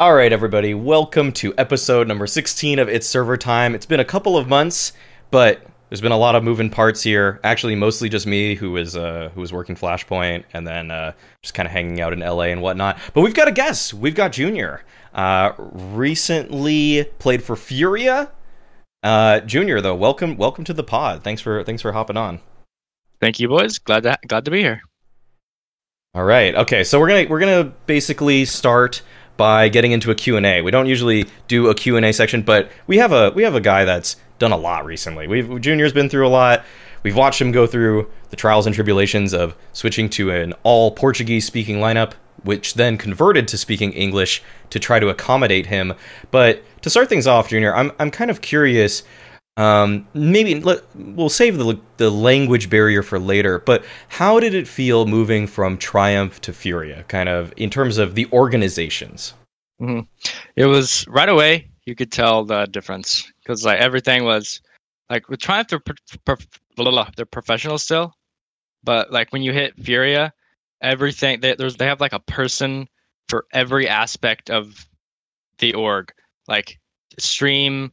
Alright everybody, welcome to episode number 16 of It's Server Time. It's been a couple of months, but there's been a lot of moving parts here. Actually, mostly just me, who was working Flashpoint, and then just kind of hanging out in LA and whatnot. But we've got a guest! We've got Junior. Recently played for Furia. Junior, though, welcome to the pod. Thanks for hopping on. Thank you, boys. Glad to be here. Alright, okay, so we're gonna basically start by getting into a Q&A. We don't usually do a Q&A section, but we have a guy that's done a lot recently. Junior's been through a lot. We've watched him go through the trials and tribulations of switching to an all Portuguese-speaking lineup, which then converted to speaking English to try to accommodate him. But to start things off, Junior, I'm kind of curious. We'll save the language barrier for later, but how did it feel moving from Triumph to Furia, kind of in terms of the organizations? Mm-hmm. It was right away. You could tell the difference because everything was with Triumph, they're professional still, but when you hit Furia, everything they have a person for every aspect of the org, stream,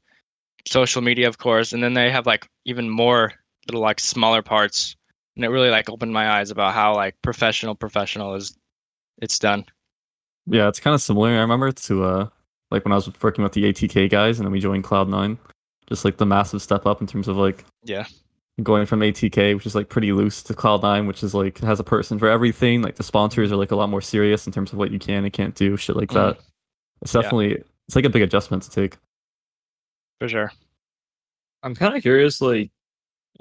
social media, of course, and then they have even more little smaller parts, and it really opened my eyes about how professional is it's done. Yeah, it's kind of similar. I remember to when I was working with the ATK guys, and then we joined Cloud Nine, just the massive step up in terms of going from ATK, which is pretty loose, to Cloud Nine, which is has a person for everything. The sponsors are a lot more serious in terms of what you can and can't do, shit like that. It's definitely it's a big adjustment to take. For sure. I'm kind of curious, what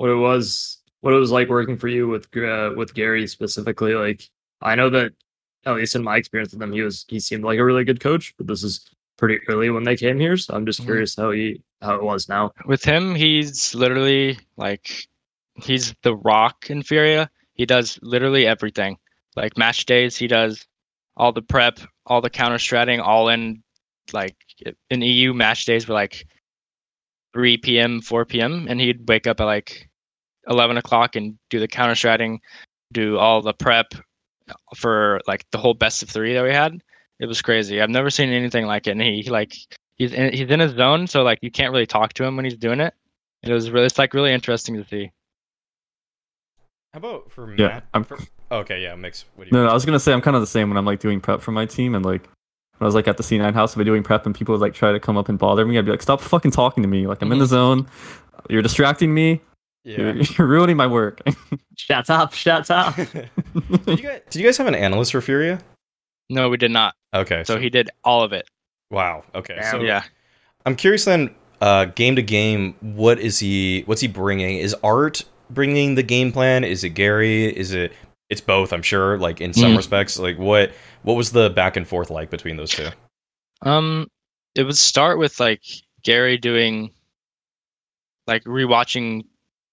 it was working for you with Gary specifically. I know that, at least in my experience with him, he seemed like a really good coach, but this is pretty early when they came here, so I'm just curious how it was now. With him, he's literally he's the rock in Furia. He does literally everything. Match days, he does all the prep, all the counter stratting, all in in EU match days were 3 p.m., 4 p.m., and he'd wake up at 11 o'clock and do the counter stratting, do all the prep for the whole best of three that we had. It was crazy. I've never seen anything like it. And he's in his zone, so you can't really talk to him when he's doing it. And it was really really interesting to see. How about for Matt? Yeah, Mix. What do you I was gonna say I'm kind of the same when I'm doing prep for my team, and when I was at the C9 house, I'd be doing prep and people would try to come up and bother me. I'd be stop fucking talking to me. I'm in the zone. You're distracting me. Yeah. You're ruining my work. Shut up. Did you guys have an analyst for Furia? No, we did not. Okay. So he did all of it. Wow. Okay. Damn. So yeah, I'm curious then, game to game, what's he bringing? Is Art bringing the game plan? Is it Gary? It's both, I'm sure, in some respects. What was the back and forth between those two? It would start with Gary doing rewatching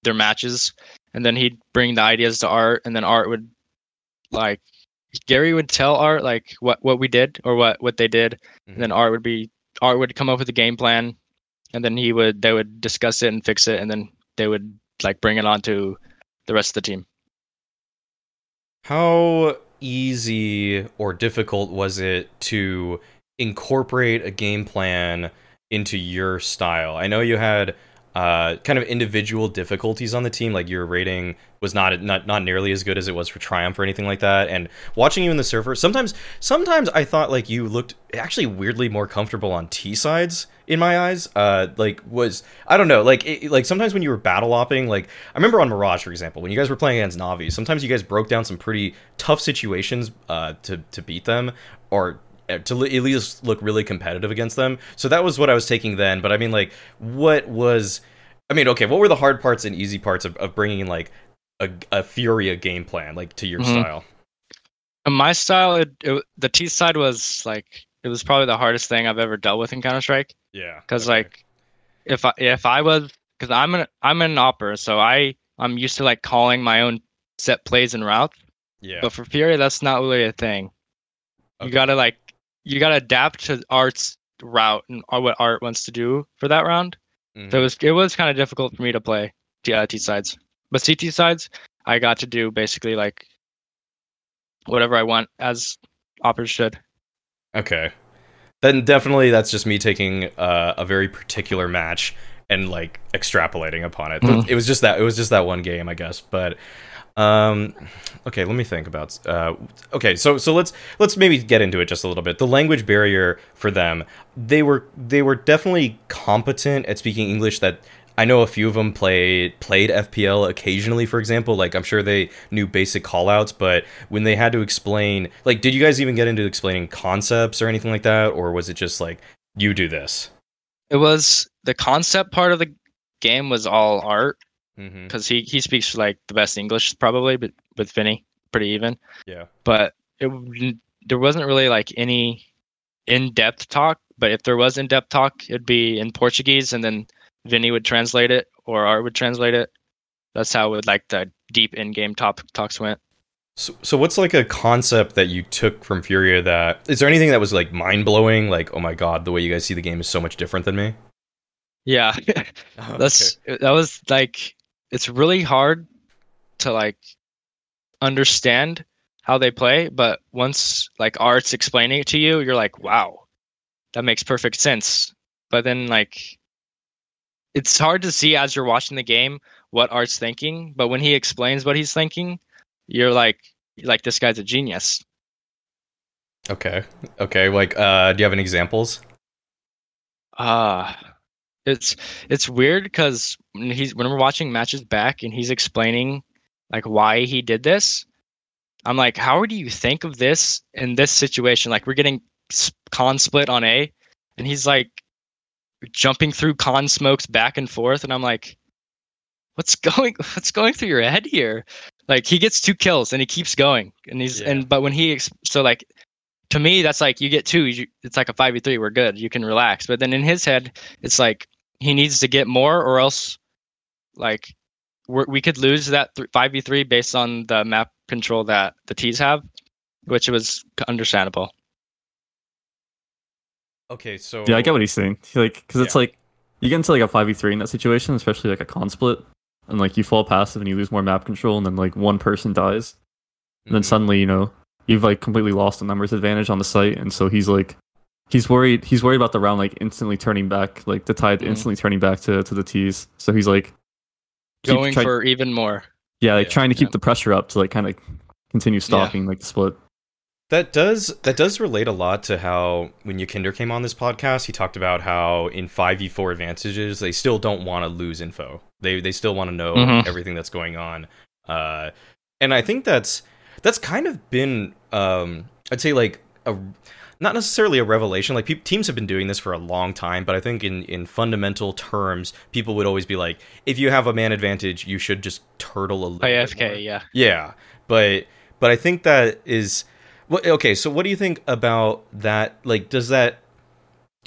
their matches, and then he'd bring the ideas to Art, and then Art would Gary would tell Art what we did or what they did, and then Art would come up with a game plan, and then they would discuss it and fix it, and then they would bring it on to the rest of the team. How easy or difficult was it to incorporate a game plan into your style? I know you had kind of individual difficulties on the team, your rating was not nearly as good as it was for Triumph or anything like that. And watching you in the server, sometimes I thought you looked actually weirdly more comfortable on T sides in my eyes. Sometimes when you were battle opping, I remember on Mirage, for example, when you guys were playing against Navi, sometimes you guys broke down some pretty tough situations to beat them, or to at least look really competitive against them. So that was what I was taking then. But I mean, what were the hard parts and easy parts of bringing in a Furia game plan to your style? In my style, the T side was it was probably the hardest thing I've ever dealt with in Counter-Strike. Yeah, because because I'm an opera, so I'm used to calling my own set plays and routes. Yeah, but for Furia, that's not really a thing. Okay. You gotta adapt to Art's route and what Art wants to do for that round. Mm-hmm. So it was kind of difficult for me to play T sides, but CT sides I got to do basically whatever I want, as operators should. Okay, then definitely that's just me taking a very particular match and like extrapolating upon it. Mm. It was just that one game, I guess. But okay, let me think about. Okay, so let's maybe get into it just a little bit. The language barrier for them, they were definitely competent at speaking English. That I know a few of them played FPL occasionally, for example. Like, I'm sure they knew basic callouts, but when they had to explain, like, did you guys even get into explaining concepts or anything like that? Or was it just like, you do this? It was the concept part of the game was all Art, because he speaks like the best English probably, but with Vinny, pretty even. Yeah. But there wasn't really like any in-depth talk. But if there was in-depth talk, it'd be in Portuguese, and then Vinny would translate it, or Art would translate it. That's how like the deep in-game talks went. So what's like a concept that you took from Furia? That is there anything that was like mind-blowing? Like, oh my god, the way you guys see the game is so much different than me. Yeah, that was like, it's really hard to like understand how they play, but once like Art's explaining it to you, you're like, wow, that makes perfect sense. But then like, it's hard to see as you're watching the game what Art's thinking, but when he explains what he's thinking, you're like this guy's a genius. Okay. Like, do you have any examples? It's weird because when we're watching matches back and he's explaining like why he did this, I'm like, how do you think of this in this situation? Like, we're getting con split on A, and he's like jumping through con smokes back and forth, and I'm like, what's going through your head here? Like, he gets 2 kills and he keeps going, and but when he so like, to me that's like, you get 2, it's like a 5v3, we're good, you can relax. But then in his head it's like, he needs to get more or else like we could lose that 5v3 based on the map control that the T's have, which was understandable. Okay, so yeah, I get what he's saying. It's like you get into like a 5v3 in that situation, especially like a con split, and like you fall passive and you lose more map control, and then like one person dies, and then suddenly, you know, you've like completely lost the numbers advantage on the site, and so he's worried about the round like instantly turning back, like the tide instantly turning back to the T's. So he's like going for even more. Yeah, trying to keep the pressure up to like kind of continue stopping like the split. That does relate a lot to how when Yukinder came on this podcast, he talked about how in 5v4 advantages, they still don't want to lose info. They still want to know everything that's going on. And I think that's kind of been, I'd say like not necessarily a revelation. Like teams have been doing this for a long time, but I think in fundamental terms, people would always be like, if you have a man advantage, you should just turtle a little bit more. Yeah. But I think that is... Okay, so what do you think about that? Like, do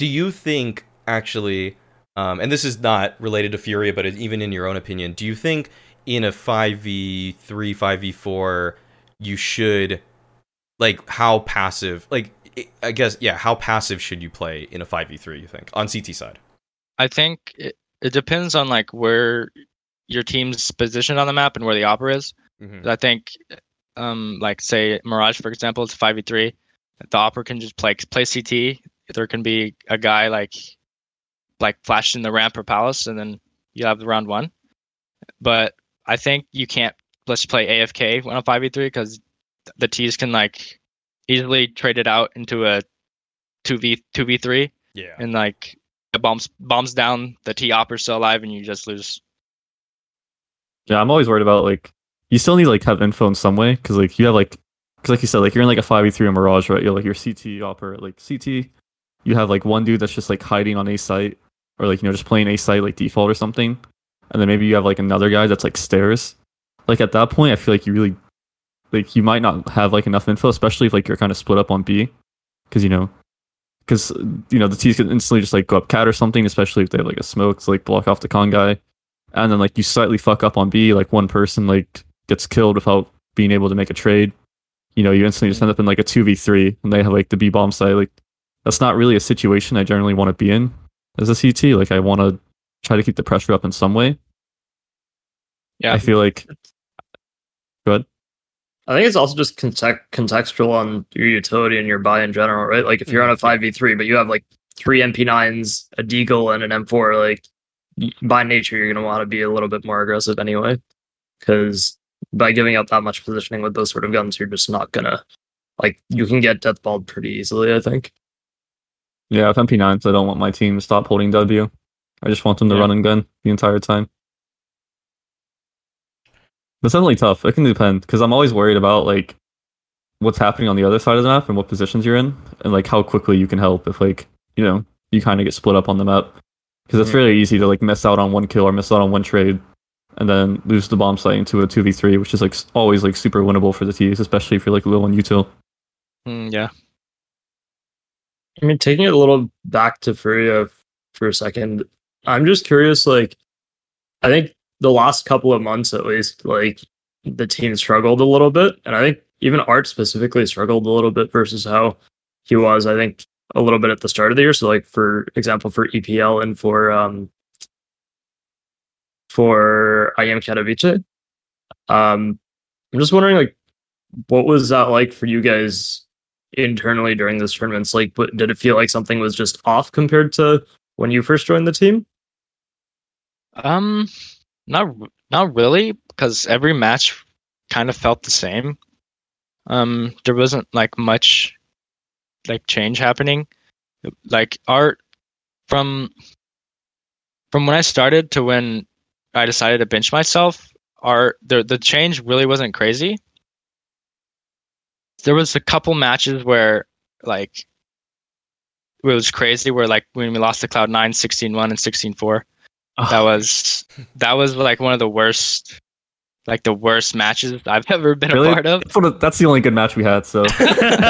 you think actually, and this is not related to Furia, but even in your own opinion, do you think in a 5v3, 5v4, you should, like, how passive, like, I guess, yeah, how passive should you play in a 5v3, you think, on CT side? I think it depends on, like, where your team's positioned on the map and where the opera is. Mm-hmm. I think... like say Mirage, for example, it's 5v3. The opera can just play CT. There can be a guy like flashed in the ramp or palace, and then you have the round one. But I think you can't let's play AFK on a 5v3 because the T's can like easily trade it out into a 2v3. Yeah, and like it bombs down the T opera's still alive, and you just lose. Yeah, I'm always worried about like. You still need to like have info in some way, because like you have like, because like you said, like you're in like a 5v3 on Mirage, right? You're like your CT opera, like CT, you have like one dude that's just like hiding on a site, or like, you know, just playing a site like default or something, and then maybe you have like another guy that's like stairs. Like at that point, I feel like you really, like you might not have like enough info, especially if like you're kind of split up on B, because the T's can instantly just like go up cat or something, especially if they have like a smoke to like block off the con guy, and then like you slightly fuck up on B, like one person like gets killed without being able to make a trade, you know, you instantly just end up in like a 2v3, and they have like the B bomb site. Like, that's not really a situation I generally want to be in as a CT. Like, I want to try to keep the pressure up in some way. Yeah, I feel like. Go ahead. I think it's also just contextual on your utility and your buy in general, right? Like if you're on a 5v3, but you have like three MP9s, a Deagle, and an M4, like by nature, you're going to want to be a little bit more aggressive anyway. Because by giving up that much positioning with those sort of guns, you're just not going to, like, you can get deathballed pretty easily, I think. Yeah, with MP9s, I don't want my team to stop holding W. I just want them to run and gun the entire time. That's definitely tough. It can depend, because I'm always worried about, like, what's happening on the other side of the map and what positions you're in, and, like, how quickly you can help if, like, you know, you kind of get split up on the map. Because it's really easy to, like, miss out on one kill or miss out on one trade, and then lose the bomb site into a 2v3, which is, like, always, like, super winnable for the Ts, especially if you're, like, low on util. Yeah. I mean, taking it a little back to Furia for a second, I'm just curious, like, I think the last couple of months, at least, like, the team struggled a little bit. And I think even Art specifically struggled a little bit versus how he was, I think, a little bit at the start of the year. So, like, for example, for EPL and for I Am Katowice. I'm just wondering, like, what was that like for you guys internally during this tournament? Like, did it feel like something was just off compared to when you first joined the team? Not really, because every match kind of felt the same. There wasn't like much like change happening. Like Art, from when I started to when I decided to bench myself, Art, the change really wasn't crazy. There was a couple matches where like it was crazy, where like when we lost to Cloud Nine 16-1 and 16-4. That was like one of the worst matches I've ever been a part of. That's the only good match we had, so that's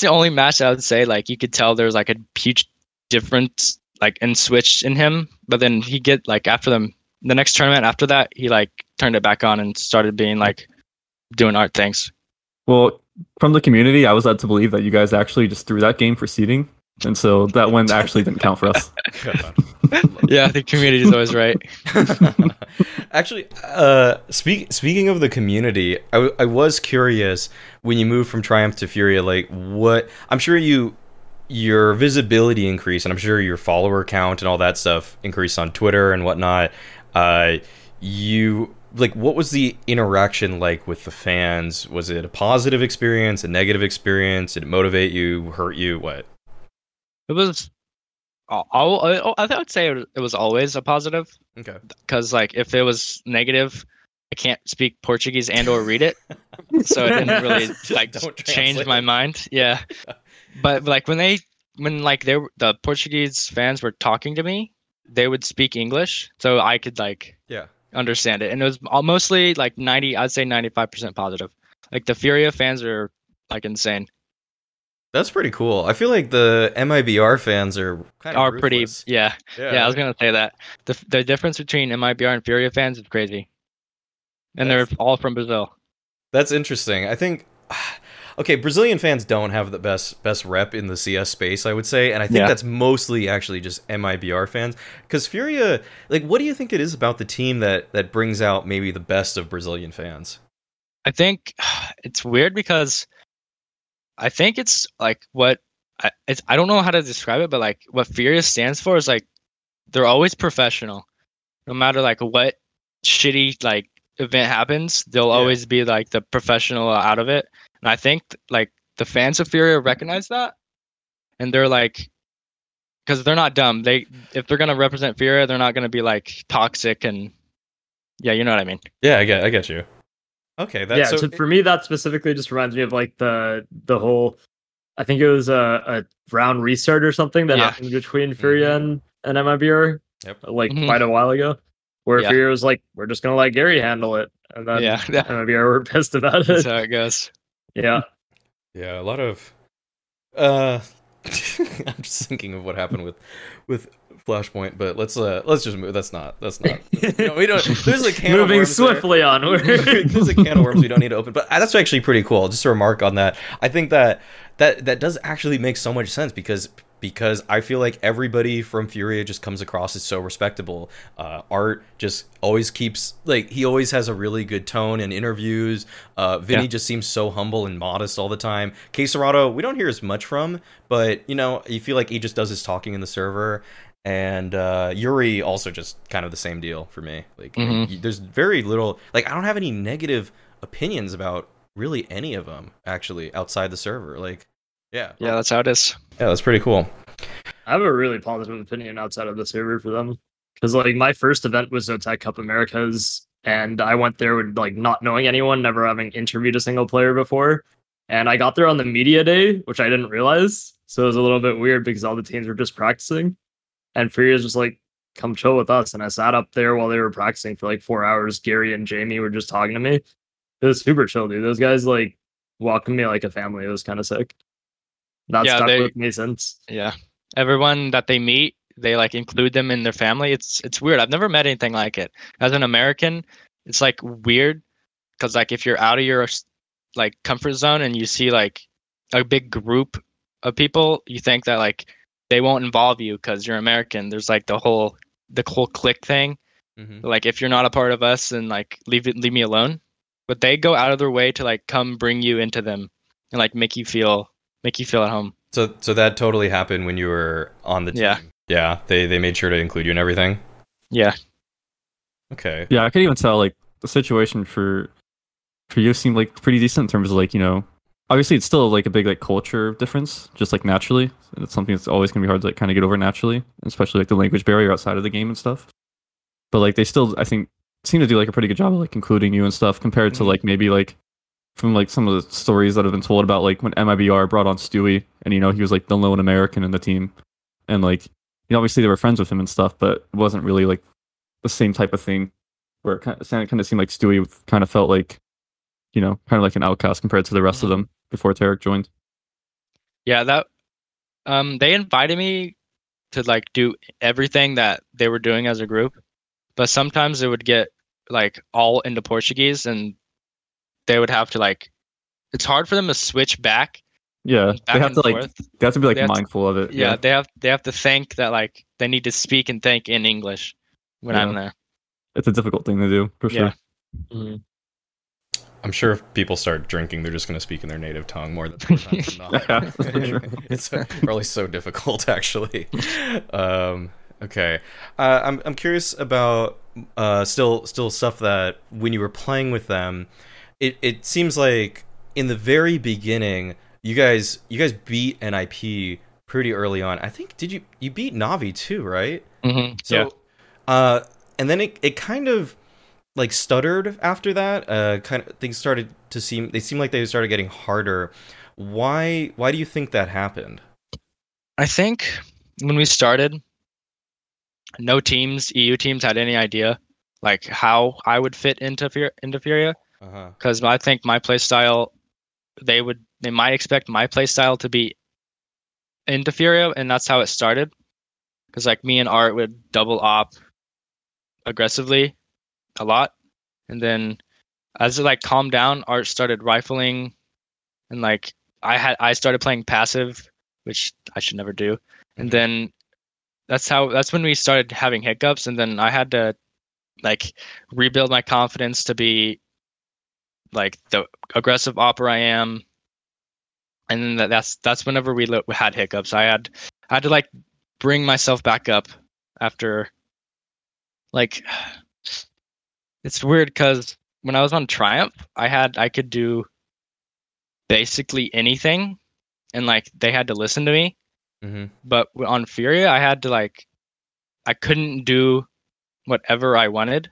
the only match I would say like you could tell there's like a huge difference like in switch in him, but then he get like after them the next tournament after that he like turned it back on and started being like doing Art things. Well, from the community I was led to believe that you guys actually just threw that game for seeding. And so that one actually didn't count for us. Yeah, the community is always right. Actually, speaking of the community, I was curious when you moved from Triumph to Furia, like what? I'm sure your visibility increased, and I'm sure your follower count and all that stuff increased on Twitter and whatnot. What was the interaction like with the fans? Was it a positive experience, a negative experience? Did it motivate you, hurt you, what? It was, I would say it was always a positive. Okay. Because like if it was negative, I can't speak Portuguese and or read it, so it didn't really like change my mind. Yeah. But like when the Portuguese fans were talking to me, they would speak English, so I could like understand it, and it was mostly like 95% positive. Like the Furia fans are like insane. That's pretty cool. I feel like the MIBR fans are kind of ruthless. Pretty. Yeah. Yeah, I was gonna say that the difference between MIBR and Furia fans is crazy, and they're all from Brazil. That's interesting. I think Brazilian fans don't have the best rep in the CS space, I would say, and I think that's mostly actually just MIBR fans. Because Furia, like, what do you think it is about the team that brings out maybe the best of Brazilian fans? I think it's weird because. I think it's like I don't know how to describe it, but like what Furia stands for is like they're always professional. No matter like what shitty like event happens, they'll always be like the professional out of it. And I think like the fans of Furia recognize that, and they're like, because they're not dumb. If they're gonna represent Furia, they're not gonna be like toxic and you know what I mean. Yeah, I get you. Okay, that's for me, that specifically just reminds me of like the whole. I think it was a round restart or something that happened between Furia and MIBR quite a while ago, where Furia was like, "We're just gonna let Gary handle it," and then MIBR were pissed about it. That's how it goes. Yeah, yeah, a lot of. I'm just thinking of what happened with Flashpoint, but let's just move. That's not. No, we don't. There's a can moving of worms swiftly there. Onward. There's a can of worms we don't need to open, but that's actually pretty cool. Just a remark on that. I think that does actually make so much sense because because I feel like everybody from Furia just comes across as so respectable. Art just always keeps, like, he always has a really good tone in interviews. Vinny just seems so humble and modest all the time. Caserato, we don't hear as much from, but, you know, you feel like he just does his talking in the server. And Yuri also just kind of the same deal for me. Like, there's very little, like, I don't have any negative opinions about really any of them, actually, outside the server. Like, yeah, that's how it is. Yeah, that's pretty cool. I have a really positive opinion outside of the server for them, because, like, my first event was Zotac Cup Americas, and I went there with, like, not knowing anyone, never having interviewed a single player before, and I got there on the media day, which I didn't realize, so it was a little bit weird because all the teams were just practicing, and Furia was just like, come chill with us, and I sat up there while they were practicing for, like, 4 hours. Gary and Jamie were just talking to me. It was super chill, dude. Those guys, like, welcomed me like a family. It was kind of sick. That stuck with me since. Yeah. Everyone that they meet, they, like, include them in their family. It's weird. I've never met anything like it. As an American, it's, like, weird because, like, if you're out of your, like, comfort zone and you see, like, a big group of people, you think that, like, they won't involve you because you're American. There's, like, the whole clique thing. Mm-hmm. Like, if you're not a part of us, then, like, leave me alone. But they go out of their way to, like, come bring you into them and, like, make you feel at home. So that totally happened when you were on the team. Yeah. They made sure to include you in everything. Yeah. Okay. Yeah, I could even tell, like, the situation for you seemed, like, pretty decent in terms of, like, you know, obviously it's still, like, a big, like, culture difference, just, like, naturally. It's something that's always gonna be hard to, like, kind of get over naturally, especially, like, the language barrier outside of the game and stuff. But, like, they still, I think, seem to do, like, a pretty good job of, like, including you and stuff compared to, like, maybe, like, from, like, some of the stories that have been told about, like, when MIBR brought on Stewie and, you know, he was, like, the lone American in the team, and, like, you know, obviously they were friends with him and stuff, but it wasn't really, like, the same type of thing where it kind of seemed like Stewie kind of felt like, you know, kind of like an outcast compared to the rest of them before Tarek joined. Yeah, that they invited me to, like, do everything that they were doing as a group, but sometimes it would get, like, all into Portuguese, and they would have to, like, it's hard for them to switch back. Yeah, back they have to, like, forth. They have to be, like, mindful of it. Yeah, they have to think that, like, they need to speak and think in English when I'm there. It's a difficult thing to do, for sure. Mm-hmm. I'm sure if people start drinking, they're just going to speak in their native tongue more than not. Yeah, for sure. It's probably so difficult, actually. Okay, I'm curious about still stuff that when you were playing with them, it seems like in the very beginning you guys beat NIP pretty early on. I think you beat Navi too, right? Mm-hmm. So, yeah. And then it kind of, like, stuttered after that. Kind of things started to seem like they started getting harder. Why do you think that happened? I think when we started, no teams, EU teams, had any idea, like, how I would fit into Furia, because I think my playstyle, they might expect my playstyle to be into Furia, and that's how it started. Because, like, me and Art would double op aggressively a lot, and then as it, like, calmed down, Art started rifling, and, like, I started playing passive, which I should never do, and then. That's when we started having hiccups, and then I had to, like, rebuild my confidence to be, like, the aggressive opera I am. And then that's whenever we had hiccups. I had to, like, bring myself back up after, like, it's weird because when I was on Triumph, I could do basically anything, and, like, they had to listen to me. Mm-hmm. But on Furia, I had to, like, I couldn't do whatever I wanted,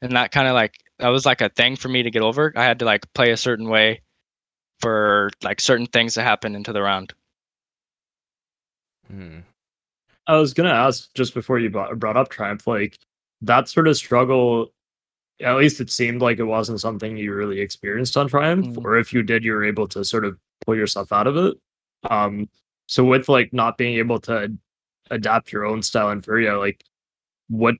and that kind of, like, that was, like, a thing for me to get over. I had to, like, play a certain way for, like, certain things to happen into the round. Mm. I was gonna ask just before you brought up Triumph, like, that sort of struggle. At least it seemed like it wasn't something you really experienced on Triumph, or if you did, you were able to sort of pull yourself out of it. So with, like, not being able to adapt your own style in Furia, like, what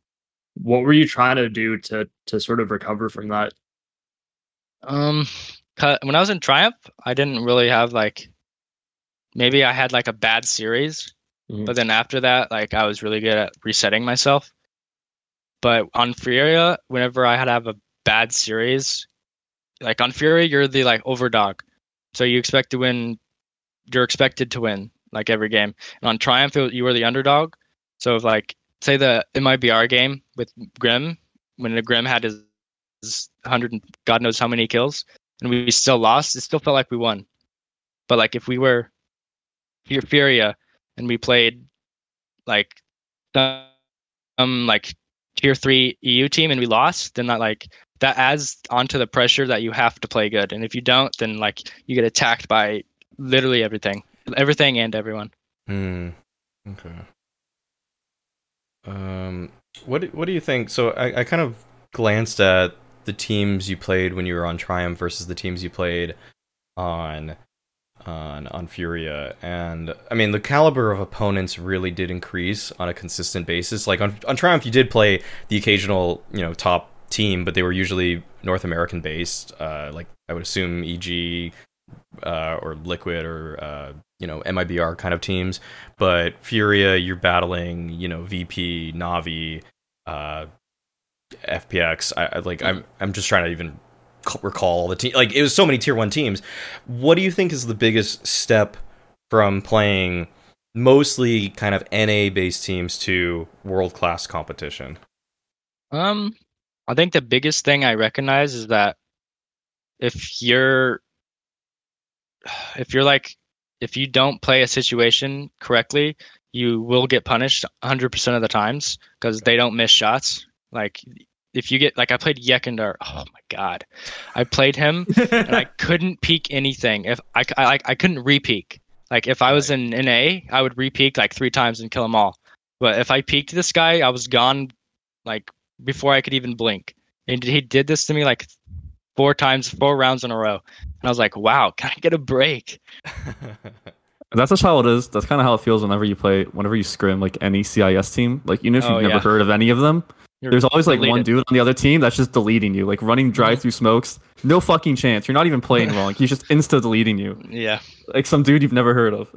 were you trying to do to sort of recover from that? When I was in Triumph, I didn't really have, like, maybe I had, like, a bad series Mm-hmm. But then after that, like, I was really good at resetting myself. But on Furia, whenever I had to have a bad series, like on Furia, you're the like overdog. So you expect to win. You're expected to win like every game. And on Triumph, you were the underdog. So if like, say the MIBR game with Grim, when the Grim had his 100 and God knows how many kills, and we still lost, it still felt like we won. But like if we were Furia and we played like like tier 3 EU team and we lost, then that adds onto the pressure that you have to play good. And if you don't, then like you get attacked by literally everything and everyone. Okay. What do you think? So I kind of glanced at the teams you played when you were on Triumph versus the teams you played on Furia, and I mean the caliber of opponents really did increase on a consistent basis. Like on Triumph, you did play the occasional top team, but they were usually North American based. Like I would assume EG or Liquid or MIBR kind of teams. But Furia, you're battling VP, Navi, FPX. I'm just trying to even recall the team. Like it was so many tier 1 teams. What do you think is the biggest step from playing mostly kind of NA based teams to world class competition? I think the biggest thing I recognize is that if you don't play a situation correctly, you will get punished 100% of the times because they don't miss shots. Like if you get I played Yekindar. Oh my God, I played him and I couldn't peek anything. If I couldn't re-peek. Like if I was in NA, I would re-peek like 3 times and kill them all. But if I peeked this guy, I was gone like before I could even blink. And he did this to me like 4 rounds in a row. And I was like, wow, can I get a break? That's just how it is. That's kind of how it feels whenever you scrim like any CIS team. Like even if you've never heard of any of them, there's always like deleted. One dude on the other team that's just deleting you, like running dry through smokes. No fucking chance. You're not even playing well. Like, he's just insta deleting you. Yeah. Like some dude you've never heard of.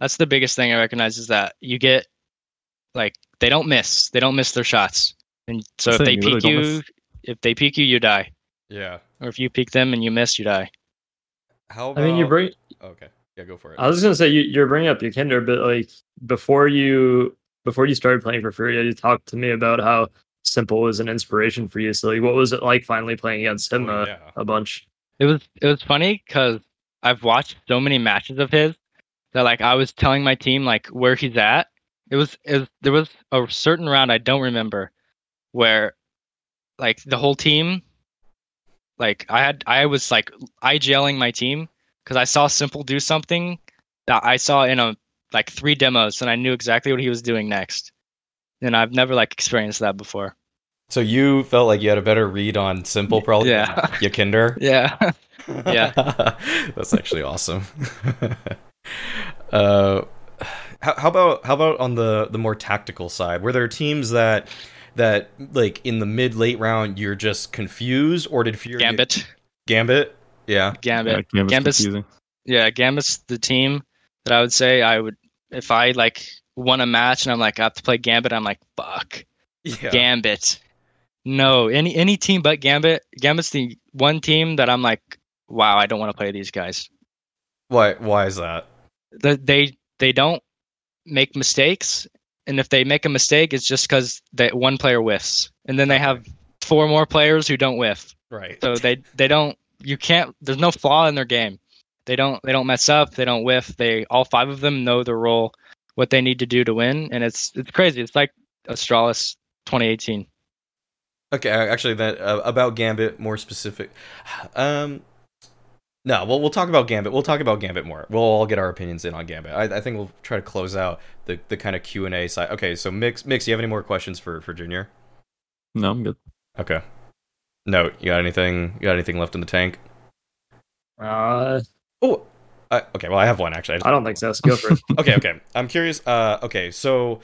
That's the biggest thing I recognize is that you get like they don't miss. They don't miss their shots. And so if they peek you, you die. Yeah. Or if you peek them and you miss, you die. How about... I mean, you bring... Okay. Yeah, go for it. I was going to say, you're bringing up Yekindar, but like before you started playing for Furia, you talked to me about how Simple was an inspiration for you. So like, what was it like finally playing against him a bunch? It was funny because I've watched so many matches of his that like I was telling my team like where he's at. There was a certain round I don't remember where like the whole team, like I was like IGLing my team because I saw Simple do something that I saw in a like 3 demos, and I knew exactly what he was doing next. And I've never like experienced that before. So you felt like you had a better read on Simple, probably. Yeah. Yekindar. Yeah. Yeah. That's actually awesome. How about on the more tactical side? Were there teams that like in the mid-late round you're just confused, or did Fury... Gambit? Yeah. Gambit's the team that I would say if I like won a match and I'm like I have to play Gambit, I'm like fuck. Yeah. Gambit. No, any team but Gambit. Gambit's the one team that I'm like, wow, I don't want to play these guys. Why is that? They don't make mistakes, and if they make a mistake, it's just because that one player whiffs, and then they have 4 more players who don't whiff. Right. So they don't. You can't. There's no flaw in their game. They don't mess up. They don't whiff. They all 5 of them know their role, what they need to do to win, and it's crazy. It's like Astralis 2018. Okay, actually, that about Gambit more specific. No, well, we'll talk about Gambit. We'll talk about Gambit more. We'll all get our opinions in on Gambit. I think we'll try to close out the kind of Q&A side. Okay, so Mix, you have any more questions for Junior? No, I'm good. Okay. No, you got anything? Left in the tank? Oh, okay. Well, I have one actually. I don't think so. Let's go for it. Okay. I'm curious. Okay, so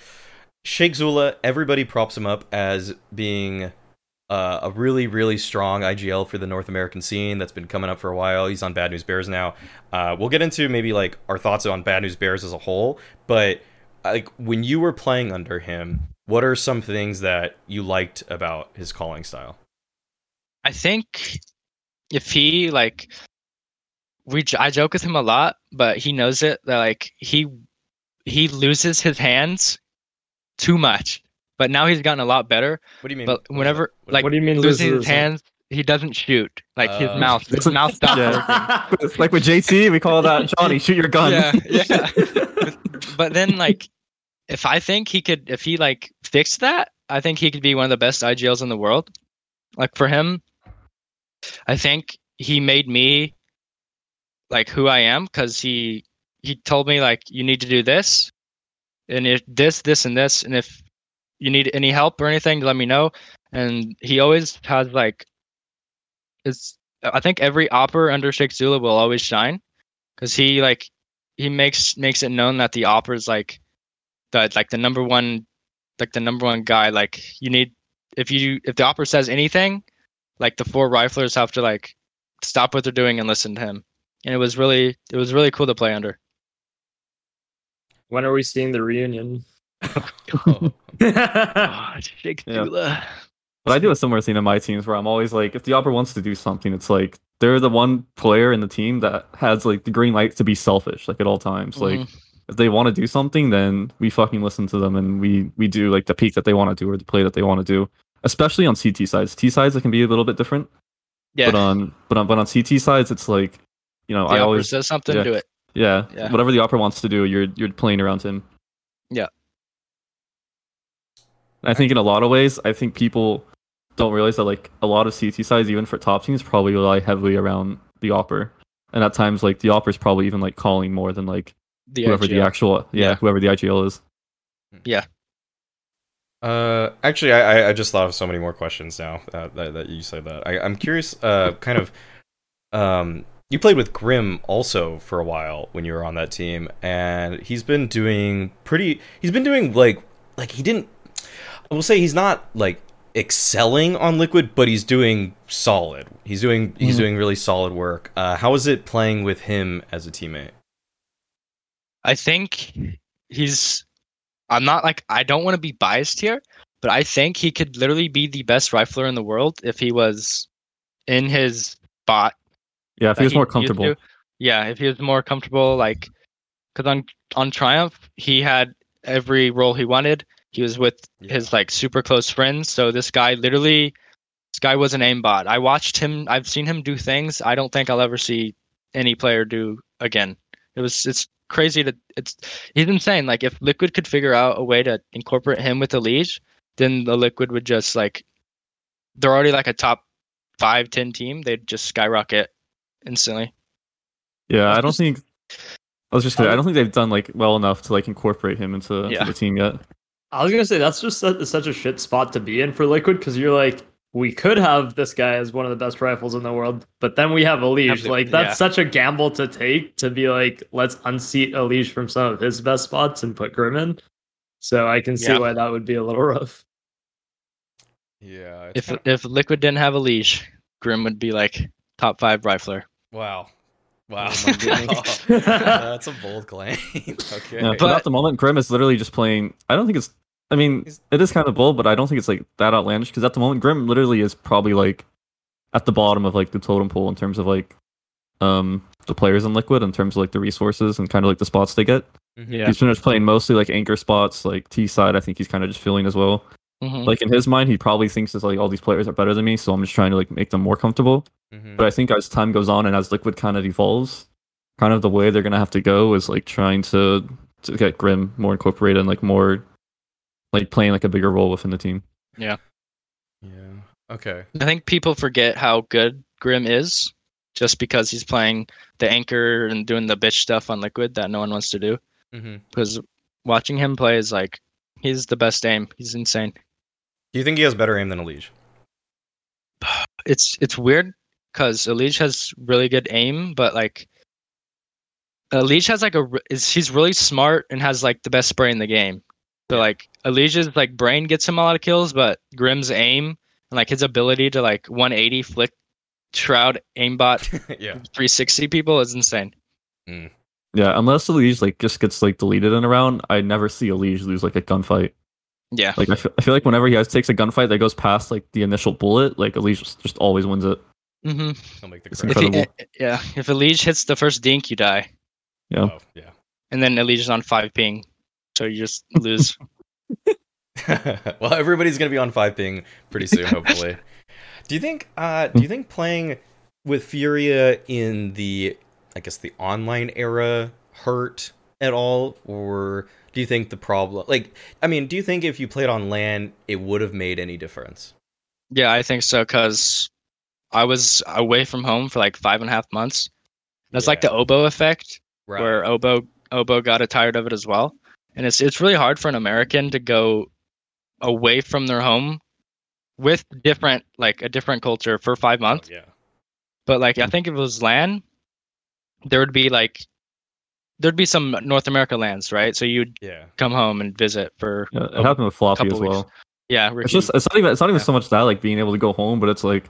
Shake Zula, everybody props him up as being a really, really strong IGL for the North American scene that's been coming up for a while. He's on Bad News Bears now. We'll get into maybe like our thoughts on Bad News Bears as a whole, but like when you were playing under him, what are some things that you liked about his calling style? I think if he like, I joke with him a lot, but he knows it that like he loses his hands too much. But now he's gotten a lot better. What do you mean? But whenever like what do you mean losing his hands, he doesn't shoot. Like his mouth stops working. It's like with JT, we call that Johnny, shoot your gun. Yeah. But then like if he fixed that, I think he could be one of the best IGLs in the world. Like for him, I think he made me like who I am, because he told me like you need to do this and if this and this, and if you need any help or anything, let me know. And he always has like I think every opper under Shake Zula will always shine, because he makes it known that the opper is the number one guy. Like you need, if the opper says anything, like the four riflers have to like stop what they're doing and listen to him. And it was really cool to play under. When are we seeing the reunion? Shake Zula. But I do a similar thing in my teams where I'm always like, if the opera wants to do something, it's like they're the one player in the team that has like the green light to be selfish, like at all times. Mm-hmm. Like if they want to do something, then we fucking listen to them and we do like the peak that they want to do or the play that they want to do. Especially on CT sides. T sides it can be a little bit different. Yeah. But on CT sides it's like, you know, the I always says something, yeah, do it. Yeah. Yeah. Whatever the opera wants to do, you're playing around him. Yeah. I think in a lot of ways, I think people don't realize that like a lot of CT sides, even for top teams, probably rely heavily around the opper, and at times like the opper's probably even like calling more than like whoever the IGL is. Yeah. Actually, I just thought of so many more questions now that you said that. I'm curious. You played with Grim also for a while when you were on that team, and he's been doing he didn't. I will say he's not like excelling on Liquid, but he's doing solid. He's doing really solid work. How is it playing with him as a teammate? I think I don't want to be biased here, but I think he could literally be the best rifler in the world if he was in his bot. Yeah, if he was more comfortable. Yeah, if he was more comfortable, like because on Triumph he had every role he wanted. He was with his like super close friends. So this guy was an aimbot. I watched him. I've seen him do things I don't think I'll ever see any player do again. It's crazy he's insane. Like if Liquid could figure out a way to incorporate him with EliGE, then the Liquid would just like, they're already like a top 5-10 team. They'd just skyrocket instantly. Yeah. I don't think they've done like well enough to like incorporate him into the team yet. I was gonna say that's just such a shit spot to be in for Liquid, because you're like, we could have this guy as one of the best rifles in the world, but then we have EliGE. Like that's such a gamble to take, to be like, let's unseat EliGE from some of his best spots and put Grim in. So I can see why that would be a little rough. Yeah. If Liquid didn't have EliGE, Grim would be like top 5 rifler. Wow, that's a bold claim. Okay, yeah, but at the moment, Grim is literally just playing. I don't think it's. I mean, it is kind of bold, but I don't think it's like that outlandish, because at the moment, Grim literally is probably like at the bottom of like the totem pole in terms of like the players in Liquid, in terms of like the resources and kind of like the spots they get. Yeah. He's been just playing mostly like anchor spots, like T side. I think he's kind of just feeling as well. Mm-hmm. Like in his mind, he probably thinks that like all these players are better than me, so I'm just trying to like make them more comfortable. Mm-hmm. But I think as time goes on and as Liquid kind of evolves, kind of the way they're gonna have to go is like trying to get Grim more incorporated and like more like playing like a bigger role within the team. Yeah. Yeah. Okay. I think people forget how good Grim is just because he's playing the anchor and doing the bitch stuff on Liquid that no one wants to do. Because watching him play is like, he's the best aim. He's insane. Do you think he has better aim than EliGE? It's weird because EliGE has really good aim, but like EliGE has like he's really smart and has like the best brain in the game. So like EliGE's like brain gets him a lot of kills, but Grim's aim and like his ability to like 180 flick shroud aimbot yeah. 360 people is insane. Mm. Yeah, unless EliGE like just gets like deleted in a round, I never see EliGE lose like a gunfight. Yeah, like I feel like whenever he takes a gunfight that goes past like the initial bullet, like EliGE just always wins it. Mm-hmm. Make the it's incredible. If EliGE hits the first dink, you die. Yeah, oh, yeah. And then EliGE is on 5 ping, so you just lose. Well, everybody's gonna be on 5 ping pretty soon, hopefully. Do you think playing with Furia in the, I guess, the online era hurt at all, or do you think the problem? Like, I mean, do you think if you played on LAN, it would have made any difference? Yeah, I think so, because I was away from home for like 5.5 months. That's like the Oboe effect, right, where Oboe got tired of it as well. And it's really hard for an American to go away from their home with a different culture for 5 months. Oh, yeah. But like, I think if it was LAN, there'd be some North America lands, right? So you'd come home and visit for. Yeah, it happened with Floppy as well. Weeks. Yeah, Ricky. It's not even so much that like being able to go home, but it's like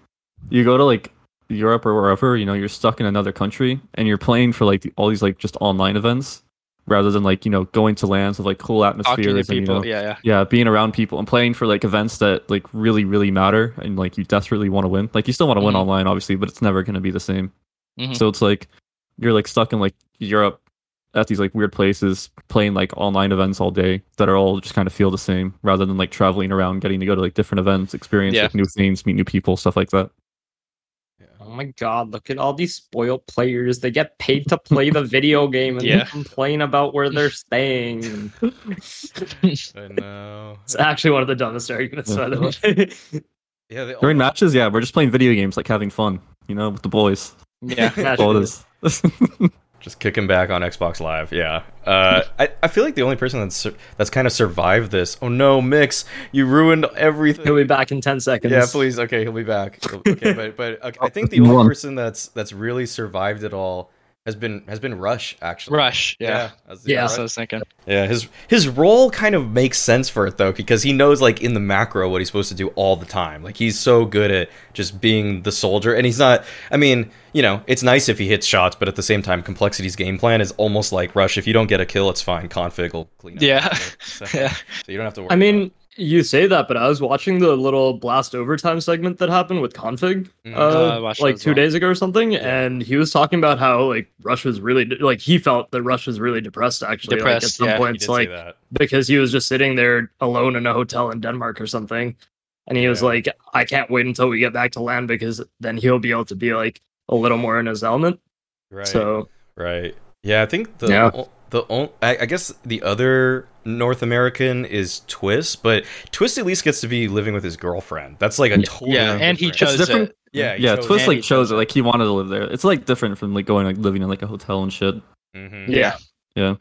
you go to like Europe or wherever, you know, you're stuck in another country and you're playing for like all these like just online events rather than like, you know, going to lands with like cool atmospheres and people, you know, being around people and playing for like events that like really really matter and like you desperately want to win. Like you still want to win online, obviously, but it's never going to be the same. Mm-hmm. So it's like you're like stuck in like Europe at these like weird places playing like online events all day that are all just kind of feel the same rather than like traveling around, getting to go to like different events, experience like new things, meet new people, stuff like that. Oh my god, look at all these spoiled players. They get paid to play the video game and they complain about where they're staying. I know. It's actually one of the dumbest arguments, by the way. Yeah, during matches, we're just playing video games, like having fun, you know, with the boys. Yeah, that's all it is. Just kicking back on Xbox Live, I feel like the only person that's kind of survived this. Oh no, Mix, you ruined everything. He'll be back in 10 seconds. Yeah, please. Okay, he'll be back. Okay, but I think the only person that's really survived it all has been Rush, actually. Rush, Rush. I was thinking. Yeah, his role kind of makes sense for it though, because he knows like in the macro what he's supposed to do all the time. Like he's so good at just being the soldier, and he's not. I mean, you know, it's nice if he hits shots, but at the same time, Complexity's game plan is almost like Rush. If you don't get a kill, it's fine. Config will clean up. Yeah, so you don't have to worry. I mean, you say that, but I was watching the little blast overtime segment that happened with Config like 2 days ago or something, and he was talking about how like Rush was really like he felt that Rush was really depressed at some points, like because he was just sitting there alone in a hotel in Denmark or something, and he was like, I can't wait until we get back to LAN because then he'll be able to be like a little more in his element. Right. So right. Yeah, I think I guess the other North American is Twist, but Twist at least gets to be living with his girlfriend. That's like a totally and he chose it. Twist like chose it. Like he wanted to live there. It's like different from like going like living in like a hotel and shit. Mm-hmm. Yeah.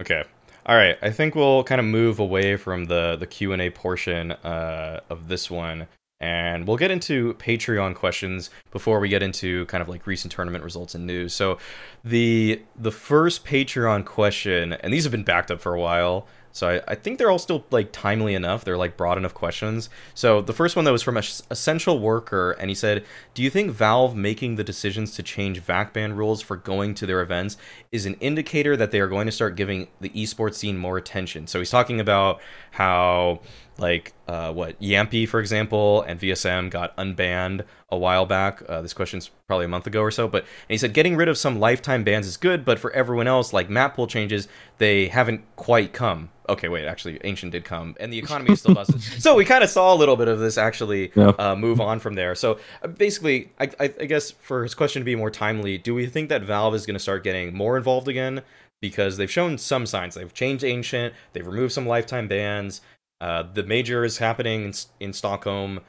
Okay. All right. I think we'll kind of move away from the Q&A portion of this one. And we'll get into Patreon questions before we get into kind of like recent tournament results and news. So the first Patreon question, and these have been backed up for a while, so I think they're all still like timely enough. They're like broad enough questions. So the first one that was from Essential Worker, and he said, do you think Valve making the decisions to change VACBAN rules for going to their events is an indicator that they are going to start giving the esports scene more attention? So he's talking about how like Yampi, for example, and VSM got unbanned a while back. This question's probably a month ago or so, but and he said getting rid of some lifetime bans is good, but for everyone else, like map pool changes, they haven't quite come. Okay, wait, actually, Ancient did come, and the economy still doesn't. So we kind of saw a little bit of this actually move on from there. So basically, I guess for his question to be more timely, do we think that Valve is going to start getting more involved again? Because they've shown some signs. They've changed Ancient, they've removed some lifetime bans. The major is happening in Stockholm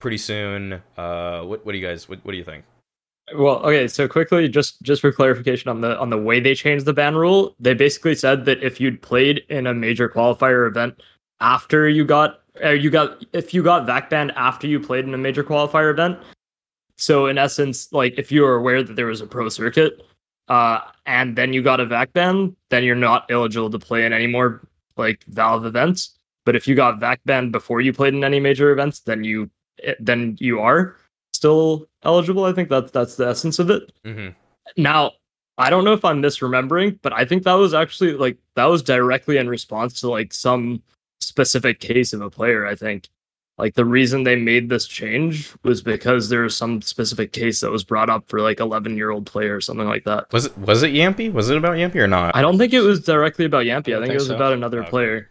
pretty soon. What do you guys? What do you think? Well, okay. So quickly, just for clarification on the way they changed the ban rule, they basically said that if you'd played in a major qualifier event after you got VAC banned after you played in a major qualifier event, so in essence, like if you were aware that there was a pro circuit, and then you got a VAC ban, then you're not eligible to play in any more like Valve events. But if you got VAC banned before you played in any major events, then you then you are still eligible. I think that's the essence of it. Mm-hmm. Now, I don't know if I'm misremembering, but I think that was actually like that was directly in response to like some specific case of a player. I think like the reason they made this change was because there was some specific case that was brought up for like 11-year-old player or something like that. Was it Yampy? Was it about Yampy or not? I don't think it was directly about Yampy. I think it was about another player.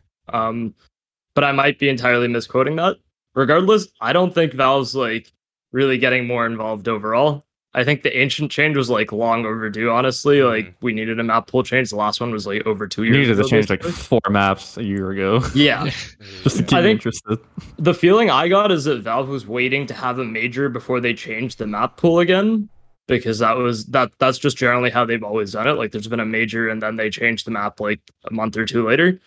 But I might be entirely misquoting that. Regardless, I don't think Valve's like really getting more involved overall. I think the Ancient change was like long overdue, honestly. Like, we needed a map pool change. The last one was like over 2 years ago. You needed to change like 4 maps a year ago. Yeah. Just to keep me interested. The feeling I got is that Valve was waiting to have a major before they changed the map pool again, because that's just generally how they've always done it. Like, there's been a major and then they changed the map like a month or two later.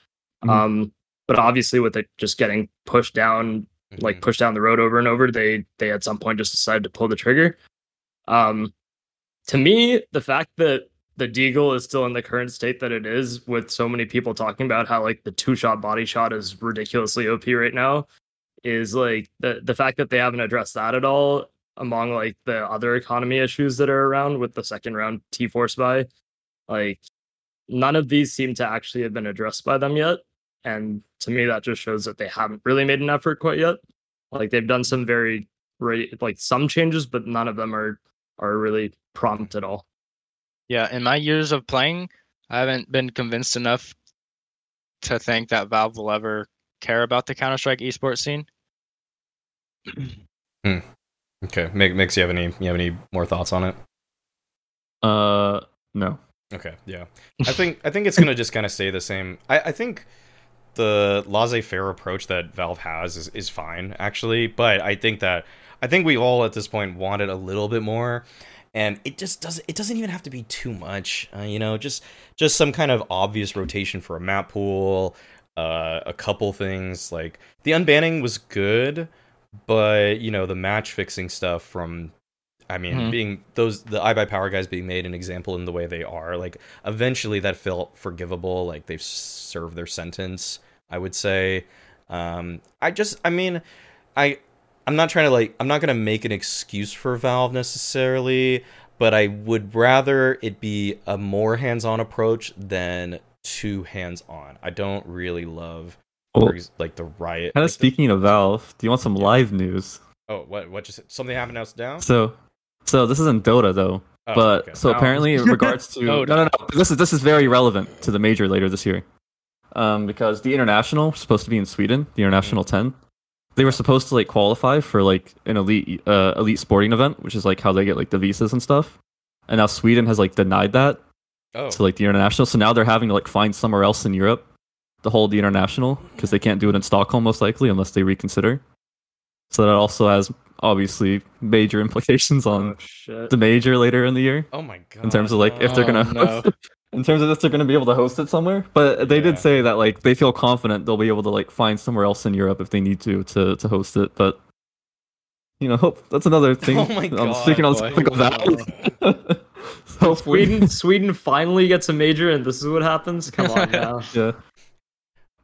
Mm-hmm. But obviously with it just getting pushed down, like pushed down the road over and over, they at some point just decided to pull the trigger. To me, the fact that the Deagle is still in the current state that it is, with so many people talking about how like the 2-shot body shot is ridiculously OP right now, is like the fact that they haven't addressed that at all, among like the other economy issues that are around with the second round T-Force buy. Like, none of these seem to actually have been addressed by them yet, and to me that just shows that they haven't really made an effort quite yet. Like, they've done some very like some changes, but none of them are really prompt at all. Yeah, in my years of playing, I haven't been convinced enough to think that Valve will ever care about the Counter-Strike esports scene. Okay, Mix, you have any more thoughts on it? No. Okay, yeah. I think it's gonna just kind of stay the same. I think the laissez-faire approach that Valve has is fine, actually, but I think we all at this point want it a little bit more, and it doesn't even have to be too much, just some kind of obvious rotation for a map pool, a couple things. Like, the unbanning was good, but the match fixing stuff from, being the iBuyPower guys being made an example in the way they are, like, eventually that felt forgivable. Like, they've served their sentence, I would say. I'm not trying to I'm not going to make an excuse for Valve necessarily, but I would rather it be a more hands-on approach than too hands-on. I don't really love the Riot. Kind of speaking of Valve, do you want some live news? Oh, what just something happened else down? So this isn't Dota though, apparently in regards to no. This is very relevant to the major later this year, because the international was supposed to be in Sweden, the international 10. They were supposed to qualify for an elite sporting event, which is how they get the visas and stuff. And now Sweden has denied that to the international. So now they're having to find somewhere else in Europe to hold the international, because they can't do it in Stockholm most likely unless they reconsider. So that also has obviously major implications on the major later in the year. Oh my god! In terms of if they're gonna host it. In terms of this, they're going to be able to host it somewhere, but they did say that they feel confident they'll be able to find somewhere else in Europe if they need to host it. But hope that's another thing. Oh my god! Speaking on something of that. So Sweden finally gets a major, and this is what happens. Come on now. Yeah.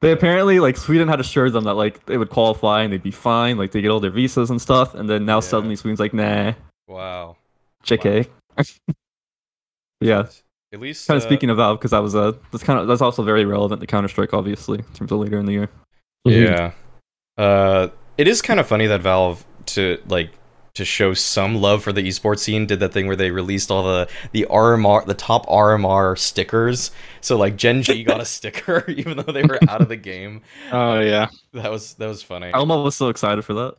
They apparently Sweden had assured them that they would qualify and they'd be fine. Like, they get all their visas and stuff, and then now suddenly Sweden's nah. Wow. JK. Wow. Yeah. At least kind of speaking of Valve, because that was that's also very relevant to Counter-Strike, obviously, in terms of later in the year. Yeah, it is kind of funny that Valve to show some love for the esports scene did that thing where they released all the RMR, the top RMR stickers. So Gen G got a sticker even though they were out of the game. Oh yeah, that was funny. Alma was so excited for that.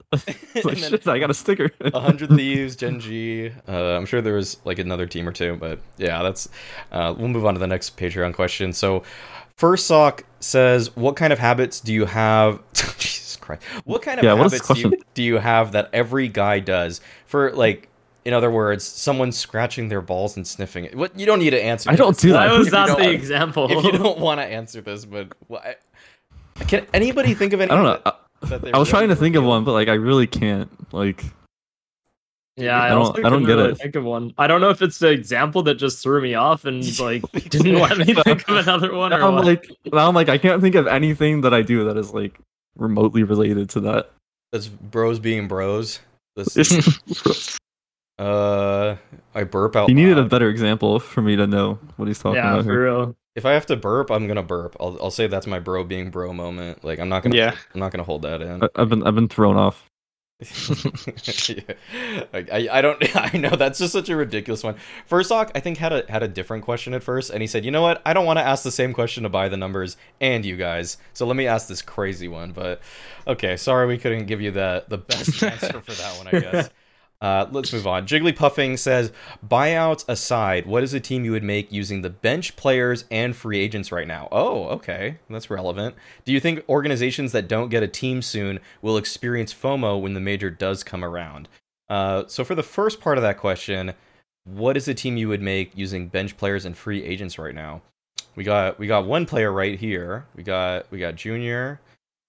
Shit, I got a sticker. 100 Thieves, Gen G. I'm sure there was another team or two, but yeah, that's. We'll move on to the next Patreon question. So, First Sock says, "What kind of habits do you have?" What kind of habits do you have that every guy does? For in other words, someone scratching their balls and sniffing it. What, you don't need to answer. I don't do that. That was not the example. If you don't want to answer this, but can anybody think of any? I don't know. I was trying to think of one, but I really can't. Yeah, I don't get it. Think of one. I don't know if it's the example that just threw me off and didn't let me think of another one. Now I'm I can't think of anything that I do that is remotely related to that. That's bros being bros. This I burp out. He needed a better example for me to know what he's talking about. Yeah, for real. If I have to burp, I'm gonna burp. I'll say that's my bro being bro moment. Like I'm not gonna hold that in. I've been thrown off. Yeah. I know that's just such a ridiculous one. Fursock, I think had a different question at first, and he said, you know what, I don't want to ask the same question to buy the numbers and you guys, so let me ask this crazy one. But okay, sorry we couldn't give you the best answer for that one, I guess. Let's move on. Jigglypuffing says, buyouts aside, what is a team you would make using the bench players and free agents right now? Oh, okay. That's relevant. Do you think organizations that don't get a team soon will experience FOMO when the major does come around? So for the first part of that question, what is a team you would make using bench players and free agents right now? We got one player right here. We got Junior.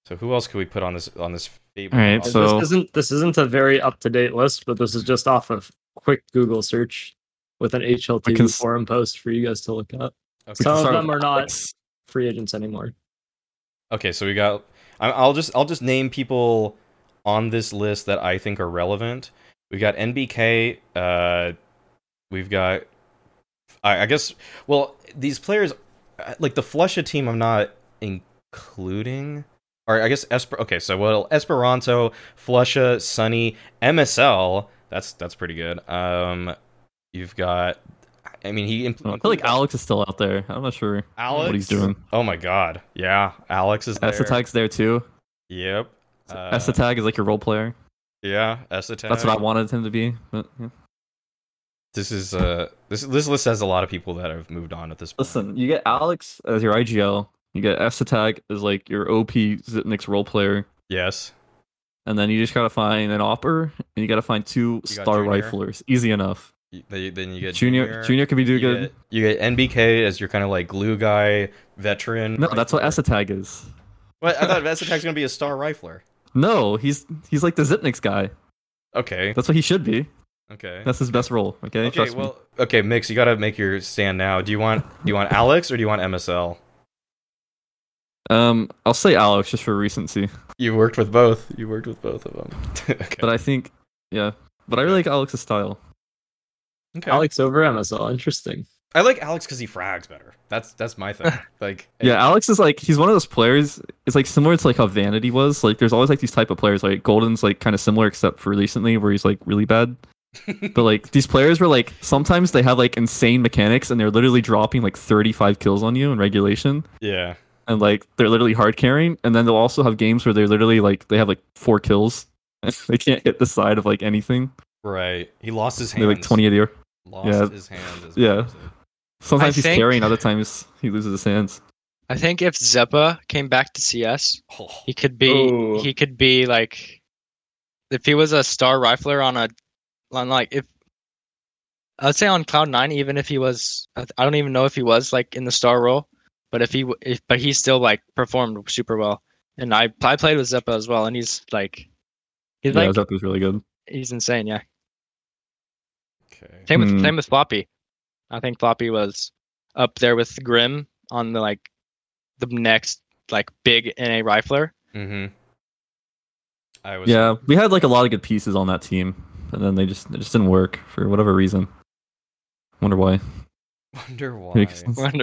So who else could we put on this? All right, so this isn't a very up-to-date list, but this is just off of quick Google search with an HLTV forum post for you guys to look up. Okay. Some of them are not free agents anymore. Okay, so we got. I'll just name people on this list that I think are relevant. We got NBK. We've got. I guess. Well, these players, like the Flusha team, I'm not including. Or I guess okay, so well, Esperanto, Flusha, Sunny, MSL. That's pretty good. You've got. I mean, I feel like Alex is still out there. I'm not sure what he's doing. Oh my god, yeah, Alex is there. Esatag's there too. Yep. Esatag is like your role player. Yeah, Esatag. That's what I wanted him to be. But yeah. This is this list has a lot of people that have moved on at this point. Listen, you get Alex as your IGL. You get Esatag as like your OP Zipnix role player. Yes. And then you just gotta find an Opper, and you gotta find two Star Riflers. Easy enough. Then you get Junior. Junior could be doing good. You get NBK as your kind of like glue guy, veteran. No, that's what Esatag is. What? I thought Esatag's gonna be a Star Rifler. No, he's like the Zipnix guy. Okay. That's what he should be. Okay. That's his best role. Okay. Okay. Okay, Mix. You gotta make your stand now. Do you want Alex or do you want MSL? I'll say Alex just for recency. You worked with both of them. Okay. But I think, yeah. But I really like Alex's style. Okay. Alex over MSL, interesting. I like Alex because he frags better. That's my thing. Like, yeah, Alex is like he's one of those players. It's like similar to like how Vanity was. Like, there's always like these type of players. Like Golden's like kind of similar, except for recently where he's like really bad. But like these players were like sometimes they have like insane mechanics and they're literally dropping like 35 kills on you in regulation. Yeah. And like they're literally hard carrying, and then they'll also have games where they're literally like they have like 4 kills, and they can't hit the side of like anything. Right. He lost his hands. They're like 20 a year. His hands. Yeah. Sometimes he's carrying, other times he loses his hands. I think if Zeppa came back to CS, he could be like, if he was a Star Rifler I'd say on Cloud Nine, even if he was, I don't even know if he was like in the Star role. But he still like performed super well, and I played with Zeppa as well, and he's Zeppa's really good. He's insane, yeah. Okay. Same with Floppy. I think Floppy was up there with Grim on the next like big NA rifler. Mm-hmm. We had like a lot of good pieces on that team, and then they just didn't work for whatever reason. Wonder why. We've talked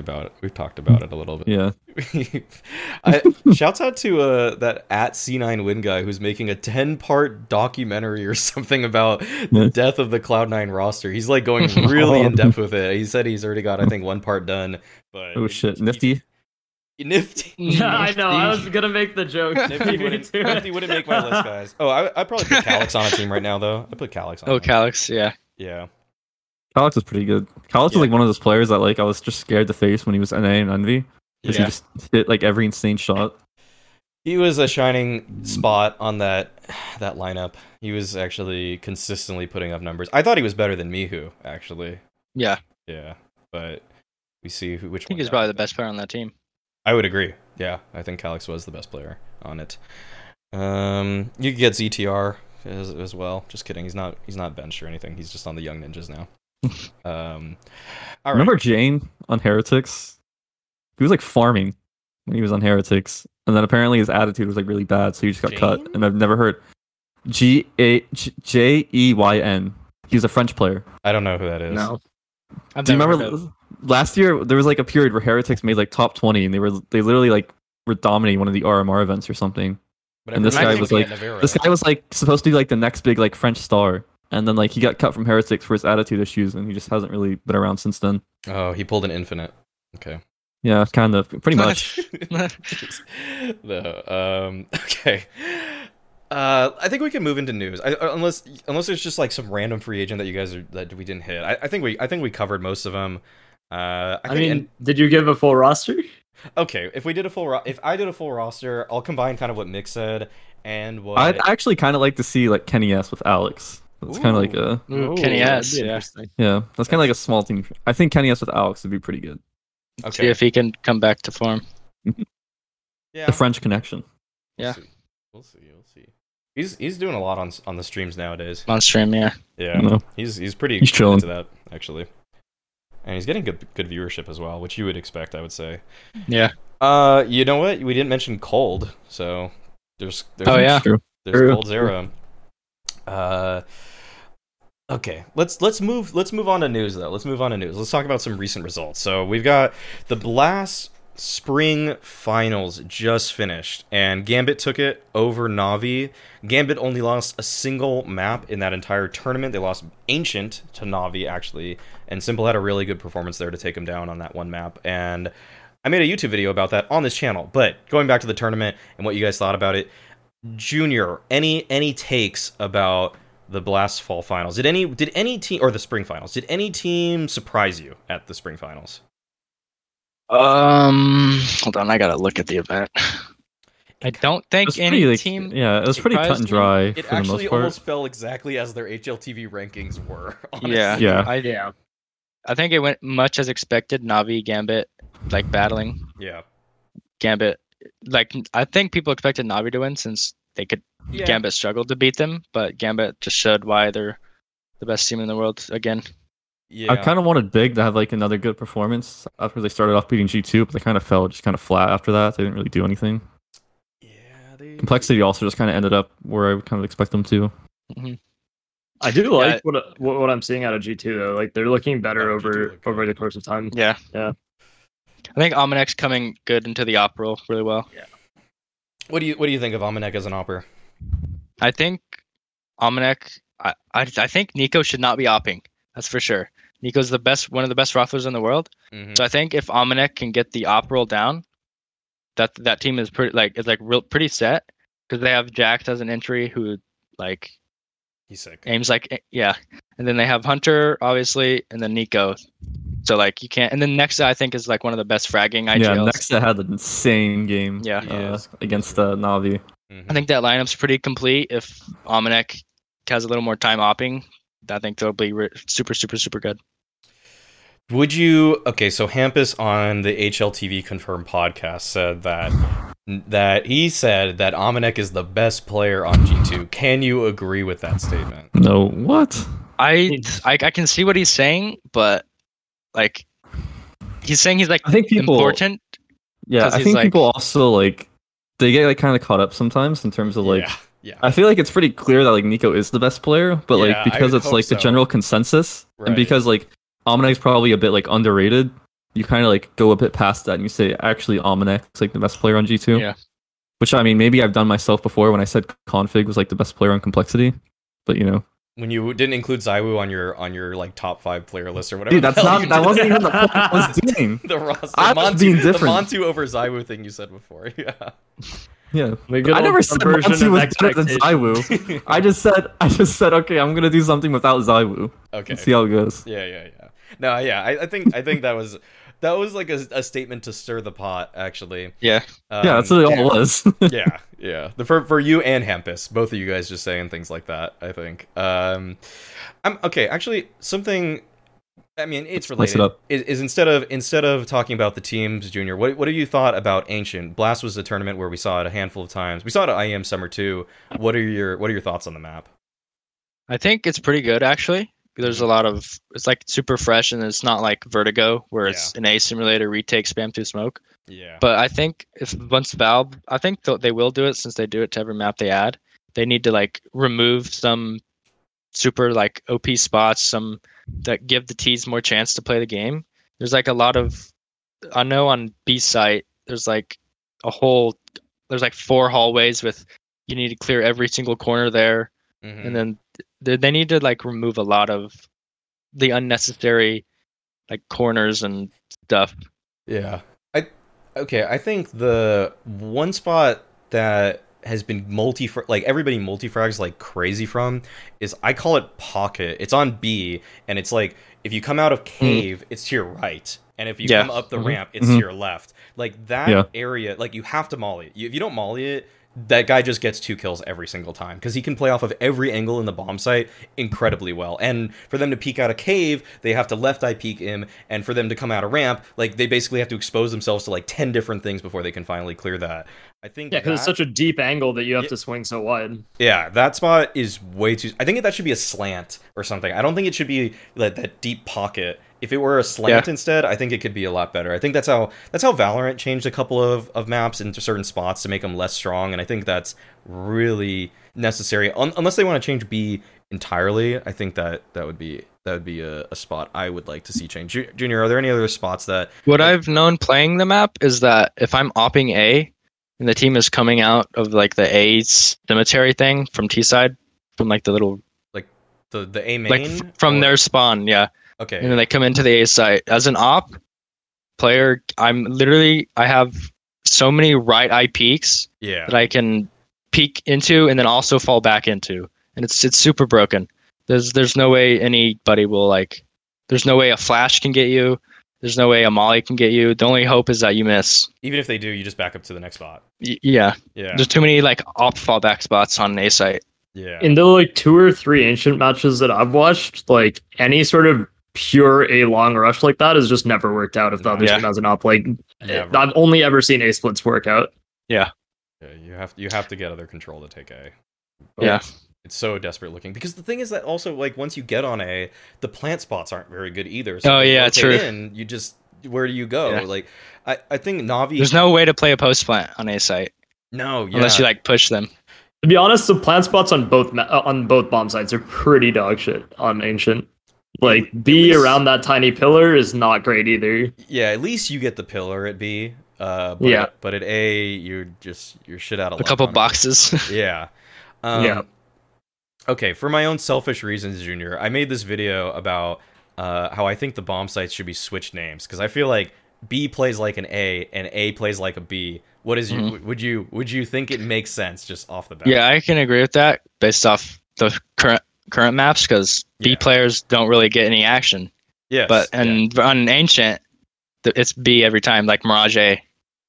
about it a little bit. Yeah. Shouts out to that @C9Win guy who's making a 10-part documentary or something about the death of the Cloud9 roster. He's like going really in depth with it. He said he's already got I think one part done. But Nifty. Nifty. Yeah, I know. I was gonna make the joke. Nifty wouldn't make my list, guys. Oh, I probably put Calix on a team right now though. I put Calix on. Oh, Calix. Yeah. Yeah. Calix is pretty good. Calix is like one of those players that like I was just scared to face when he was NA and Envy. Because he just hit like every insane shot. He was a shining spot on that lineup. He was actually consistently putting up numbers. I thought he was better than Mihu, actually. Yeah. Yeah. But we see which one. I think he's probably the best player on that team. I would agree. Yeah. I think Calix was the best player on it. You could get ZTR as well. Just kidding. He's not benched or anything. He's just on the Young Ninjas now. All right. Remember Jane on Heretics? He was like farming. when he was on Heretics, and then apparently his attitude was like really bad, so he just got cut. And I've never heard Jeyn. He was a French player. I don't know who that is. No. Do you remember last year there was like a period where Heretics made like top 20, and they literally like were dominating one of the RMR events or something. Whatever. And this guy was like supposed to be like the next big like French star, and then like he got cut from Heretics for his attitude issues, and he just hasn't really been around since then. Oh, he pulled an Infinite. Okay. Yeah, kind of, pretty much. No. Okay. I think we can move into news, unless there's just like some random free agent that you guys that we didn't hit. I think we covered most of them. Did you give a full roster? Okay, if I did a full roster, I'll combine kind of what Mick said and what I'd actually kind of like to see, like Kenny S with Alex. That's kind of like a Kenny S. Yeah, that's kind of like a small thing. I think Kenny S with Alex would be pretty good. Okay. See if he can come back to form. Yeah, the French connection. Yeah, we'll see. He's doing a lot on the streams nowadays. On stream, yeah. Yeah, no. He's pretty excited to that actually, and he's getting good viewership as well, which you would expect, I would say. Yeah. You know what? We didn't mention Cold, so there's True. Cold Zero. Okay, let's move on to news though. Let's talk about some recent results. So we've got the Blast Spring Finals just finished, and Gambit took it over Navi. Gambit only lost a single map in that entire tournament. They lost Ancient to Navi actually, and Simple had a really good performance there to take them down on that one map. And I made a YouTube video about that on this channel. But going back to the tournament and what you guys thought about it, Junior, any takes about the Blast Fall Finals? Did any team, or the Spring Finals, did any team surprise you at the Spring Finals? Hold on, I gotta look at the event. I don't think any team. Yeah, it was pretty cut and dry. It actually almost fell exactly as their HLTV rankings were. Honestly. Yeah. I think it went much as expected. Navi, Gambit, like battling. Yeah. Gambit, like I think people expected Navi to win since they could. Yeah. Gambit struggled to beat them, but Gambit just showed why they're the best team in the world again. Yeah. I kind of wanted Big to have like another good performance after they started off beating G2, but they kind of fell just kind of flat after that. They didn't really do anything. Yeah, Complexity also just kind of ended up where I would kind of expect them to. Mm-hmm. I do like what I'm seeing out of G2 though. Like they're looking better over the course of time. Yeah, yeah. I think Almanek's coming good into the op role really well. Yeah. What do you think of Almanek as an opper? I think Almanek. I think Nico should not be opping. That's for sure. Nico's one of the best Rothlers in the world. Mm-hmm. So I think if Almanek can get the op roll down, that team is pretty set because they have Jax as an entry who like he's sick. Aims like yeah, and then they have Hunter obviously, and then Nico. So like you can't, and then Nexa I think is like one of the best fragging IGLs. Yeah, Nexa had an insane game. Yeah, against Na'Vi. Mm-hmm. I think that lineup's pretty complete. If Almanek has a little more time opping, I think they'll be super, super, super good. Would you... Okay, so Hampus on the HLTV Confirmed podcast said that he said that Almanek is the best player on G2. Can you agree with that statement? No, what? I can see what he's saying, but like he's saying he's like I think people, important. Yeah, I think like, people also like... They get like kind of caught up sometimes in terms of like... Yeah. I feel like it's pretty clear that like Nico is the best player, but like because it's like the general consensus, right. And because like Almanek's probably a bit like underrated, you kind of like go a bit past that and you say actually Almanek's like the best player on G2. Yeah. Which I mean, maybe I've done myself before when I said Config was like the best player on Complexity, but you know. When you didn't include Zywoo on your like top 5 player list or whatever. Dude, that wasn't even the point I was doing. The roster. The Montu over Zywoo thing you said before. Yeah. Yeah. I never said Montu was better than Zywoo. I just said okay, I'm gonna do something without Zywoo. Okay. Let's see how it goes. Yeah. No, yeah. I think that was like a statement to stir the pot, actually. Yeah. That's really all it was. Yeah. For you and Hampus, both of you guys just saying things like that, I think. I'm okay, actually, something I mean, it's related. Is instead of talking about the teams, Junior, what have you thought about Ancient? Blast was a tournament where we saw it a handful of times. We saw it at IEM Summer 2. What are your thoughts on the map? I think it's pretty good, actually. There's a lot of, it's like super fresh, and it's not like Vertigo where it's an A simulator retake spam through smoke. Yeah. But I think if once Valve, I think they will do it, since they do it to every map they add. They need to like remove some super like OP spots, some that give the Ts more chance to play the game. There's like a lot of, I know on B site there's like a whole, there's like 4 hallways with, you need to clear every single corner there. Mm-hmm. And then they need to like remove a lot of the unnecessary like corners and stuff. Yeah. I think the one spot that has been everybody multi-frags like crazy from is, I call it Pocket. It's on B, and it's like if you come out of cave, it's to your right. And if you come up the ramp, it's to your left. Like that area, like you have to molly it. If you don't molly it, that guy just gets 2 kills every single time, because he can play off of every angle in the bomb site incredibly well. And for them to peek out a cave, they have to left eye peek him, and for them to come out a ramp, like they basically have to expose themselves to like 10 different things before they can finally clear that. I think because it's such a deep angle that you have to swing so wide. Yeah, that spot is way too. I think that should be a slant or something. I don't think it should be like that deep pocket. If it were a slant instead, I think it could be a lot better. I think that's how Valorant changed a couple of maps into certain spots to make them less strong, and I think that's really necessary. Unless they want to change B entirely, I think that would be a spot I would like to see change. Junior, are there any other spots that... What I've known playing the map is that if I'm opping A, and the team is coming out of like the A cemetery thing from T side, from like the little... Like the A main? Like from their spawn, yeah. Okay. And then they come into the A site. As an op player, I have so many right eye peaks that I can peek into and then also fall back into. And it's super broken. There's no way anybody will like, there's no way a flash can get you. There's no way a molly can get you. The only hope is that you miss. Even if they do, you just back up to the next spot. Yeah. There's too many like op fallback spots on an A site. Yeah. In the like 2 or 3 ancient matches that I've watched, like any sort of pure A long rush like that has just never worked out if the other team has an op. Like never. I've only ever seen A splits work out. Yeah, you have to get other control to take A. But it's so desperate looking, because the thing is that also like once you get on A, the plant spots aren't very good either. So true. You just, where do you go? Yeah. Like I think Navi. There's no way to play a post plant on A site. No, unless you like push them. To be honest, the plant spots on both bomb sites are pretty dog shit on ancient. Like B around that tiny pillar is not great either. Yeah, at least you get the pillar at B. But at A, you're shit out of luck. A couple boxes. Yeah. Okay, for my own selfish reasons, Junior, I made this video about how I think the bomb sites should be switched names, because I feel like B plays like an A and A plays like a B. What is would you think it makes sense just off the bat? Yeah, I can agree with that based off the current maps, because B players don't really get any action. Yes. But on ancient, it's B every time, like Mirage A.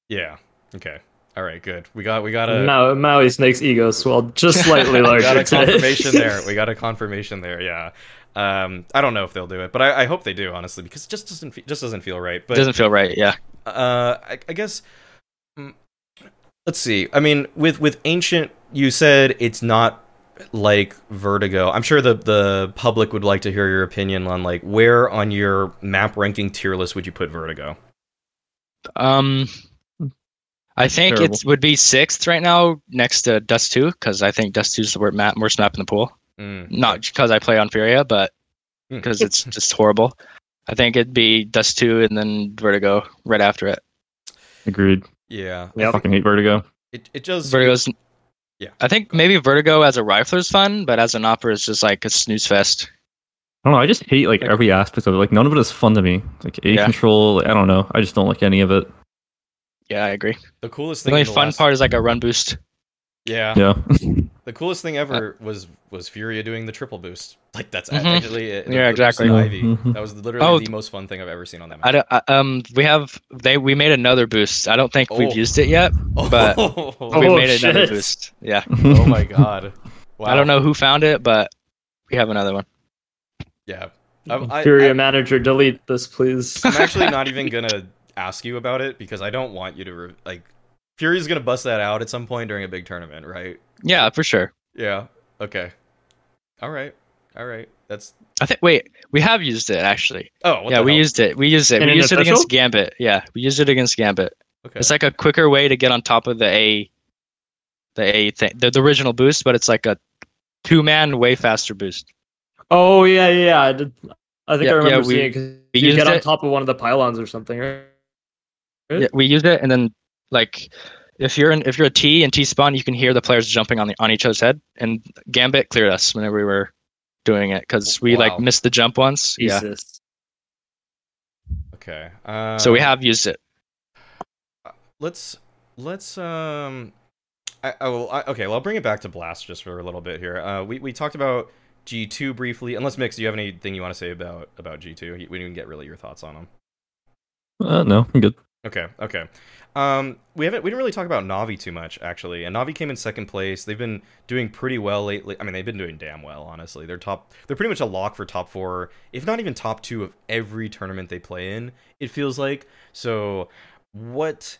Yeah. Okay. All right. Good. We got a Maui Snake's ego swelled just slightly larger. We got a confirmation there. Yeah. I don't know if they'll do it, but I hope they do, honestly, because it just doesn't feel right. But it doesn't feel right. Yeah. I guess. Let's see. I mean, with ancient, you said it's not like Vertigo. I'm sure the public would like to hear your opinion on like where on your map ranking tier list would you put Vertigo? I think it would be 6th right now, next to Dust 2, because I think Dust 2 is the worst map in the pool. Not because I play on Furia, but because it's just horrible. I think it'd be Dust 2 and then Vertigo right after it. Agreed. Yeah, I fucking hate Vertigo. It just Vertigo's. Yeah, I think maybe Vertigo as a rifler is fun, but as an opera, it's just like a snooze fest. I don't know. I just hate like every aspect of it. Like none of it is fun to me. Like A control. Like, I don't know. I just don't like any of it. Yeah, I agree. The coolest thing. The only fun part is like a run boost. Yeah. The coolest thing ever was Furia doing the triple boost. Like that's actually it. Yeah, exactly. Ivy. Mm-hmm. That was literally the most fun thing I've ever seen on that map. We made another boost. I don't think we've used it yet, but we made another boost. Yeah. Oh my god. Wow. I don't know who found it, but we have another one. Yeah. Furia manager, delete this, please. I'm actually not even gonna ask you about it, because I don't want you to Fury's gonna bust that out at some point during a big tournament, right? Yeah, for sure. Yeah. Okay. All right. That's. I think. Wait, we have used it actually. Oh, what yeah, we used it. We used it against Gambit. Yeah, we used it against Gambit. Okay. It's like a quicker way to get on top of the A thing, the original boost, but it's like a 2-man, way faster boost. Oh yeah. I think I remember seeing it. You get on top of one of the pylons or something, right? Yeah, we used it, and then like if you're a T and T spawn, you can hear the players jumping on each other's head. And Gambit cleared us whenever we were doing it because we missed the jump once. Jesus. Yeah. Okay. So we have used it. Let's. I'll bring it back to Blast just for a little bit here. We talked about G2 briefly. Unless, Mix, do you have anything you want to say about G2? We didn't get really your thoughts on them. No, I'm good. Okay. We didn't really talk about Navi too much, actually. And Navi came in second place. They've been doing pretty well lately. I mean, they've been doing damn well, honestly. They're pretty much a lock for top 4, if not even top 2 of every tournament they play in, it feels like. So, what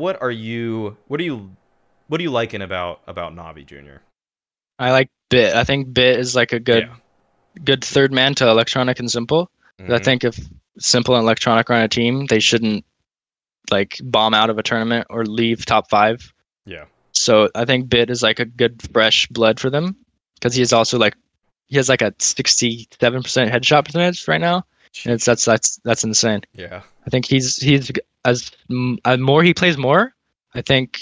are you liking about Navi, Junior? I like Bit. I think Bit is like a good third man to Electronic and Simple. Mm-hmm. I think if Simple and Electronic are on a team, they shouldn't like bomb out of a tournament or leave top 5. Yeah. So I think Bit is like a good fresh blood for them because he has like a 67% headshot percentage right now. Jeez. And that's insane. Yeah. I think he's as more he plays more, I think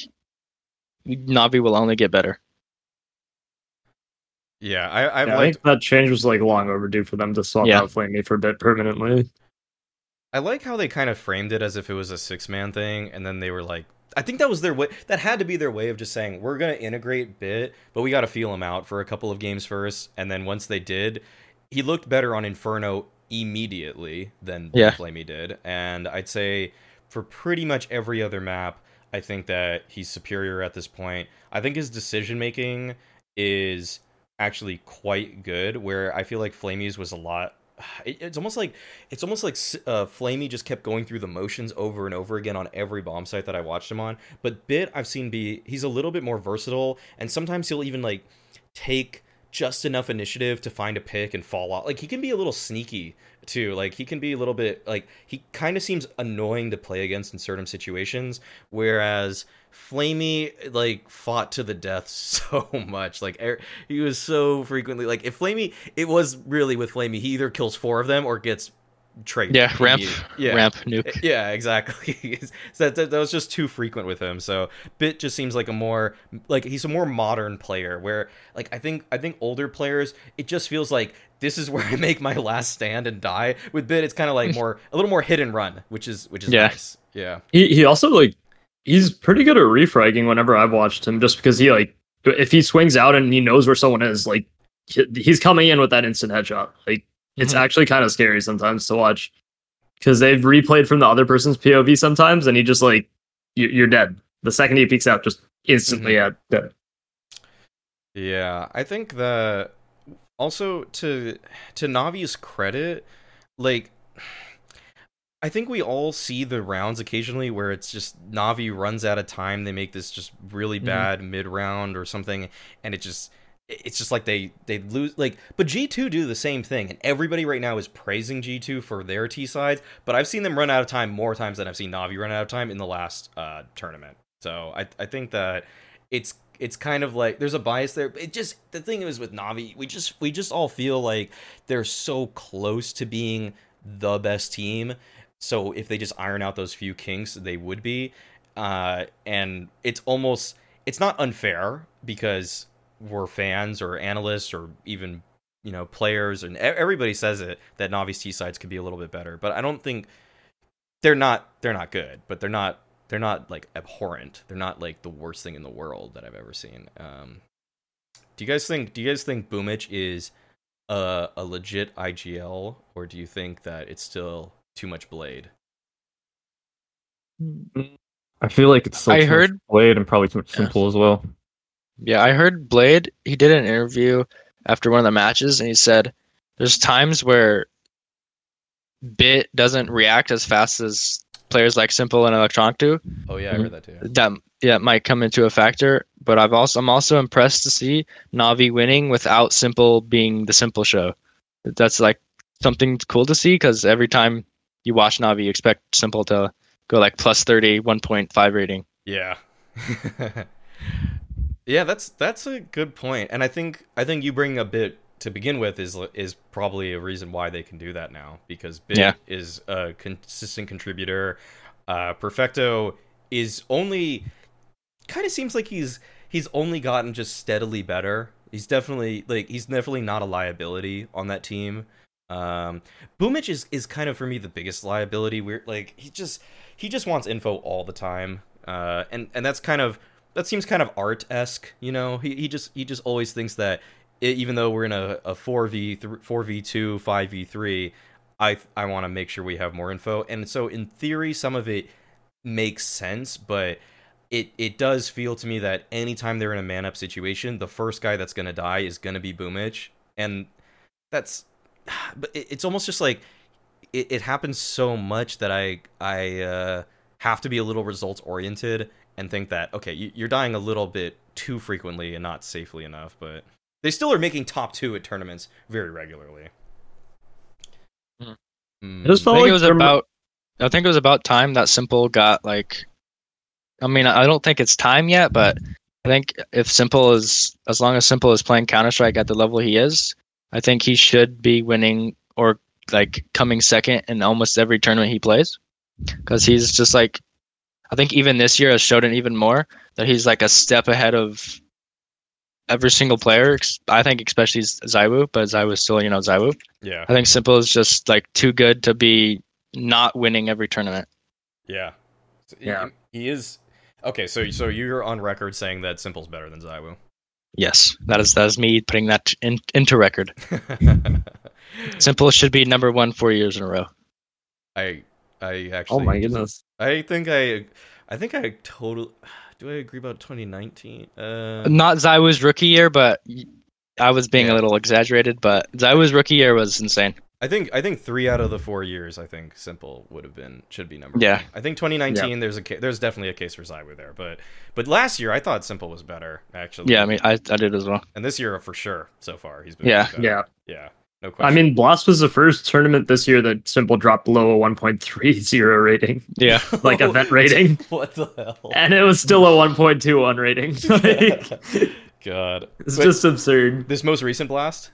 Navi will only get better. Yeah, I think that change was like long overdue for them to swap out Flamey for a bit permanently. I like how they kind of framed it as if it was a 6-man thing, and then they were like, I think that was their way. That had to be their way of just saying we're gonna integrate Bit, but we got to feel him out for a couple of games first, and then once they did, he looked better on Inferno immediately than Flamey did, and I'd say for pretty much every other map. I think that he's superior at this point. I think his decision-making is actually quite good, where I feel like Flamey's was a lot... It's almost like Flamey just kept going through the motions over and over again on every bomb site that I watched him on. But Bit, I've seen he's a little bit more versatile, and sometimes he'll even like take just enough initiative to find a pick and fall off. Like, he can be a little sneaky too. Like, he can be a little bit like, he kind of seems annoying to play against in certain situations, whereas Flamey like fought to the death so much. Like, he was so frequently like, if Flamey, it was really with Flamey, he either kills 4 of them or gets traded. Yeah, ramp, nuke. Yeah, exactly. that was just too frequent with him. So Bit just seems like he's a more modern player, where like I think older players, it just feels like this is where I make my last stand and die. With Bit, it's kind of like a little more hit and run, which is nice. Yeah. He also like, he's pretty good at refragging whenever I've watched him, just because he like, if he swings out and he knows where someone is, like he's coming in with that instant headshot. Like, it's actually kind of scary sometimes to watch, because they've replayed from the other person's POV sometimes, and he just like, you're dead. The second he peeks out, just instantly dead. Yeah, I think that also to Navi's credit, like, I think we all see the rounds occasionally where it's just Navi runs out of time. They make this just really bad mid round or something, and it's just like they lose, like, but G2 do the same thing, and everybody right now is praising G2 for their T sides, but I've seen them run out of time more times than I've seen Navi run out of time in the last tournament. So I think that it's kind of like there's a bias there. It just, the thing is with Navi, we just all feel like they're so close to being the best team, so if they just iron out those few kinks, they would be, and it's not unfair because we're fans or analysts or even, you know, players, and everybody says it, that Navi's T sides could be a little bit better, but I don't think they're not good, but they're not like abhorrent. They're not like the worst thing in the world that I've ever seen. Do you guys think Boomich is a legit IGL, or do you think that it's still too much Blade? I feel like it's still too much Blade, and probably too much Simple as well. Yeah, I heard Blade, he did an interview after one of the matches, and he said there's times where Bit doesn't react as fast as players like Simple and Electronic do. Oh yeah, I heard that too. That might come into a factor, but I'm also impressed to see Navi winning without Simple being the Simple show. that's like something cool to see, because every time you watch Navi, you expect Simple to go like plus 30, 1.5 rating. Yeah. Yeah, that's a good point. And I think you bring a Bit to begin with is probably a reason why they can do that now, because Bit is a consistent contributor. Perfecto is only kind of seems like he's only gotten just steadily better. He's definitely not a liability on that team. Boomich is kind of, for me, the biggest liability. We're like, he just wants info all the time. And that's kind of, that seems kind of Art-esque, you know, he just always thinks that even though we're in a 4v2, 5v3, I want to make sure we have more info. And so in theory, some of it makes sense, but it does feel to me that anytime they're in a man-up situation, the first guy that's going to die is going to be Boomich. And that's, but it's almost just like, it happens so much that I have to be a little results-oriented and think that, okay, you're dying a little bit too frequently and not safely enough, but they still are making top 2 at tournaments very regularly. Mm. I think it was about time that Simple got like, I mean, I don't think it's time yet, but I think if Simple is, as long as Simple is playing Counter-Strike at the level he is, I think he should be winning or like coming second in almost every tournament he plays, because he's just like, I think even this year has showed it even more that he's like a step ahead of every single player. I think especially Zywoo, but Zywoo's still, you know, Zywoo. Yeah. I think Simple is just like too good to be not winning every tournament. Yeah. Yeah. He is. Okay, so you're on record saying that Simple's better than Zywoo. Yes, that is me putting that into record. Simple should be number 1 4 years in a row. I actually. Oh my goodness. I think I totally. Do I agree about 2019? Not Zywoo's rookie year, but I was being a little exaggerated. But Zywoo's rookie year was insane. I think 3 out of the 4 years, I think Simple should be number one. I think 2019 there's definitely a case for Zywoo there, but last year I thought Simple was better actually. Yeah, I mean I did as well. And this year for sure so far he's been better. Yeah. No question. I mean, Blast was the first tournament this year that Simple dropped below a 1.30 rating. Yeah. Like event rating. What the hell? And it was still a 1.21 rating. Like, God. It's just absurd. This most recent Blast?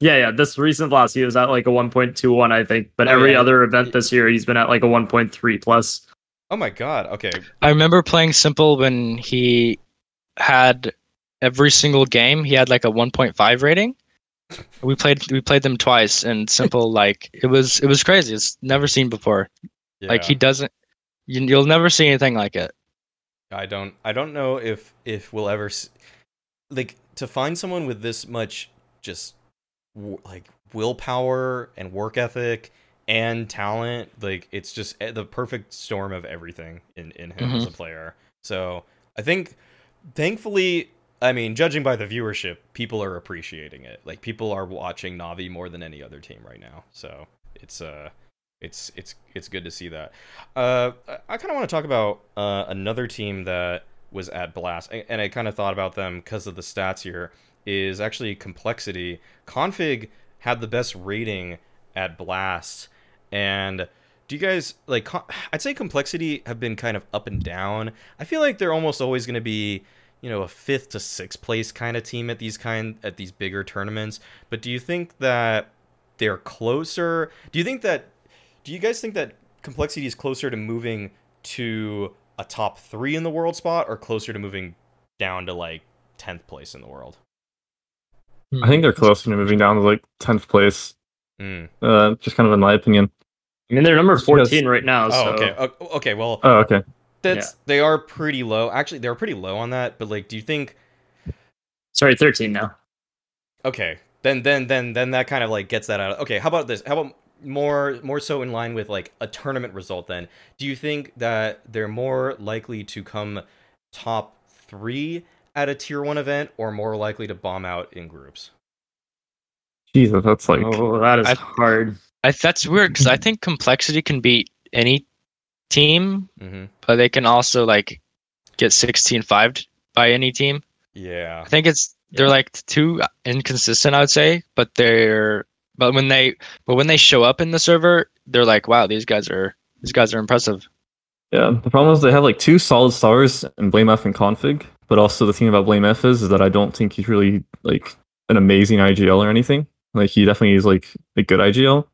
Yeah. This recent Blast, he was at like a 1.21, I think. But every other event this year, he's been at like a 1.3 plus. Oh my God. Okay. I remember playing Simple when he had every single game, he had like a 1.5 rating. We played them twice, and Simple like it was crazy. It's never seen before. Yeah. Like he doesn't, you'll never see anything like it. I don't know if we'll ever see, like, to find someone with this much just like willpower and work ethic and talent. Like, it's just the perfect storm of everything in him as a player. So I think, thankfully. I mean, judging by the viewership, people are appreciating it. Like, people are watching Navi more than any other team right now. So it's good to see that. I kind of want to talk about another team that was at Blast, and I kind of thought about them because of the stats here, is actually Complexity. Config had the best rating at Blast, and do you guys, like, I'd say Complexity have been kind of up and down. I feel like they're almost always going to be, you know, a 5th to 6th place kind of team at these bigger tournaments. But do you think that they're closer? Do you guys think that Complexity is closer to moving to a top 3 in the world spot, or closer to moving down to like 10th place in the world? I think they're closer to moving down to like 10th place. Mm. Just kind of in my opinion. I mean, they're number 14 right now. Okay. Well. Oh, okay. They are pretty low. Actually, they're pretty low on that, but like, do you think... Sorry, 13 now. Okay. Then that kind of like gets that out of... Okay, how about this? How about more so in line with like a tournament result then? Do you think that they're more likely to come top 3 at a tier 1 event, or more likely to bomb out in groups? Jesus, that's like... Oh, that is hard. That's weird, because I think Complexity can beat any team, but they can also like get 16-5'd by any team. Yeah, I think they're like too inconsistent, I would say, but they're But when they show up in the server, they're like, wow, these guys are impressive. Yeah, the problem is they have like two solid stars in BlameF and Config, but also the thing about BlameF is that I don't think he's really like an amazing IGL or anything. Like he definitely is like a good IGL,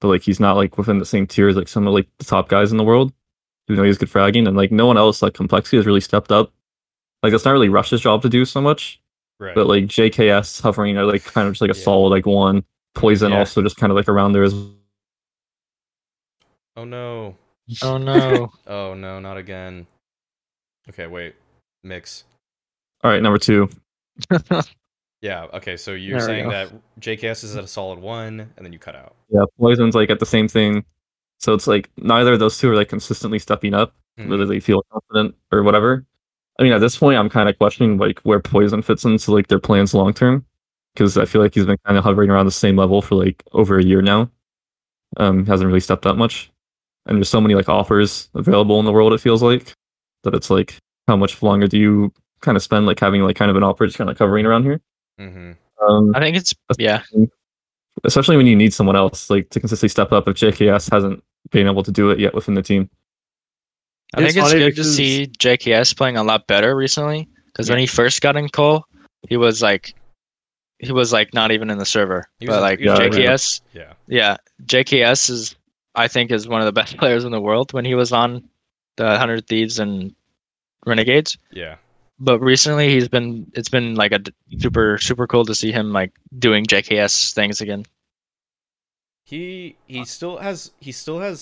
but like he's not like within the same tier as like some of like the top guys in the world. Even though he's good fragging, and like no one else like Complexity has really stepped up. Like that's not really Rush's job to do so much. Right. But like JKS hovering are like kind of just like a solid like one. Poison also just kind of like around there as well. Oh no. Oh no. Oh no, not again. Okay, wait. Mix. Alright, number two. Yeah, okay, so you're saying that JKS is at a solid one, and then you cut out. Yeah, Poison's like at the same thing. So it's like neither of those two are like consistently stepping up, whether they feel confident or whatever. I mean, at this point, I'm kind of questioning like where Poison fits into like their plans long term, because I feel like he's been kind of hovering around the same level for like over a year now. Hasn't really stepped up much, and there's so many like offers available in the world. It feels like that it's like how much longer do you kind of spend like having like kind of an offer just kind of covering around here. Mm-hmm. I think it's especially when you need someone else like to consistently step up. If JKS hasn't been able to do it yet within the team. I think it's good to see JKS playing a lot better recently, because when he first got in Cole, he was like not even in the server. But like JKS, JKS is, I think, is one of the best players in the world when he was on the 100 Thieves and Renegades. Yeah. But recently it's been like a super, super cool to see him like doing JKS things again. He still has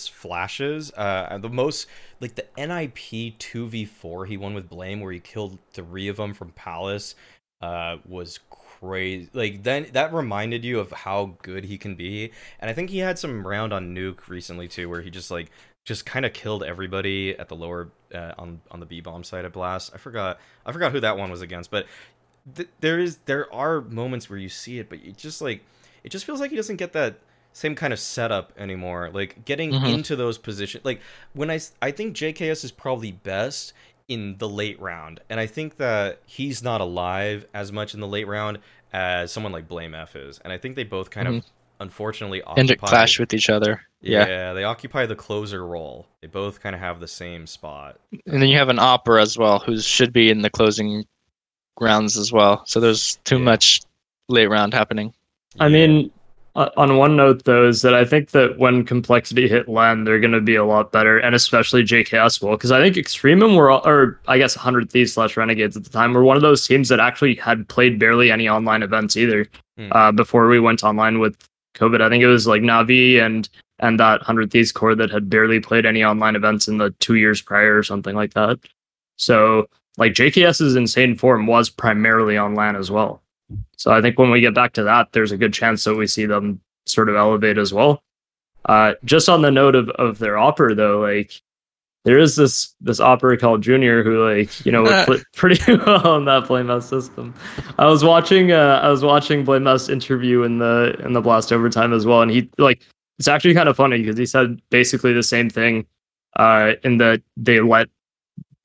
flashes. The most like the NIP 2v4 he won with Blame, where he killed 3 of them from Palace, was crazy. Like then that reminded you of how good he can be. And I think he had some round on Nuke recently too, where he just kind of killed everybody at the lower on the B bomb side of Blast. I forgot who that one was against, but there are moments where you see it, but it just feels like he doesn't get that same kind of setup anymore, like getting into those positions. Like when I think JKS is probably best in the late round, and I think that he's not alive as much in the late round as someone like BlameF is, and I think they both kind of unfortunately clash with each other. Yeah, they occupy the closer role. They both kind of have the same spot. And then you have an Opera as well, who should be in the closing rounds as well. So there's too much late round happening. I mean, on one note, though, is that I think that when Complexity hit LAN, they're going to be a lot better, and especially JKS will, because I think Extremum were, or I guess 100 Thieves / Renegades at the time, were one of those teams that actually had played barely any online events either before we went online with COVID. I think it was like Navi and that 100 Thieves core that had barely played any online events in the 2 years prior or something like that. So like JKS's insane form was primarily on LAN as well. So I think when we get back to that, there's a good chance that we see them sort of elevate as well. Just on the note of their Opera, though, like there is this Opera called Junior who, like, you know, would flip pretty well on that BlameF system. I was watching BlameF's interview in the Blast overtime as well, and he, like, it's actually kind of funny because he said basically the same thing, in that they let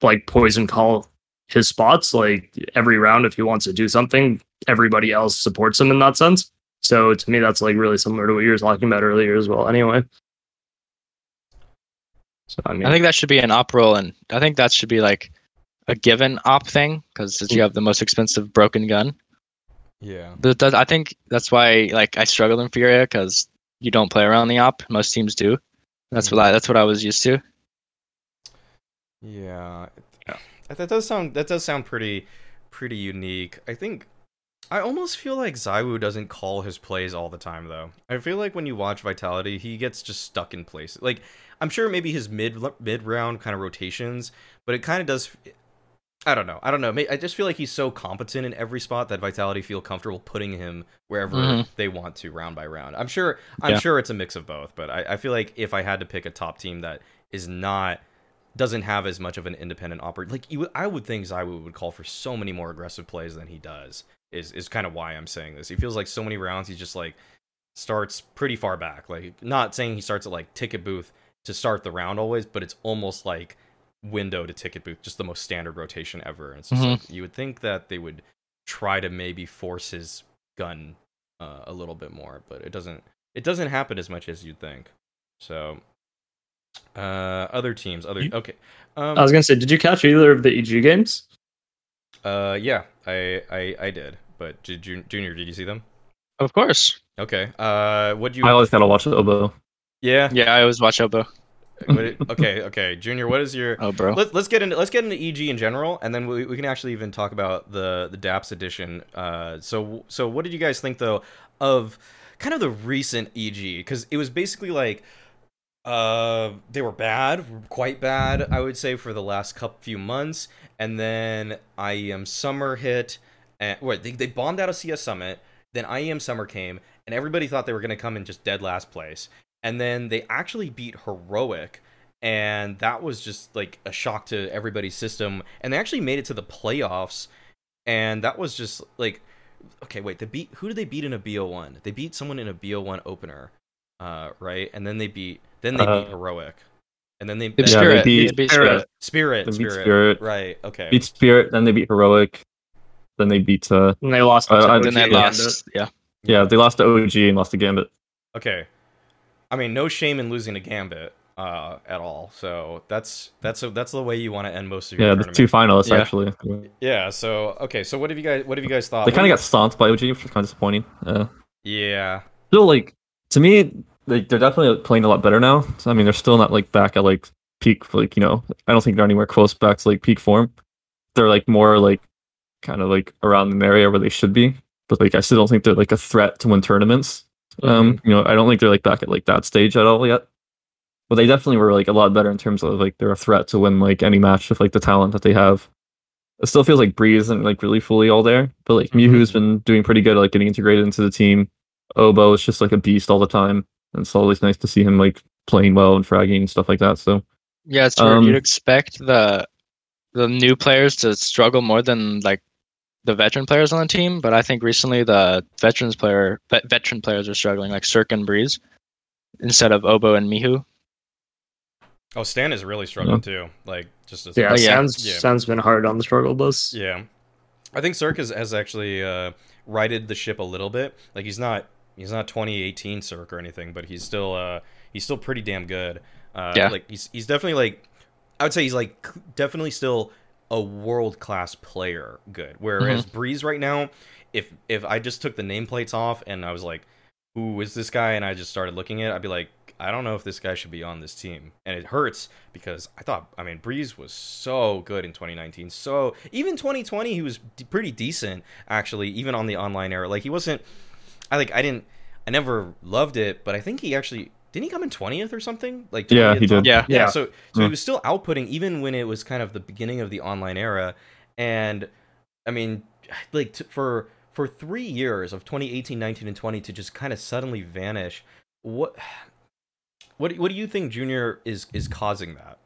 like Poison call his spots like every round. If he wants to do something, everybody else supports him in that sense. So to me, that's like really similar to what you were talking about earlier as well. Anyway, so I mean, I think that should be an op role, and I think that should be like a given op thing, because you have the most expensive broken gun. Yeah, I think that's why like I struggled in Furia, because you don't play around the op. Most teams do. That's what I was used to. Yeah. That does sound pretty unique. I think I almost feel like Zywoo doesn't call his plays all the time though. I feel like when you watch Vitality, he gets just stuck in places. Like I'm sure maybe his mid round kind of rotations, but it kind of does. I don't know. I just feel like he's so competent in every spot that Vitality feel comfortable putting him wherever they want to, round by round. I'm sure it's a mix of both, but I feel like if I had to pick a top team that is not, doesn't have as much of an independent operator, like I would think Zywoo would call for so many more aggressive plays than he does, is kind of why I'm saying this. He feels like so many rounds he just like starts pretty far back. Like not saying he starts at like ticket booth to start the round always, but it's almost like window to ticket booth, just the most standard rotation ever. And it's just like, you would think that they would try to maybe force his gun a little bit more, but it doesn't it doesn't happen as much as you'd think. So, other teams, okay. I was gonna say, did you catch either of the EG games? Yeah, I did. But did you, Junior? Did you see them? Of course. Okay. What do you? I always gotta watch Oboe. Yeah. I always watch Oboe. Okay. Junior, what is your? Oh, bro. Let's get into EG in general, and then we can actually even talk about the Daps edition. So what did you guys think though of kind of the recent EG? Because it was basically like, they were bad, quite bad, I would say, for the last few months, and then IEM Summer hit, and they bombed out of CS Summit. Then IEM Summer came, and everybody thought they were gonna come in just dead last place. And then they actually beat Heroic, and that was just like a shock to everybody's system. And they actually made it to the playoffs, and that was just like, okay, wait, who did they beat in a BO1? They beat someone in a BO1 opener, right? And then they beat Heroic, and then they beat Spirit, right? Okay, beat Spirit, then they beat Heroic, then they beat and they lost. They lost to OG and lost to Gambit. Okay. I mean, no shame in losing to Gambit at all. So that's the way you want to end most of your tournament. The two finalists actually. Yeah. So okay. So what have you guys thought? They kind of got stomped by OG, which was kind of disappointing. Yeah. Still, like, to me, they're definitely playing a lot better now. So, I mean, they're still not like back at like peak. Like, you know, I don't think they're anywhere close back to like peak form. They're like more like kind of like around the area where they should be. But like, I still don't think they're like a threat to win tournaments. You know, I don't think they're like back at like that stage at all yet, but they definitely were like a lot better in terms of like they're a threat to win like any match with like the talent that they have. It still feels like Breeze isn't like really fully all there, but like Mihu's been doing pretty good at like getting integrated into the team. Oboe is just like a beast all the time, and it's always nice to see him like playing well and fragging and stuff like that. So yeah, it's weird. You'd expect the new players to struggle more than like the veteran players on the team, but I think recently the veteran players are struggling, like Cirque and Breeze, instead of Oboe and Mihu. Oh, Stan is really struggling too. Like, just as Stan's been hard on the struggle bus. Yeah, I think Cirque has actually righted the ship a little bit. Like, he's not 2018 Cirque or anything, but he's still pretty damn good. Like he's definitely like, I would say he's like definitely still a world-class player good. Whereas Breeze right now, if I just took the nameplates off and I was like, who is this guy? And I just started looking at it, I'd be like, I don't know if this guy should be on this team. And it hurts because I mean, Breeze was so good in 2019. So even 2020, he was pretty decent, actually, even on the online era. Like, he wasn't, I never loved it, but I think he actually, didn't he come in 20th or something? Like, yeah, he did. Yeah. So he was still outputting even when it was kind of the beginning of the online era. And I mean, like for 3 years of 2018, 19, and 20 to just kind of suddenly vanish. What do you think, Junior, is causing that?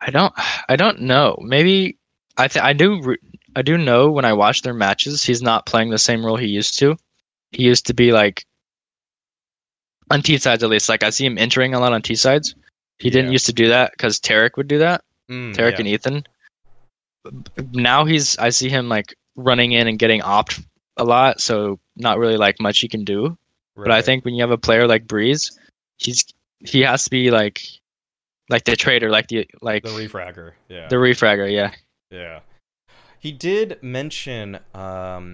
I don't know. Maybe I do know when I watch their matches, he's not playing the same role he used to. He used to be like, on T-sides, at least. Like, I see him entering a lot on T-sides. He didn't used to do that because Tarek would do that. Tarek and Ethan. Now I see him, like, running in and getting opt a lot, so not really, like, much he can do. Right. But I think when you have a player like Breeze, he has to be, like the traitor, like... The refragger, yeah. The refragger, yeah. Yeah. He did mention... I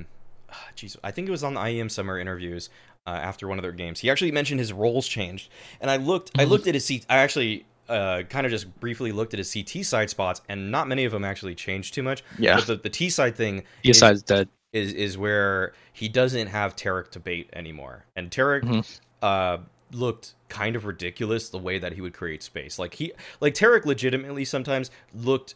think it was on the IEM Summer interviews... after one of their games, he actually mentioned his roles changed, and I looked at his CT. I actually kind of just briefly looked at his CT side spots, and not many of them actually changed too much. Yeah, but the T side thing is where he doesn't have Tarek to bait anymore, and Tarek looked kind of ridiculous the way that he would create space. Like Tarek legitimately sometimes looked.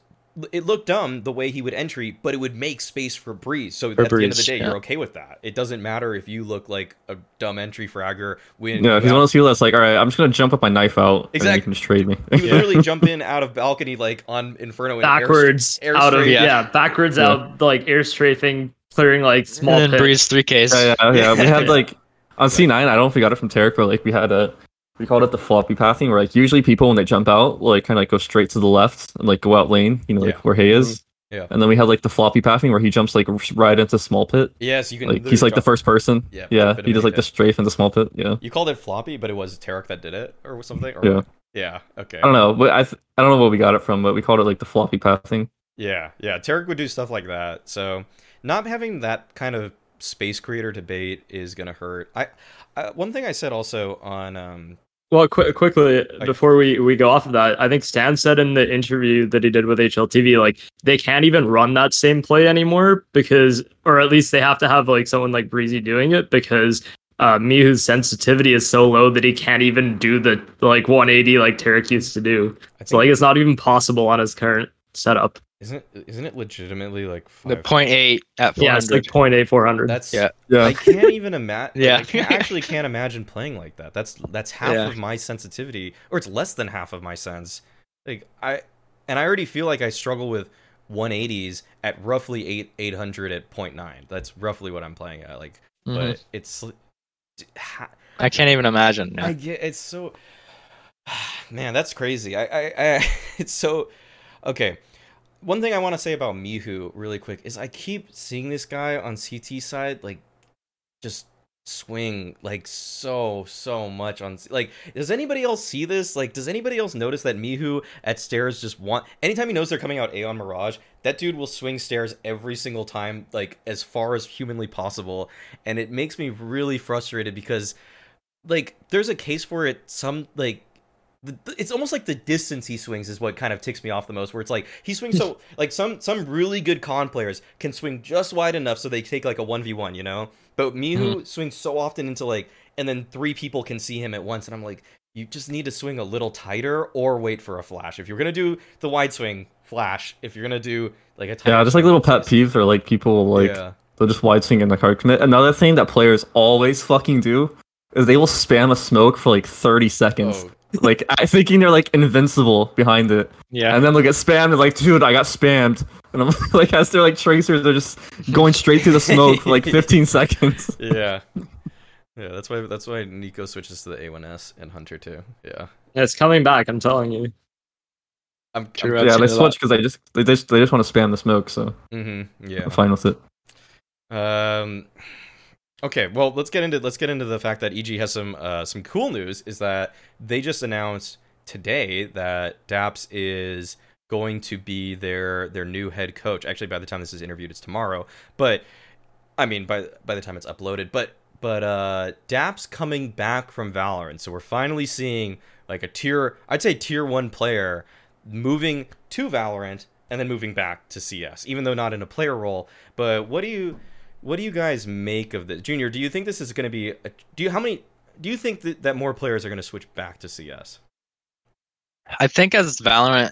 It looked dumb the way he would entry, but it would make space for Breeze. So at the end of the day, you're okay with that. It doesn't matter if you look like a dumb entry fragger. No, he's one of those people that's like, all right, I'm just going to jump with my knife out. Exactly. And you can just trade me. He would literally jump in out of balcony, like on Inferno. And backwards air out of, backwards out, like air strafing, clearing like small and then pit. Breeze 3Ks. Yeah. We had like, on C9, I don't know if we got it from Tarek, but like we had a... We called it the floppy pathing, where like usually people when they jump out, like kind of like go straight to the left and like go out lane, you know, like where he is. Yeah. And then we had like the floppy pathing where he jumps like right into small pit. Yes, you can. Like, he's like the first person. Yeah. Yeah. He does like the strafe into small pit. Yeah. You called it floppy, but it was Tarek that did it or something. Or... Yeah. Yeah. Okay. I don't know, but I don't know what we got it from, but we called it like the floppy pathing. Yeah. Yeah. Tarek would do stuff like that. So not having that kind of space creator to bait is gonna hurt. One thing I said also on. Well, quickly, before we go off of that, I think Stan said in the interview that he did with HLTV, like, they can't even run that same play anymore because, or at least they have to have, like, someone like Breezy doing it because Mihu's sensitivity is so low that he can't even do the, like, 180 like Tarek used to do. So, like, it's not even possible on his current setup. Isn't it legitimately like 0.8 at 400? Yeah, it's like 0.8 400. That's yeah. I can't even imagine. Yeah, I actually can't imagine playing like that. That's half of my sensitivity, or it's less than half of my sense. Like I already feel like I struggle with 180s at roughly 800 at 0.9. That's roughly what I'm playing at. Like, but it's I can't even imagine. No. I get it's so man, that's crazy. I it's so okay. One thing I want to say about Mihu really quick is I keep seeing this guy on CT side like just swing like so much on like. Does anybody else see this? Like, does anybody else notice that Mihu at stairs just want anytime he knows they're coming out A on Mirage, that dude will swing stairs every single time like as far as humanly possible, and it makes me really frustrated because like there's a case for it some like. It's almost like the distance he swings is what kind of ticks me off the most, where it's like he swings so like some really good con players can swing just wide enough so they take like a 1v1, you know, but Mihu swings so often into like and then three people can see him at once, and I'm like, you just need to swing a little tighter or wait for a flash. If you're gonna do the wide swing, flash. If you're gonna do like a tighter, just like little pet peeves or like people like they'll just wide swing in the hard commit. Another thing that players always fucking do is they will spam a smoke for like 30 seconds. Oh. Like, I thinking they're, like, invincible behind it. Yeah. And then they'll get spammed, and like, dude, I got spammed. And I'm like, as they're, like, tracers, they're just going straight through the smoke for, like, 15 seconds. Yeah. Yeah, that's why Nico switches to the A1S and Hunter, too. Yeah. Yeah, it's coming back, I'm telling you. I'm yeah, they switch because they just want to spam the smoke, so. Mm-hmm. Yeah. I'm fine with it. Okay, well, let's get into the fact that EG has some cool news. Is that they just announced today that Daps is going to be their new head coach. Actually, by the time this is interviewed, it's tomorrow. But I mean, by the time it's uploaded, but Daps coming back from Valorant, so we're finally seeing like a tier one player moving to Valorant and then moving back to CS, even though not in a player role. But What do you guys make of this? Junior, do you think this is going to be... Do you think that more players are going to switch back to CS? I think as Valorant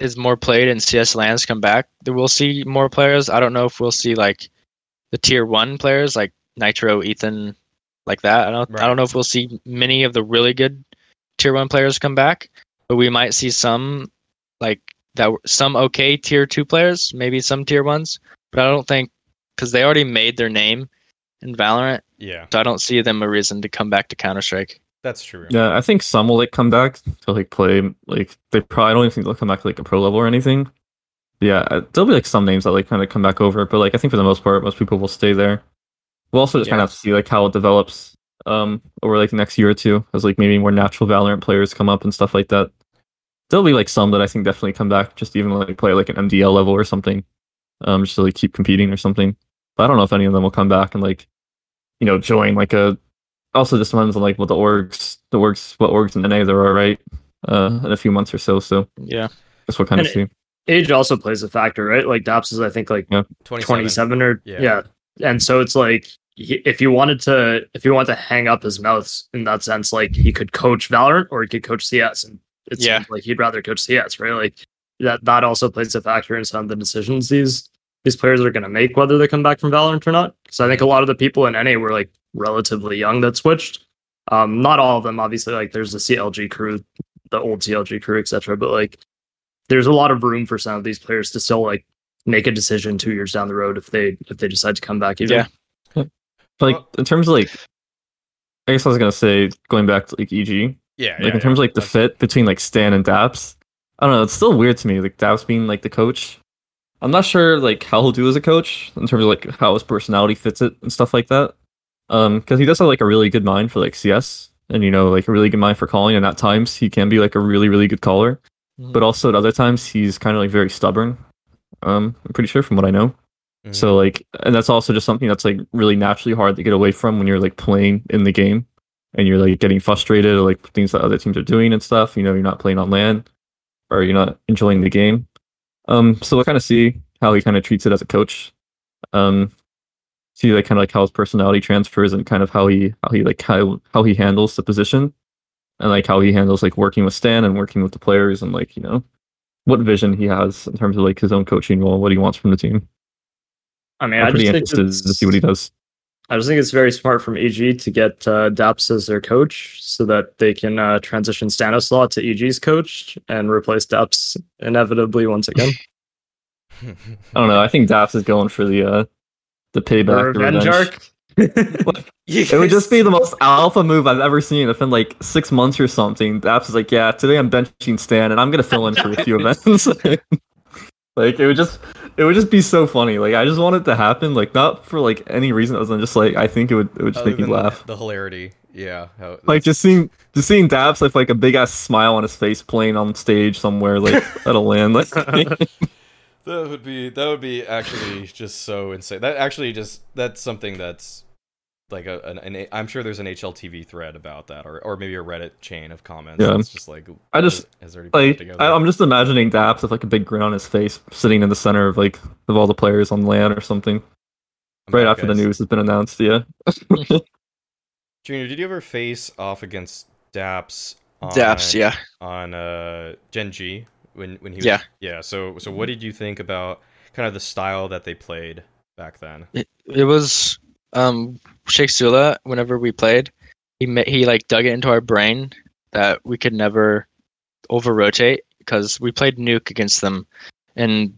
is more played and CS lands come back, we'll see more players. I don't know if we'll see, like, the tier one players, like Nitro, Ethan, like that. I don't know if we'll see many of the really good tier one players come back, but we might see some, like, that some okay tier two players, maybe some tier ones, but I don't think... Because they already made their name in Valorant, so I don't see them a reason to come back to Counter-Strike. That's true. Yeah, I think some will like come back to like play. Like they probably I don't even think they'll come back to like a pro level or anything. Yeah, there'll be like some names that like kind of come back over, but like I think for the most part, most people will stay there. We'll also just kind of have to see like how it develops over like the next year or two, as like maybe more natural Valorant players come up and stuff like that. There'll be like some that I think definitely come back, just even like play like an MDL level or something, just to like keep competing or something. I don't know if any of them will come back and like, you know, join like a. Also, just depends on like what what orgs in NA there are, right? In a few months or so. So yeah, that's what kind and of team. Age also plays a factor, right? Like Daps is, I think, like 27 or and so it's like if you want to hang up his mouth in that sense, like he could coach Valorant or he could coach CS, and it's like he'd rather coach CS, right? Like that also plays a factor in some of the decisions these players are going to make, whether they come back from Valorant or not. So I think a lot of the people in NA were like relatively young that switched. Not all of them, obviously. Like there's the CLG crew, the old CLG crew, etc. But like there's a lot of room for some of these players to still like make a decision 2 years down the road if they decide to come back. Even. Yeah. Like in terms of like, I guess I was gonna say going back to like EG. Yeah. Like in terms of like the fit between like Stan and Daps, I don't know. It's still weird to me. Like Daps being like the coach. I'm not sure like how he'll do as a coach in terms of like how his personality fits it and stuff like that. Because he does have like a really good mind for like CS and, you know, like a really good mind for calling, and at times he can be like a really, really good caller. Mm-hmm. But also at other times he's kind of like very stubborn. I'm pretty sure from what I know. Mm-hmm. So like, and that's also just something that's like really naturally hard to get away from when you're like playing in the game and you're like getting frustrated or like things that other teams are doing and stuff. You know, you're not playing on LAN or you're not enjoying the game. So we'll kind of see how he kind of treats it as a coach. See like kind of like how his personality transfers and kind of how he handles the position and like how he handles like working with Stan and working with the players and like, you know, what vision he has in terms of like his own coaching role, what he wants from the team. I mean, I'm pretty interested to see what he does. I just think it's very smart from EG to get Daps as their coach so that they can transition Stanislaw to EG's coach and replace Daps inevitably once again. I don't know. I think Daps is going for the payback. Revenge arc? It would just be the most alpha move I've ever seen. If in like 6 months or something, Daps is like, yeah, today I'm benching Stan and I'm going to fill in for a few events. Like, it would just be so funny. Like, I just want it to happen. Like, not for like any reason other than just like I think it would just make me laugh. The hilarity, yeah. Like just seeing Daps with like a big ass smile on his face playing on stage somewhere like at a LAN. Like, that would be actually just so insane. That's something that's like I'm sure there's an HLTV thread about that, or maybe a Reddit chain of comments. Yeah. It's just like I'm just imagining Daps with like a big grin on his face, sitting in the center of like of all the players on LAN or something. After the news has been announced, yeah. Junior, did you ever face off against Daps? Yeah. On Gen G when he was, yeah. So what did you think about kind of the style that they played back then? It was. Shake Zula, whenever we played, he like dug it into our brain that we could never over rotate because we played nuke against them in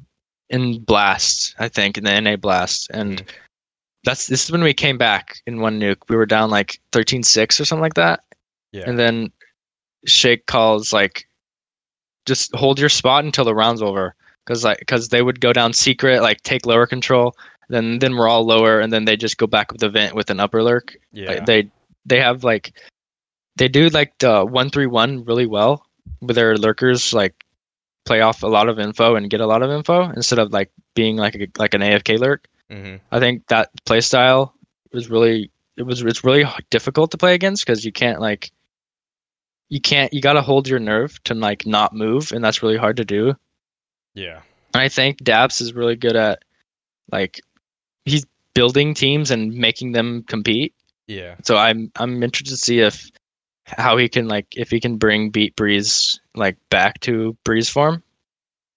blast, I think, in the NA blast, and this is when we came back in one nuke. We were down like 13-6 or something like that, yeah. And then Shake calls like, just hold your spot until the round's over, because they would go down secret, like take lower control. Then we're all lower, and then they just go back up the vent with an upper lurk. Yeah. Like they do the 1-3-1 really well, where their lurkers like play off a lot of info and get a lot of info instead of like being like an AFK lurk. Mm-hmm. I think that play style it's really difficult to play against because you gotta hold your nerve to like not move, and that's really hard to do. Yeah, and I think Daps is really good at like. He's building teams and making them compete. Yeah. So I'm interested to see if he can bring Beat Breeze like back to Breeze form.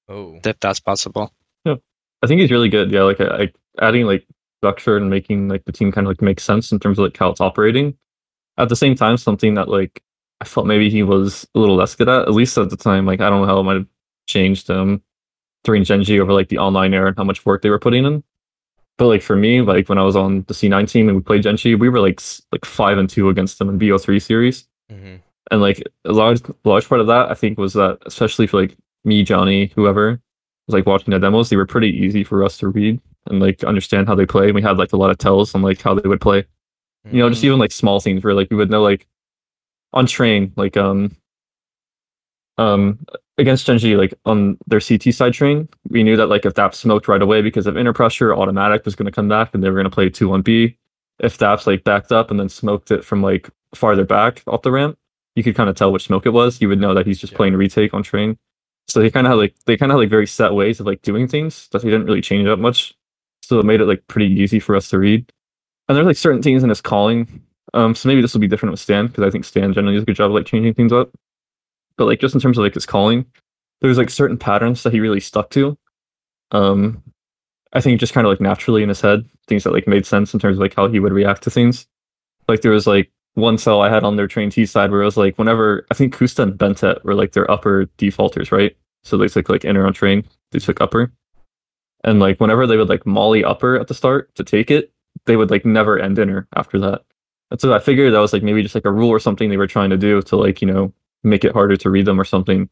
Oh. If that's possible. Yeah. I think he's really good. Yeah, like adding like structure and making like the team kind of like make sense in terms of like how it's operating. At the same time, something that like I felt maybe he was a little less good at least at the time. Like I don't know how it might have changed during Gen G over like the online era and how much work they were putting in. But like for me, like when I was on the C9 team and we played Gen G, we were like 5-2 against them in BO3 series, mm-hmm. And like a large part of that I think was that especially for like me, Johnny, whoever was like watching the demos, they were pretty easy for us to read and like understand how they play. We had like a lot of tells on like how they would play, mm-hmm. You know, just even like small things where like we would know like on train like against Gen G, like on their CT side train, we knew that like if Daps smoked right away because of inner pressure, Automatic was going to come back and they were going to play 2-1-B. If Daps like backed up and then smoked it from like farther back off the ramp, you could kind of tell which smoke it was. You would know that he's just playing retake on train. So they kind of had very set ways of like doing things that they didn't really change up much. So it made it like pretty easy for us to read. And there's like certain things in his calling. So maybe this will be different with Stan because I think Stan generally does a good job of like changing things up. But like just in terms of like his calling, there's like certain patterns that he really stuck to. I think just kind of like naturally in his head, things that like made sense in terms of like how he would react to things. Like there was like one cell I had on their train T side where it was like whenever I think Kusta and Bentet were like their upper defaulters, right? So they took like inner on train, they took upper. And like whenever they would like molly upper at the start to take it, they would like never end inner after that. And so I figured that was like maybe just like a rule or something they were trying to do to like, you know, make it harder to read them or something.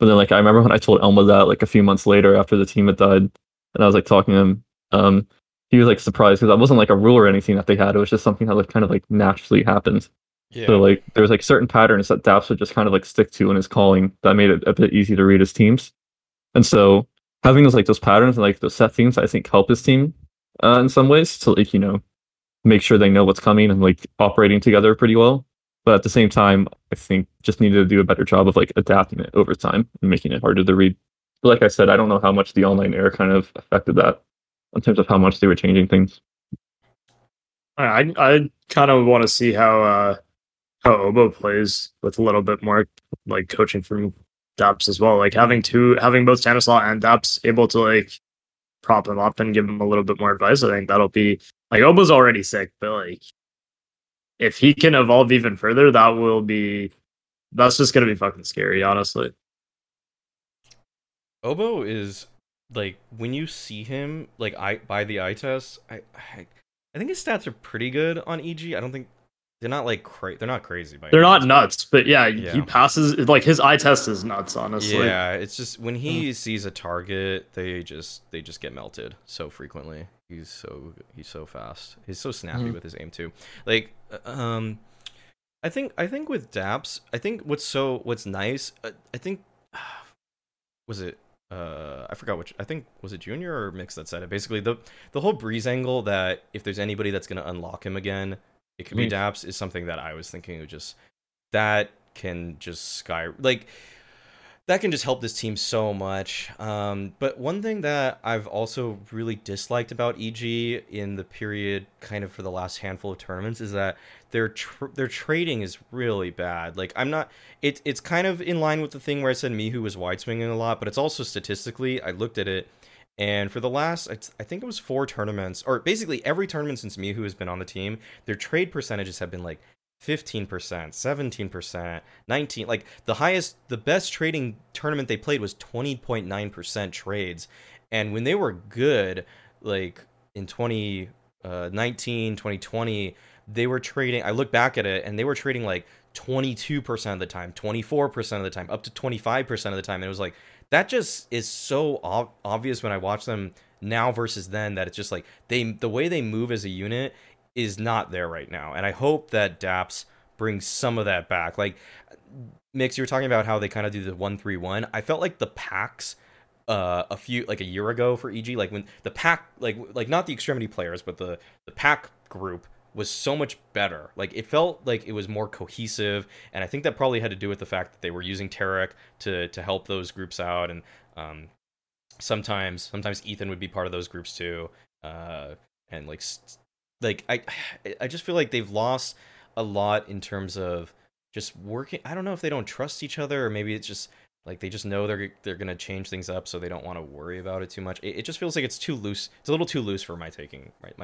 But then like I remember when I told Elma that like a few months later after the team had died, and I was like talking to him. He was like surprised because that wasn't like a rule or anything that they had. It was just something that like kind of like naturally happened. Yeah. So like there was like certain patterns that Daps would just kind of like stick to in his calling that made it a bit easy to read his teams. And so having those patterns and like those set themes, I think help his team in some ways to like, you know, make sure they know what's coming and like operating together pretty well. But at the same time, I think just needed to do a better job of like adapting it over time and making it harder to read. But like I said, I don't know how much the online era kind of affected that in terms of how much they were changing things. I kind of want to see how Oboe plays with a little bit more like coaching from Daps as well. Like having both Stanislaw and Daps able to like prop him up and give him a little bit more advice. I think that'll be like Oboe's already sick, but like if he can evolve even further, that's just gonna be fucking scary, honestly. Oboe is like, when you see him, like I think his stats are pretty good on EG. I don't think they're not like they're not crazy by any means. They're not nuts, but yeah, he passes like his eye test is nuts, honestly. Yeah, it's just when he sees a target, they just get melted so frequently. He's so fast. He's so snappy with his aim too. Like I think with Daps, I think what's nice, I think was it I forgot which, I think was it Junior or Mix that said it. Basically the whole Breeze angle that if there's anybody that's going to unlock him again, it could be Daps, is something that I was thinking would just that can just help this team so much. But one thing that I've also really disliked about EG in the period kind of for the last handful of tournaments is that their trading is really bad. Like it's kind of in line with the thing where I said Mihu was wide swinging a lot, but it's also statistically, I looked at it, and for the last, I think it was 4 tournaments, or basically every tournament since Mihu has been on the team, their trade percentages have been like 15%, 17%, 19%. Like the best trading tournament they played was 20.9% trades. And when they were good, like in 2019, 2020, they were trading, I look back at it and they were trading like 22% of the time, 24% of the time, up to 25% of the time. And it was like, that just is so obvious when I watch them now versus then, that it's just like the way they move as a unit is not there right now. And I hope that Daps brings some of that back. Like, Mix, you were talking about how they kind of do the 1-3-1. I felt like the packs a year ago for EG, like when the pack, like not the extremity players, but the pack group was so much better. Like it felt like it was more cohesive. And I think that probably had to do with the fact that they were using Tarek to help those groups out. And sometimes Ethan would be part of those groups too. And like I just feel like they've lost a lot in terms of just working. I don't know if they don't trust each other, or maybe it's just like they just know they're gonna change things up, so they don't want to worry about it too much. It just feels like it's too loose. It's a little too loose for my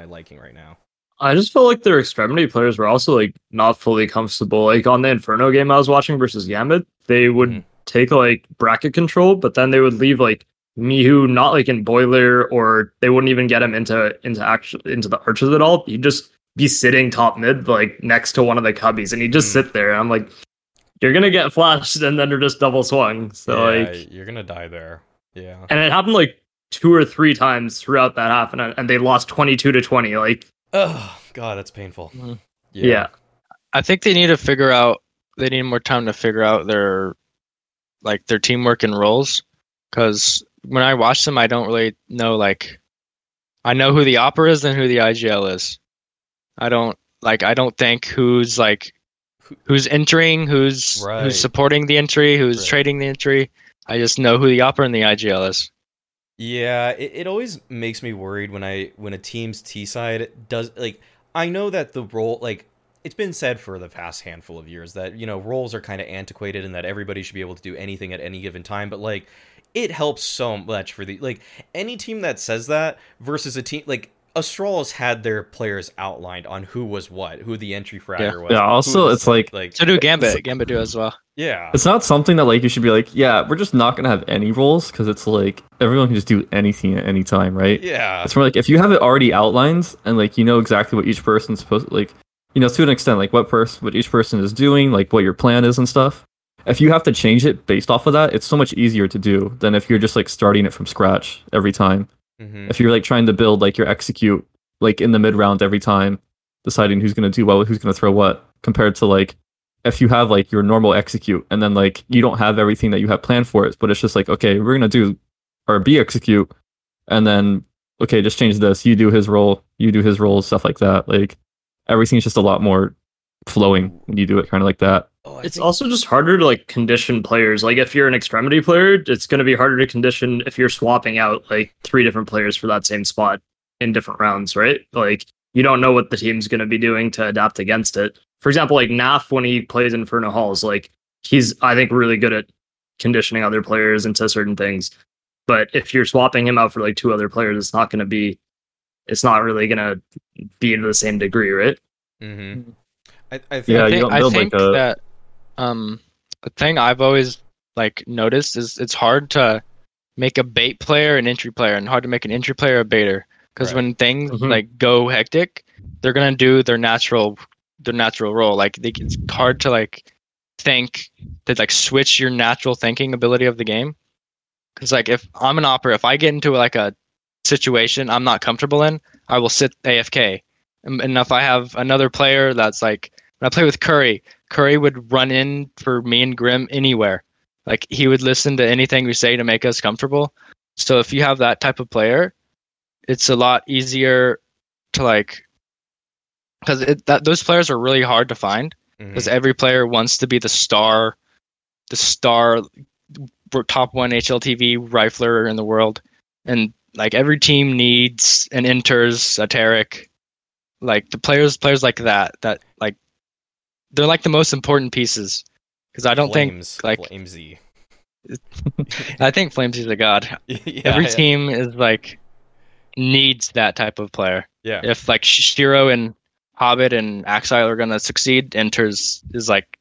liking right now. I just felt like their extremity players were also like not fully comfortable. Like on the Inferno game I was watching versus Gambit, they would take like bracket control, but then they would leave like Mihu not like in boiler, or they wouldn't even get him into the arches at all. He'd just be sitting top mid like next to one of the cubbies, and he'd just sit there. I'm like, you're gonna get flashed, and then they're just double swung. So yeah, like you're gonna die there. Yeah, and it happened like 2 or 3 times throughout that half, and they lost 22-20. Like, oh god, that's painful. Yeah. I think they need more time to figure out their teamwork and roles, because when I watch them, I don't really know, like, I know who the Opera is and who the IGL is. I don't think who's, like, who's entering, who's supporting the entry, who's trading the entry. I just know who the Opera and the IGL is. Yeah, it always makes me worried when a team's T-side does, like, I know that the role, like, it's been said for the past handful of years that, you know, roles are kind of antiquated and that everybody should be able to do anything at any given time, but, like, it helps so much for the, like, any team that says that versus a team like Astralis had their players outlined on who was what, who the entry fragger was. Yeah, also it's like to do Gambit do as well. Yeah, it's not something that like you should be like, yeah, we're just not gonna have any roles, because it's like everyone can just do anything at any time, right? Yeah, it's more like if you have it already outlined and like you know exactly what each person's supposed to, like, you know, to an extent, like what each person is doing, like what your plan is and stuff. If you have to change it based off of that, it's so much easier to do than if you're just like starting it from scratch every time. Mm-hmm. If you're like trying to build like your execute like in the mid round every time, deciding who's going to do well, who's going to throw what, compared to like if you have like your normal execute and then like you don't have everything that you have planned for it, but it's just like, okay, we're going to do our B execute and then, okay, just change this. You do his role, you do his role, stuff like that. Like everything's just a lot more flowing when you do it kind of like that. It's also just harder to like condition players. Like if you're an extremity player, it's going to be harder to condition if you're swapping out like three different players for that same spot in different rounds, right? Like you don't know what the team's going to be doing to adapt against it. For example, like Naf, when he plays Inferno Halls, like he's, I think, really good at conditioning other players into certain things. But if you're swapping him out for like two other players, it's not really going to be to the same degree, right? Mm-hmm. I think that a thing I've always like noticed is it's hard to make a bait player an entry player and hard to make an entry player a baiter, because right. When things mm-hmm. like go hectic, they're gonna do their natural role. Like it's hard to like think to like switch your natural thinking ability of the game, because like if I'm an opera, if I get into like a situation I'm not comfortable in, I will sit AFK. And if I have another player that's like, when I play with Curry would run in for me and Grim anywhere. Like he would listen to anything we say to make us comfortable. So if you have that type of player, it's a lot easier to like, because those players are really hard to find, because mm-hmm. every player wants to be the star top one HLTV rifler in the world, and like every team needs and enters a Tarek. Like the players like that like they're like the most important pieces, because I don't think like Flamesy. I think Flamesy's a god. Yeah, every team is like needs that type of player. Yeah. If like Shiro and Hobbit and Axile are gonna succeed, enters is like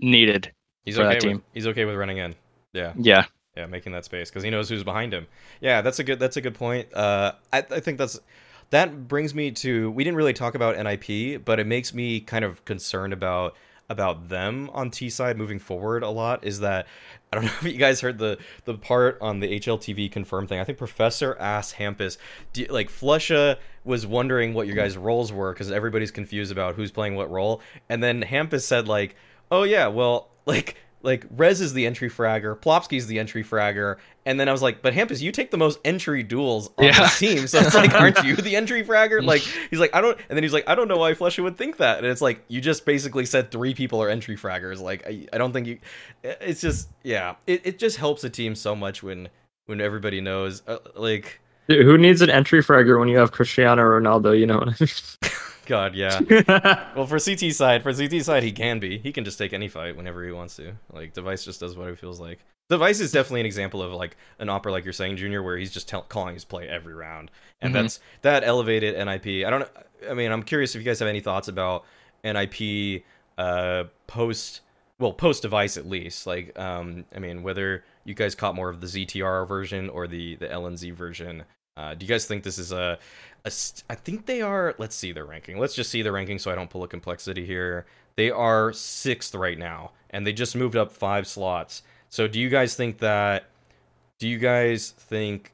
needed. He's for okay that team. He's okay with running in. Yeah. Yeah. Yeah, making that space because he knows who's behind him. Yeah, that's a good point. I think that's. That brings me to, we didn't really talk about NIP, but it makes me kind of concerned about them on T side moving forward a lot, is that, I don't know if you guys heard the part on the HLTV confirm thing. I think Professor asked Hampus, Flusha was wondering what your guys' roles were, because everybody's confused about who's playing what role. And then Hampus said like, oh yeah, well, like Rez is the entry fragger, Plopsky's the entry fragger, and then I was like, but Hampus, you take the most entry duels on this team, so it's like, aren't you the entry fragger? Like, he's like, I don't, and then he's like, I don't know why Flesher would think that, and it's like, you just basically said three people are entry fraggers, like, I don't think you, it's just, yeah, it just helps a team so much when everybody knows, like. Dude, who needs an entry fragger when you have Cristiano Ronaldo, you know what I mean? God, yeah. Well, for CT side, he can be. He can just take any fight whenever he wants to. Like, Device just does what it feels like. Device is definitely an example of, like, an opera, like you're saying, Junior, where he's just calling his play every round. And mm-hmm. that's that elevated NIP. I don't know. I mean, I'm curious if you guys have any thoughts about NIP post-Device at least. Like, I mean, whether you guys caught more of the ZTR version or the LNZ version. Do you guys think this is I think they are, let's see their ranking. Let's just see the ranking so I don't pull a complexity here. They are 6th right now, and they just moved up 5 slots. So do you guys think that NIP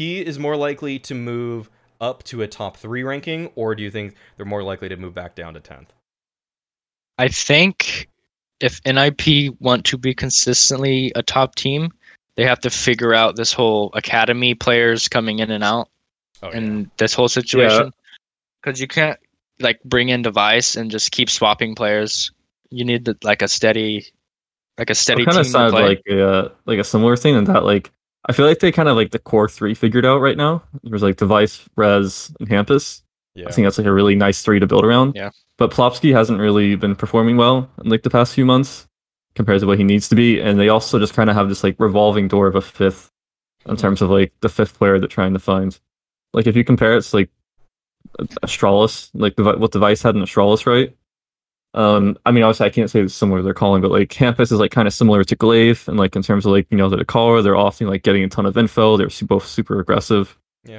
is more likely to move up to a top 3 ranking, or do you think they're more likely to move back down to 10th? I think if NIP want to be consistently a top team, they have to figure out this whole academy players coming in and out and this whole situation. Because you can't like bring in Device and just keep swapping players. You need a steady team to play. It kind of sounded like a similar thing in that like I feel like they kind of like the core 3 figured out right now. There's like Device, Rez, and Hampus. Yeah. I think that's like a really nice 3 to build around. Yeah. But Plopsky hasn't really been performing well in like the past few months compared to what he needs to be, and they also just kind of have this like revolving door of a 5th in terms of like the 5th player they're trying to find. Like if you compare it's like Astralis, like what Device had in Astralis, right? I mean obviously I can't say it's similar to their calling, but like Hampus is like kind of similar to Glaive, and like in terms of like you know they're the caller, they're often like getting a ton of info, they're both super aggressive. Yeah.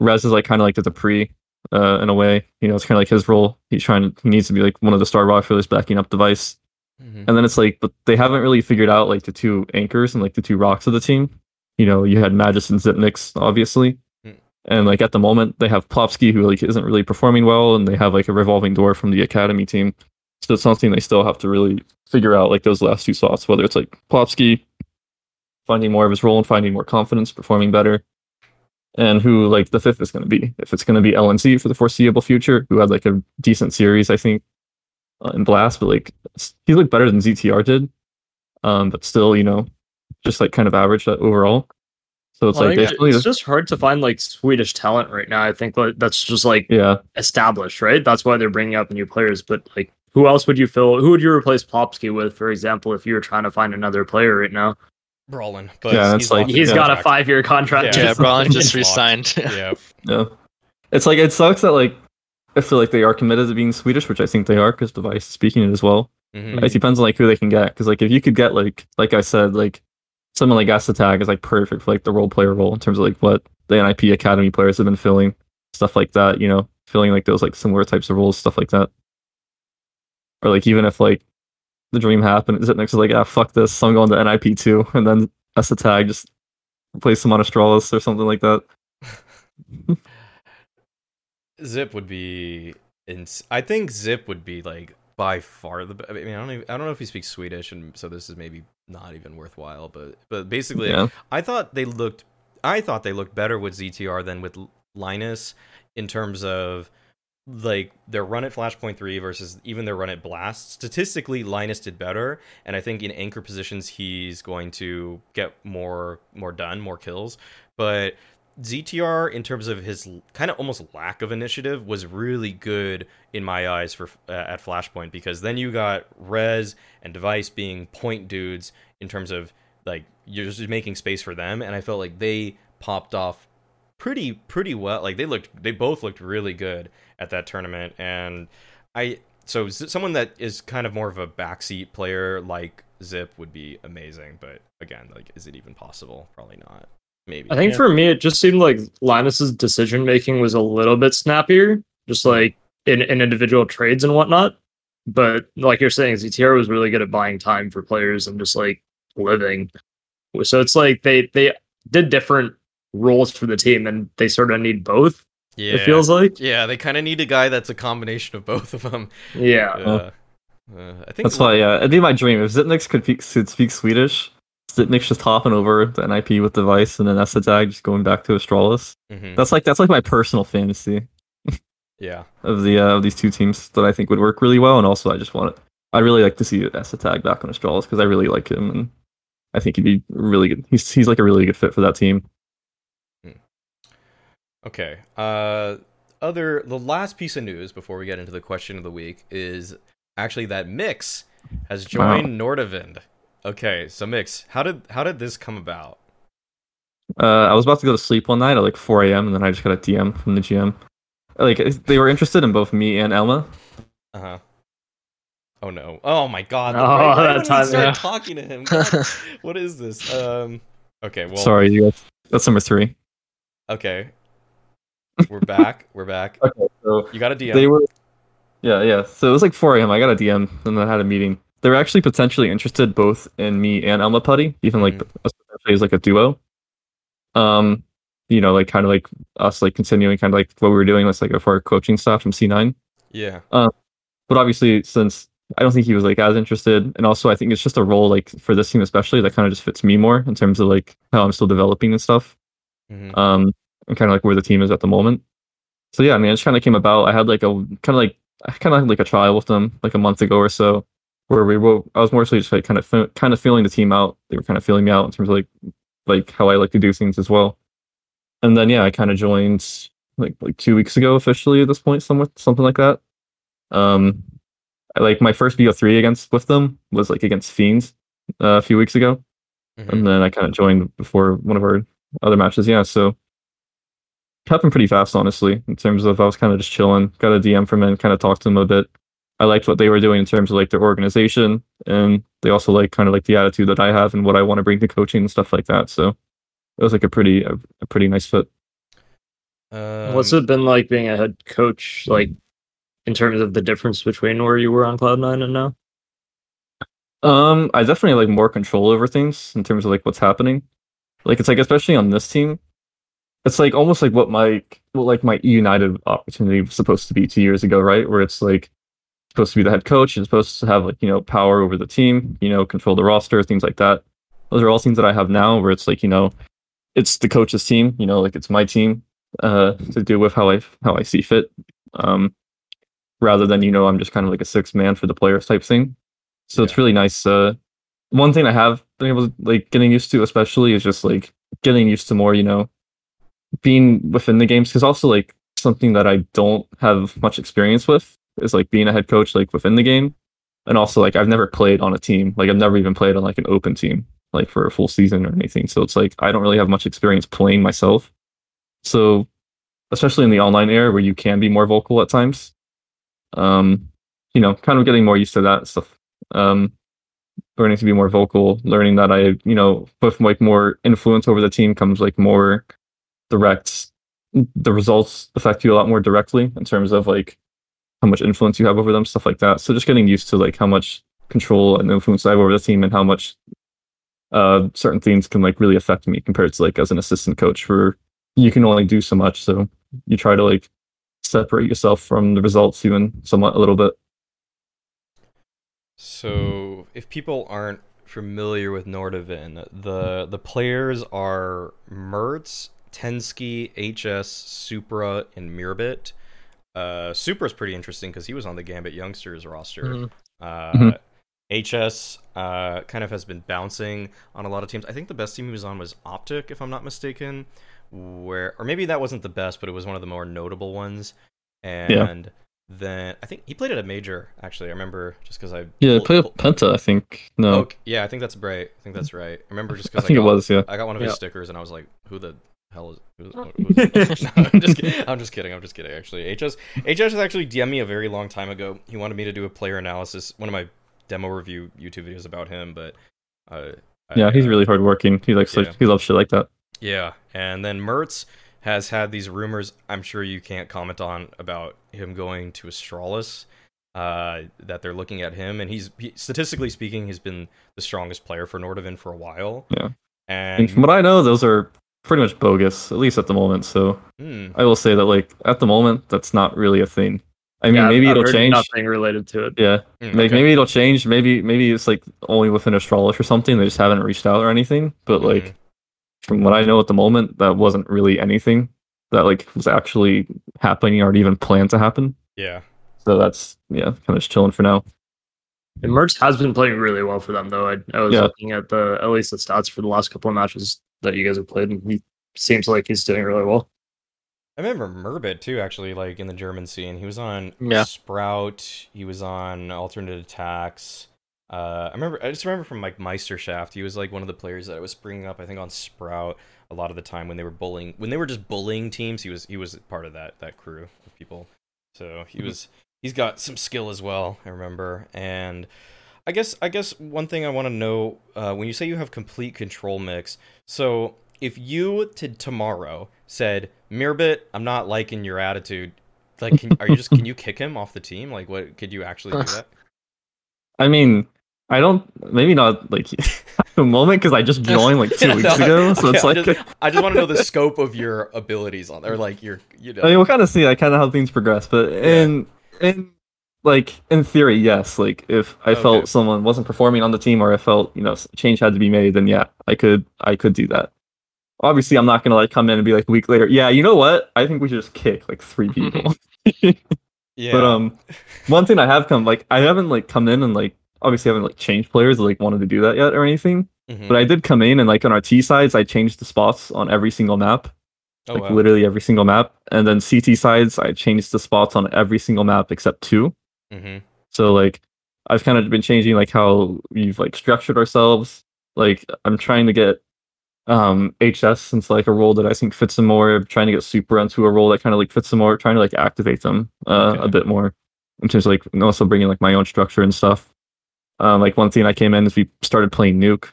Rez is like kind of like the Dupree in a way, you know it's kind of like his role. He needs to be like one of the star rockers backing up Device. Mm-hmm. And then it's like, but they haven't really figured out like the 2 anchors and like the 2 rocks of the team. you know, you had Magus and Zipnix, obviously. And like at the moment, they have Plopsky, who like isn't really performing well, and they have like a revolving door from the academy team. So it's something they still have to really figure out, like those last two slots, whether it's like Plopsky finding more of his role and finding more confidence, performing better, and who like the fifth is going to be. If it's going to be LNC for the foreseeable future, who had like a decent series, I think, in Blast, but like he looked better than ZTR did, but still, you know, just like kind of average overall. So it's like it's just hard to find like Swedish talent right now. I think like, that's just like established, right? That's why they're bringing out the new players. But like, who else would you fill? Who would you replace Plopsky with, for example, if you were trying to find another player right now? Brolin, but yeah, he's, like, he's got a 5-year contract. Yeah, Brolin just resigned. Yeah, it's like it sucks that like I feel like they are committed to being Swedish, which I think they are because Device is speaking it as well. It depends on like who they can get, because like if you could get like I said, like someone like Astatag is like perfect for like the role player role in terms of like what the NIP Academy players have been filling, stuff like that, you know, filling like those like similar types of roles, stuff like that. Or like even if like the dream happened, Zipnix is like, ah, fuck this, so I'm going to NIP too, and then Astatag just replace him on Astralis or something like that. Zip would be, I think Zip would be like by far the. I mean, I don't know if he speaks Swedish, and so this is maybe not even worthwhile. But basically, yeah. I thought they looked better with ZTR than with Linus in terms of like their run at Flashpoint 3 versus even their run at Blast. Statistically, Linus did better, and I think in anchor positions he's going to get more done, more kills. But ZTR, in terms of his kind of almost lack of initiative, was really good in my eyes for at Flashpoint, because then you got Rez and Device being point dudes in terms of like you're just making space for them, and I felt like they popped off pretty well. Like they both looked really good at that tournament, and so someone that is kind of more of a backseat player like Zip would be amazing, but again, like is it even possible? Probably not. Maybe. I think for me, it just seemed like Linus's decision making was a little bit snappier, just like in individual trades and whatnot. But like you're saying, ZTR was really good at buying time for players and just like living. So it's like they did different roles for the team, and they sort of need both. Yeah, it feels like. Yeah, they kind of need a guy that's a combination of both of them. Yeah, I think that's why. It'd be my dream if Zipnix could speak Swedish. Zipnix just hopping over the NIP with Device, and then Astatag just going back to Astralis. That's like my personal fantasy. Yeah, of these two teams that I think would work really well, and also I really like to see Astatag back on Astralis because I really like him, and I think he'd be really good. He's like a really good fit for that team. Okay. The last piece of news before we get into the question of the week is actually that Mix has joined Nordavind. Okay, so Mix, how did this come about? I was about to go to sleep one night at like 4 a.m. and then I just got a DM from the GM. Like they were interested in both me and Elma. Oh no! Oh my God! Talking to him. What is this? Okay. Well. Sorry, you guys. That's number 3. Okay. We're back. Okay. So you got a DM. Yeah. So it was like 4 a.m. I got a DM and then I had a meeting. They're actually potentially interested both in me and Elma Putty, even like as like a duo. You know, like kind of like us, like continuing kind of like what we were doing, like for our coaching staff from C9. Yeah. But obviously, since I don't think he was like as interested, and also I think it's just a role like for this team especially that kind of just fits me more in terms of like how I'm still developing and stuff, and kind of like where the team is at the moment. So yeah, I mean, it just kind of came about. I had like I kind of had a trial with them like a month ago or so, where I was more so just like kind of feeling the team out. They were kind of feeling me out in terms of like how I like to do things as well. And then I kind of joined like 2 weeks ago officially at this point, something like that. I, like my first BO3 with them was like against Fiends a few weeks ago, and then I kind of joined before one of our other matches. Yeah, so happened pretty fast, honestly. In terms of I was kind of just chilling, got a DM from him, and kind of talked to him a bit. I liked what they were doing in terms of like their organization, and they also like kind of like the attitude that I have and what I want to bring to coaching and stuff like that. So it was like a pretty nice fit. What's it been like being a head coach, like in terms of the difference between where you were on Cloud Nine and now? I definitely like more control over things in terms of like what's happening. Like, it's like, especially on this team, it's like almost like what my United opportunity was supposed to be 2 years ago, right? Where it's like supposed to be the head coach and supposed to have, like, you know, power over the team, you know, control the roster, things like that. Those are all things that I have now, where it's like, you know, it's the coach's team, you know, like it's my team to deal with how I see fit, rather than, you know, I'm just kind of like a sixth man for the players type thing. So yeah. It's really nice. One thing I have been able to, like, getting used to, especially, is just like getting used to more, you know, being within the games, because also, like, something that I don't have much experience with is like being a head coach, like, within the game. And also, like, I've never played on a team, like I've never even played on like an open team, like for a full season or anything. So it's like I don't really have much experience playing myself. So especially in the online era where you can be more vocal at times, you know, kind of getting more used to that stuff, learning to be more vocal, learning that I, you know, with like more influence over the team comes like more direct, the results affect you a lot more directly in terms of like how much influence you have over them, stuff like that. So just getting used to like how much control and influence I have over the team and how much certain things can like really affect me compared to like as an assistant coach where you can only do so much. So you try to like separate yourself from the results even somewhat a little bit. So if people aren't familiar with Nordavin, the players are Mertz, Tenski, HS, Supra, and Mirbit. Supra's pretty interesting because he was on the Gambit Youngsters roster. HS kind of has been bouncing on a lot of teams. I think the best team he was on was Optic, if I'm not mistaken, where, or maybe that wasn't the best, but it was one of the more notable ones. And then I think he played at a major, actually. I remember just because I... Yeah, he played at Penta, I think. No. Oh, yeah, I think that's right. I remember just because I got one of his stickers and I was like, who the... Hell is no, I'm just kidding. Actually, HS has actually DM'd me a very long time ago. He wanted me to do a player analysis, one of my demo review YouTube videos about him. But he's really hardworking. He likes he loves shit like that. Yeah, and then Mertz has had these rumors. I'm sure you can't comment on about him going to Astralis. That they're looking at him, and he's statistically speaking, he's been the strongest player for Nordavin for a while. Yeah, and from what I know, those are pretty much bogus, at least at the moment. So I will say that, like, at the moment, that's not really a thing. I mean, maybe it'll change. Nothing related to it. Yeah, maybe it'll change. Maybe it's like only within Astralis or something. They just haven't reached out or anything. But like, from what I know at the moment, that wasn't really anything that like was actually happening or even planned to happen. Yeah. So that's kind of just chilling for now. And Mertz has been playing really well for them, though. I was looking at at least the stats for the last couple of matches that you guys have played, and he seems like he's doing really well. I remember Mirbit too, actually, like in the German scene. He was on Sprout, he was on Alternate Attacks. I just remember from Mike Meisterschaft, he was like one of the players that I was bringing up, I think, on Sprout a lot of the time when they were just bullying teams. He was part of that crew of people. So he's got some skill as well, I remember. And I guess one thing I want to know, when you say you have complete control mix, so if you tomorrow said, Mirbit, I'm not liking your attitude, like, can you kick him off the team? Like, what, could you actually do that? I mean, maybe not like at the moment, because I just joined like two weeks ago. So it's like, I just want to know the scope of your abilities on there, like your, you know. I mean, we'll kind of see, like, kind of how things progress, but in like, in theory, yes. Like, if I felt someone wasn't performing on the team, or I felt, you know, change had to be made, then yeah, I could do that. Obviously, I'm not gonna like come in and be like a week later, yeah, you know what? I think we should just kick like three people. Yeah. But one thing I have I haven't like changed players that like wanted to do that yet or anything. Mm-hmm. But I did come in and like on our T sides, I changed the spots on every single map. Literally every single map. And then CT sides, I changed the spots on every single map except two. Mm-hmm. So like I've kind of been changing like how we've like structured ourselves. Like I'm trying to get HS into like a role that I think fits them more. I'm trying to get Super into a role that kind of like fits them more. Trying to like activate them a bit more in terms of like, and also bringing like my own structure and stuff. Like one thing I came in is we started playing Nuke,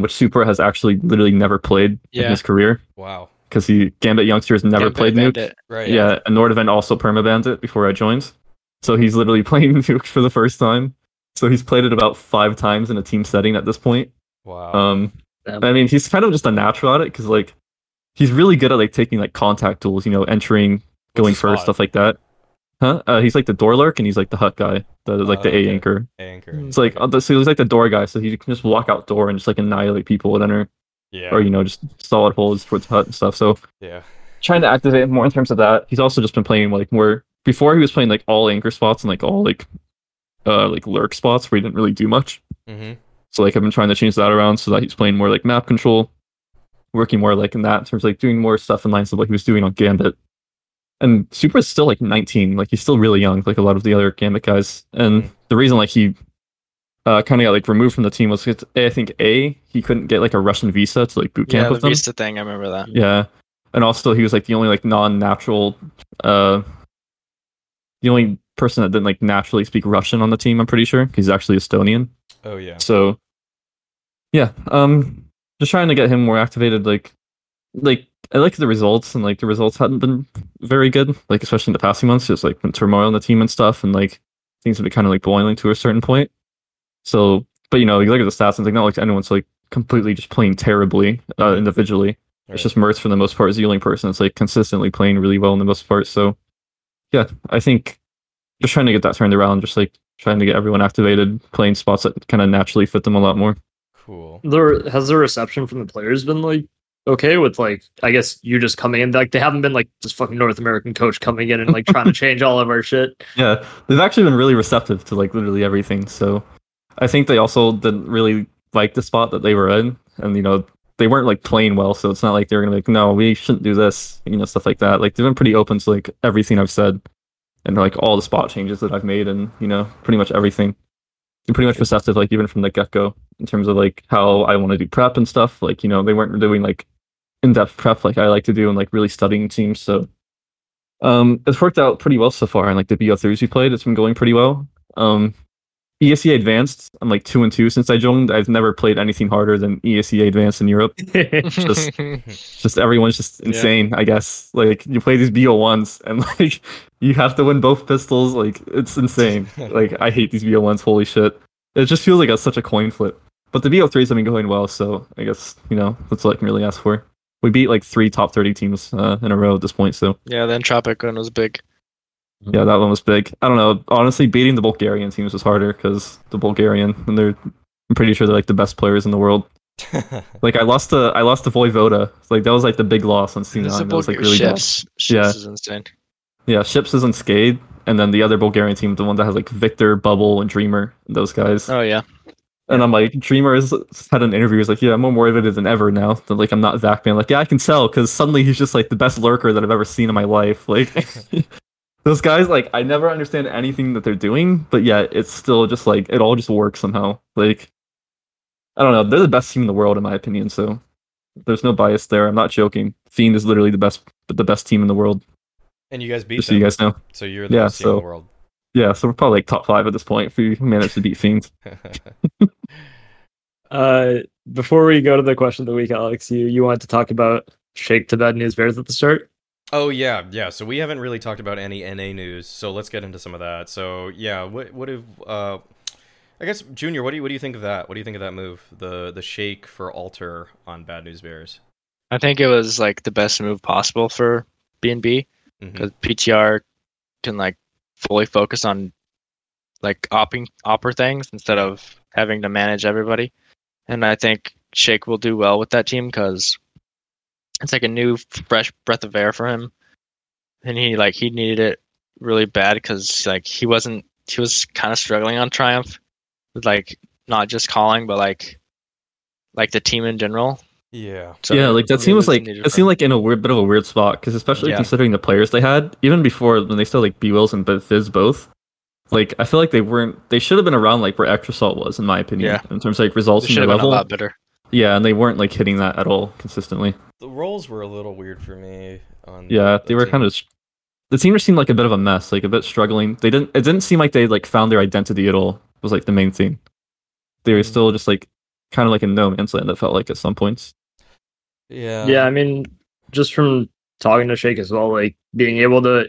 which Super has actually literally never played in his career. Wow. Because Gambit Youngsters never played Nuke. Right, yeah, and Nordavin also permabanned it before I joined. So he's literally playing Nuke for the first time. So he's played it about 5 times in a team setting at this point. Wow. I mean, he's kind of just a natural at it because, like, he's really good at like taking like contact duels, you know, entering, going first, stuff like that. Huh? He's like the door lurk, and he's like the hut guy, the A anchor. A anchor. It's like so he's like the door guy, so he can just walk out door and just like annihilate people with enter. Yeah. Or, you know, just solid holes towards hut and stuff. So yeah, trying to activate him more in terms of that. He's also just been playing like more. Before he was playing like all anchor spots and like all like lurk spots where he didn't really do much. Mm-hmm. So like I've been trying to change that around so that he's playing more like map control, working more like in that in terms of like doing more stuff in lines of what he was doing on Gambit. And Super is still like 19, like he's still really young, like a lot of the other Gambit guys. And the reason like he kind of got like removed from the team was I think he couldn't get like a Russian visa to like boot camp with them. Yeah, the visa thing, I remember that. Yeah, and also he was like the only like non-natural, the only person that didn't like naturally speak Russian on the team. I'm pretty sure he's actually Estonian. Oh yeah. So yeah, just trying to get him more activated, like. I like the results, and like the results hadn't been very good, like especially in the past few months. There's like been turmoil on the team and stuff, and like things have been kind of like boiling to a certain point. So, but you know, you look at the stats, and it's like not like anyone's like completely just playing terribly individually. Right. It's just Mertz for the most part is the only person that's like consistently playing really well in the most part. So, yeah, I think just trying to get that turned around, just like trying to get everyone activated, playing spots that kind of naturally fit them a lot more. Cool. Has the reception from the players been like? Okay with like I guess you just coming in, like they haven't been like this fucking North American coach coming in and like trying to change all of our shit. Yeah, they've actually been really receptive to like literally everything. So I think they also didn't really like the spot that they were in, and you know they weren't like playing well, so it's not like they're gonna be like, no, we shouldn't do this, you know, stuff like that. Like they've been pretty open to like everything I've said and like all the spot changes that I've made, and you know pretty much everything. They're pretty much receptive, like even from the get go in terms of like how I want to do prep and stuff. Like you know they weren't doing like in-depth prep like I like to do and like really studying teams, so it's worked out pretty well so far. And like the BO3s we played, it's been going pretty well. ESEA Advanced, I'm like 2-2 since I joined. I've never played anything harder than ESEA Advanced in Europe. just everyone's just insane. Yeah. I guess like you play these BO1s and like you have to win both pistols, like it's insane. Like I hate these BO1s, holy shit. It just feels like such a coin flip. But the BO3s have been going well, so I guess you know that's all I can really ask for. We beat like 3 top 30 teams in a row at this point, so... Yeah, the Entropic one was big. Yeah, that one was big. I don't know. Honestly, beating the Bulgarian teams was harder, because the Bulgarian, and I'm pretty sure they're like the best players in the world. Like, I lost to Voivoda. Like, that was like the big loss on C9. That was like really bad. Ships is insane. Yeah, Ships is unscathed, and then the other Bulgarian team, the one that has like Victor, Bubble, and Dreamer, those guys. Oh, yeah. And I'm like, Dreamer had an interview. He's like, yeah, I'm more motivated than ever now. That, like, I'm not Vacman. Like, yeah, I can tell, because suddenly he's just like the best lurker that I've ever seen in my life. Like, those guys, like, I never understand anything that they're doing, but yeah, it's still just like, it all just works somehow. Like, I don't know. They're the best team in the world, in my opinion. So there's no bias there. I'm not joking. Fiend is literally the best team in the world. And you guys beat them. So you guys know. So you're the best team in the world. Yeah, so we're probably like top 5 at this point if we manage to beat Fiend. Before we go to the question of the week, Alex, you wanted to talk about Shake to Bad News Bears at the start? Oh, yeah. So we haven't really talked about any NA news, so let's get into some of that. So, yeah, what if I guess, Junior, what do you think of that? What do you think of that move? The Shake for Alter on Bad News Bears? I think it was, like, the best move possible for BNB, because PTR can, like, fully focused on like opper things instead of having to manage everybody. And I think Shake will do well with that team because it's like a new fresh breath of air for him. And he needed it really bad because like he was kind of struggling on Triumph with like not just calling but like the team in general. Yeah. So yeah, like that team was like it seemed like in a weird bit of a weird spot because especially considering the players they had, even before when they still like B Wills and Fizz both, like I feel like they should have been around like where Extrasalt was in my opinion. Yeah. In terms of like results in their level. Should have been a lot better. Yeah, and they weren't like hitting that at all consistently. The roles were a little weird for me on they were team. Kind of the team just seemed like a bit of a mess, like a bit struggling. It didn't seem like they like found their identity at all. Was like the main thing. They were still just like kind of like a no man's land that felt like at some points. Yeah, I mean, just from talking to Shake as well, like being able to,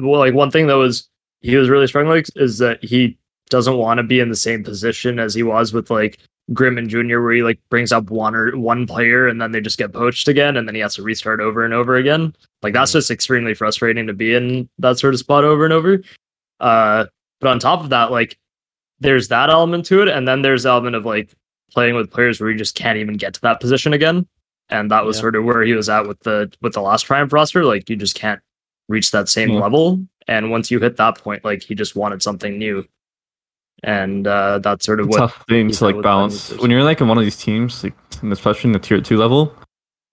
well, like one thing that he was really struggling with is that he doesn't want to be in the same position as he was with like Grim and Junior, where he like brings up one player and then they just get poached again, and then he has to restart over and over again. Like that's just extremely frustrating to be in that sort of spot over and over. But on top of that, like there's that element to it, and then there's the element of like playing with players where you just can't even get to that position again. And that was sort of where he was at with the last Triumph roster. Like you just can't reach that same level. And once you hit that point, like he just wanted something new. And that's sort of what tough thing to like balance when you're like in one of these teams, like and especially in the tier 2 level,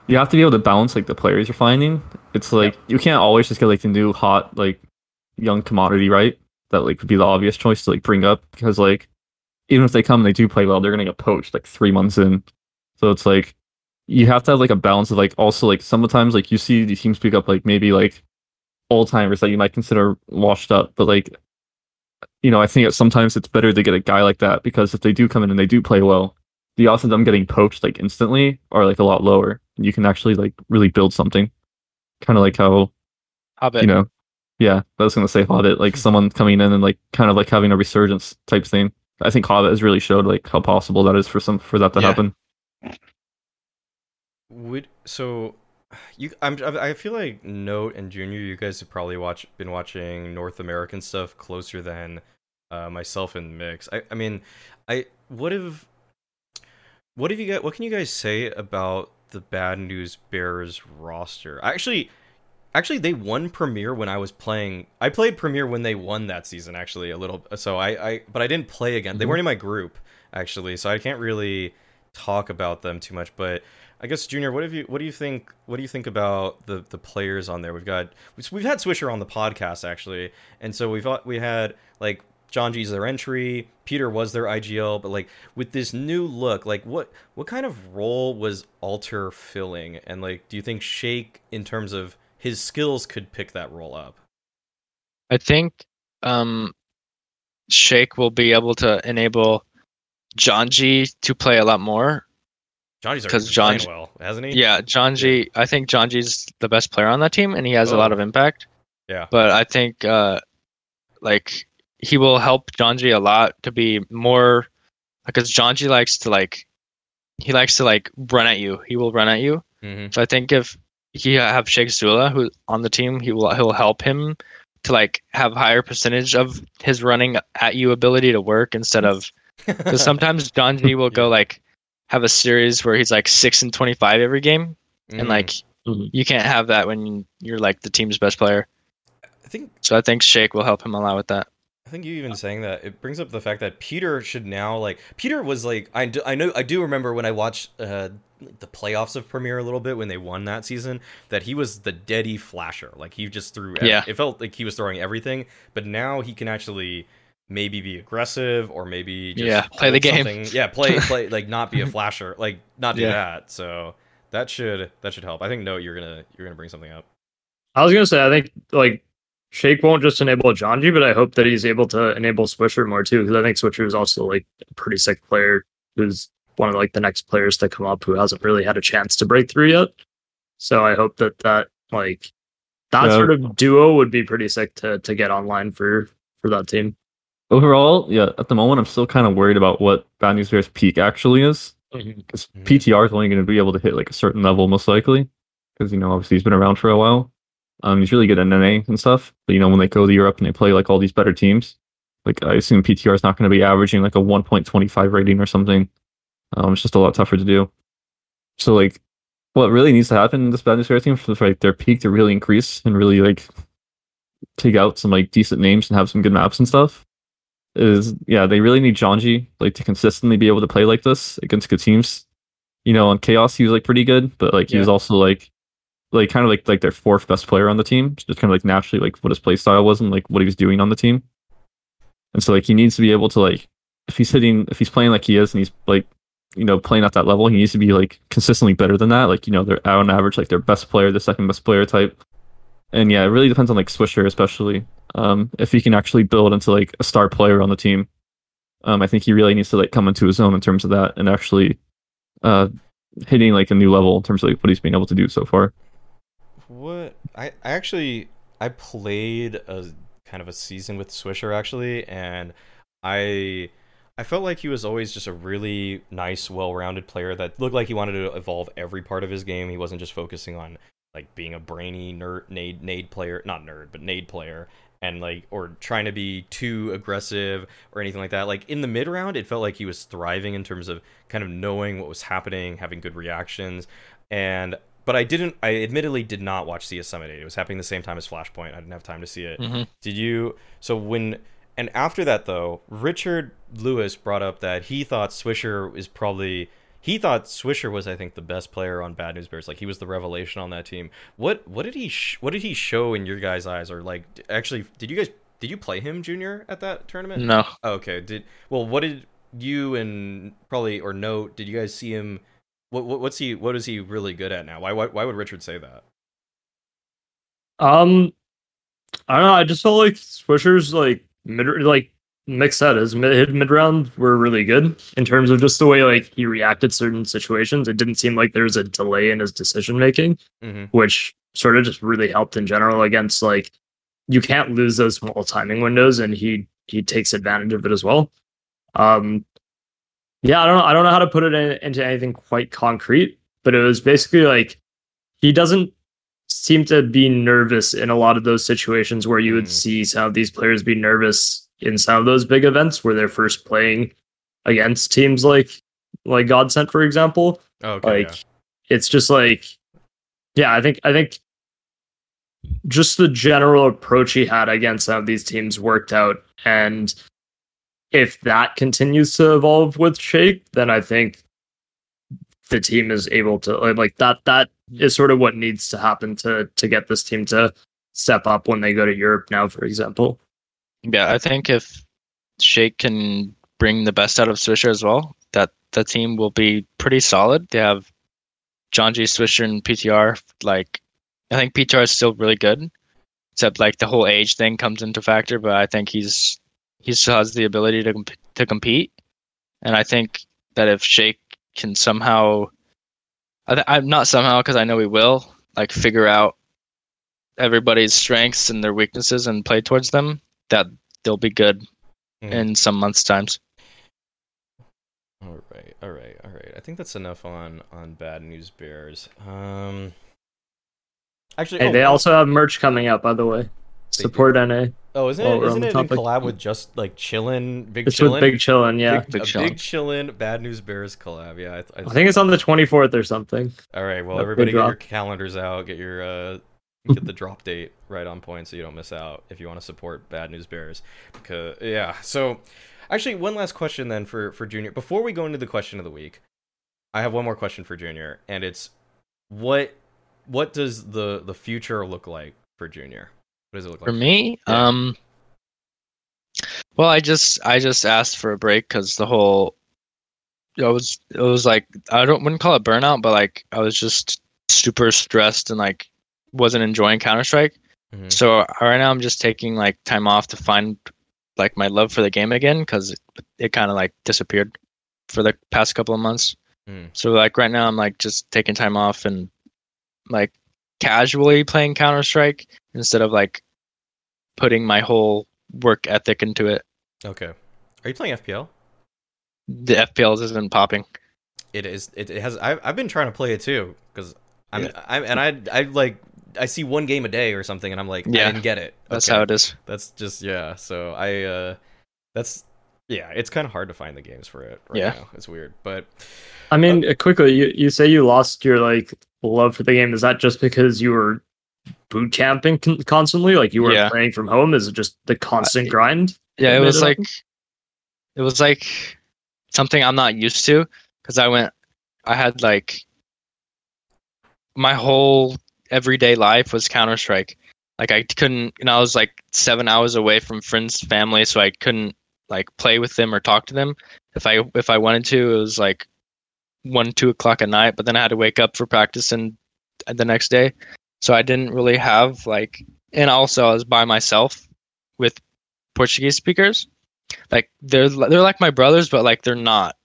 you have to be able to balance like the players you're finding. It's like you can't always just get like the new hot like young commodity, right? That like would be the obvious choice to like bring up, because like even if they come and they do play well, they're gonna get poached like 3 months in. So it's like you have to have like a balance of like also like sometimes like you see these teams pick up like maybe like old timers that you might consider washed up, but like, you know, I think that sometimes it's better to get a guy like that, because if they do come in and they do play well, the odds of them getting poached like instantly are like a lot lower. You can actually like really build something, kind of like how Hobbit, you know, yeah, I was gonna say Hobbit, like someone coming in and like kind of like having a resurgence type thing. I think Hobbit has really showed like how possible that is for that to happen. I feel like Note and Junior, you guys have probably been watching North American stuff closer than myself and Mix. What can you guys say about the Bad News Bears roster? Actually, they won Premier when I was playing. I played Premier when they won that season, actually, a little. So but I didn't play again. They weren't in my group, actually, so I can't really talk about them too much, but I guess Junior, what do you think about the players on there? We've had Swisher on the podcast actually, and so we had like John G's their entry, Peter was their IGL, but like with this new look, like what kind of role was Alter filling, and like do you think Shake in terms of his skills could pick that role up? I think Shake will be able to enable Jonji to play a lot more. Jonji's already playing well, hasn't he? Yeah, Jonji. I think Jonji's the best player on that team, and he has a lot of impact. Yeah. But I think, like, he will help Jonji a lot to be more, because Jonji likes to run at you. He will run at you. Mm-hmm. So I think if he have Shake Zula who on the team, he'll help him to like have higher percentage of his running at you ability to work instead of. Because sometimes Jonji will go like have a series where he's like 6 and 25 every game, and like you can't have that when you're like the team's best player. I think Shake will help him a lot with that. I think you even saying that it brings up the fact that Peter should now like Peter was like I do remember when I watched the playoffs of Premier a little bit when they won that season that he was the deady flasher, like he just threw it felt like he was throwing everything, but now he can actually maybe be aggressive or maybe just play the game. Play like not be a flasher, like not do that. So that should help. I think no, you're gonna bring something up. I was gonna say I think like Shake won't just enable Jonji, but I hope that he's able to enable Swisher more too, because I think Swisher is also like a pretty sick player who's one of like the next players to come up who hasn't really had a chance to break through yet. So I hope that sort of duo would be pretty sick to get online for that team. Overall, yeah, at the moment, I'm still kind of worried about what Bad News Bears' peak actually is, because PTR is only going to be able to hit like a certain level, most likely, because, you know, obviously he's been around for a while. He's really good at NA and stuff, but, you know, when they go to Europe and they play like all these better teams, like I assume PTR is not going to be averaging like a 1.25 rating or something. It's just a lot tougher to do. So, like, what really needs to happen in this Bad News Bears team for like their peak to really increase and really like take out some like decent names and have some good maps and stuff is they really need Jonji like to consistently be able to play like this against good teams. You know, on Chaos he was like pretty good, but like he was also like kind of like their fourth best player on the team, just kind of like naturally like what his play style was and like what he was doing on the team. And so like he needs to be able to like if he's playing like he is and he's like, you know, playing at that level, he needs to be like consistently better than that. Like, you know, they're out on average like their best player, the second best player type. And yeah, it really depends on like Swisher especially. If he can actually build into like a star player on the team, I think he really needs to like come into his own in terms of that and actually hitting like a new level in terms of like what he's been able to do so far. What I played a kind of a season with Swisher actually, and I I felt like he was always just a really nice, well-rounded player that looked like he wanted to evolve every part of his game. He wasn't just focusing on like being a brainy nade player, nade player, and like, or trying to be too aggressive or anything like that. Like in the mid round, it felt like he was thriving in terms of kind of knowing what was happening, having good reactions. And but I admittedly did not watch CS Summit 8. It was happening the same time as Flashpoint. I didn't have time to see it. Mm-hmm. Did you? So when, and after that though, Richard Lewis brought up that he thought Swisher is probably, he thought Swisher was, I think, the best player on Bad News Bears. Like he was the revelation on that team. What did he show in your guys' eyes? Or like, actually, did you play him, Junior, at that tournament? No. Oh, okay. What did you and probably or no? Did you guys see him? What is he really good at now? Why would Richard say that? I don't know. I just felt like Swisher's Nick said his mid-round were really good in terms of just the way like he reacted to certain situations. It didn't seem like there was a delay in his decision-making, mm-hmm. which sort of just really helped in general against like, you can't lose those small timing windows, and he takes advantage of it as well. I don't know how to put it into anything quite concrete, but it was basically like, he doesn't seem to be nervous in a lot of those situations where you would see some of these players be nervous in some of those big events where they're first playing against teams like Godsent, for example. Okay, like yeah. It's just like, yeah, I think just the general approach he had against some of these teams worked out. And if that continues to evolve with Shake, then I think the team is able to like that is sort of what needs to happen to get this team to step up when they go to Europe now, for example. Yeah, I think if Shake can bring the best out of Swisher as well, that the team will be pretty solid. They have John G, Swisher, and PTR. Like, I think PTR is still really good, except like the whole age thing comes into factor. But I think he still has the ability to compete, and I think that if Shake can somehow, I'm not somehow because I know he will, like figure out everybody's strengths and their weaknesses and play towards them, that they'll be good in some months' times. All right. I think that's enough on Bad News Bears. Actually, hey, they also have merch coming out, by the way. Support NA. Oh, isn't it in collab with just like Chillin', Big Chillin'? It's with Big Chillin', yeah. Big Chillin', Bad News Bears collab, yeah. I think it's on the 24th or something. All right, well, everybody get your calendars out, get your... get the drop date right on point so you don't miss out if you want to support Bad News Bears. Because yeah, so actually one last question then for Junior. Before we go into the question of the week, I have one more question for Junior, and it's what does the future look like for Junior? What does it look like for me? Yeah. Well, I just asked for a break because the whole it was like I wouldn't call it burnout, but like I was just super stressed and like wasn't enjoying Counter-Strike. Mm-hmm. So right now I'm just taking like time off to find like my love for the game again, because it kind of like disappeared for the past couple of months. So like right now I'm like just taking time off and like casually playing Counter-Strike instead of like putting my whole work ethic into it. Okay. Are you playing FPL? The FPL isn't popping. It is. It has. I've been trying to play it too because I see one game a day or something, and I'm like, yeah, I didn't get it. Okay. That's how it is. That's just, yeah. So it's kind of hard to find the games for it right now. It's weird, but I mean, quickly, you say you lost your like love for the game. Is that just because you were boot camping constantly? Like you were playing from home? Is it just the constant grind? Yeah, it was like something I'm not used to because I had like my whole everyday life was Counter-Strike. Like I couldn't, and I was like 7 hours away from friends, family, so I couldn't like play with them or talk to them. If I wanted to, it was like 1-2 o'clock at night, but then I had to wake up for practice and the next day. So I didn't really have like, and also I was by myself with Portuguese speakers. Like they're like my brothers, but like they're not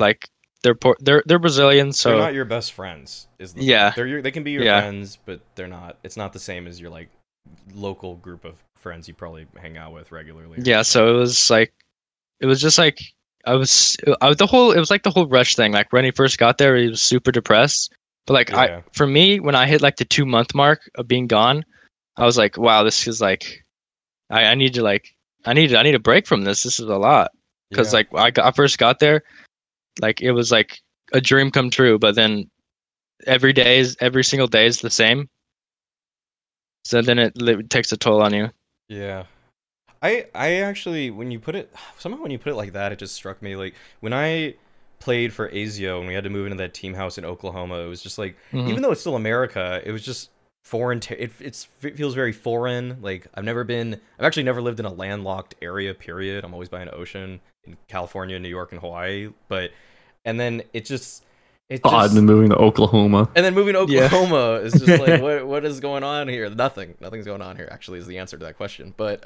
like, they're Brazilian, so they're not your best friends. They can be your friends, but they're not. It's not the same as your like local group of friends you probably hang out with regularly. Yeah, so it was like, it was just like It was like the whole Rush thing. Like when he first got there, he was super depressed. But like for me, when I hit like the 2 month mark of being gone, I was like, wow, this is like, I need a break from this. This is a lot. Because I first got there, like it was like a dream come true. But then every single day is the same. So then it takes a toll on you. Yeah. I actually, when you put it like that, it just struck me. Like when I played for ASIO and we had to move into that team house in Oklahoma, it was just like, even though it's still America, it was just foreign. It feels very foreign. Like I've actually never lived in a landlocked area, period. I'm always by an ocean in California, New York, and Hawaii. But, and then moving to Oklahoma is just like what is going on here? Nothing's going on here, actually, is the answer to that question. But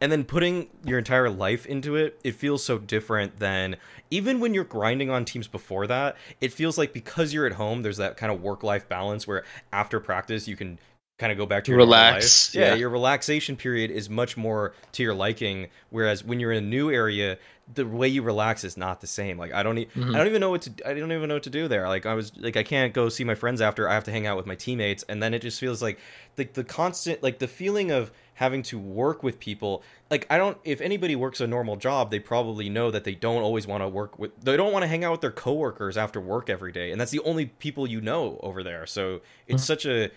and then putting your entire life into it, it feels so different than even when you're grinding on teams before that. It feels like because you're at home, there's that kind of work-life balance where after practice you can kind of go back to your relax. Life. Yeah, your relaxation period is much more to your liking. Whereas when you're in a new area, the way you relax is not the same. Like I don't even know what to do there. Like I was like, I can't go see my friends after. I have to hang out with my teammates, and then it just feels like the constant, like the feeling of having to work with people. Like if anybody works a normal job, they probably know that they don't always want to they don't want to hang out with their coworkers after work every day, and that's the only people you know over there. So it's such a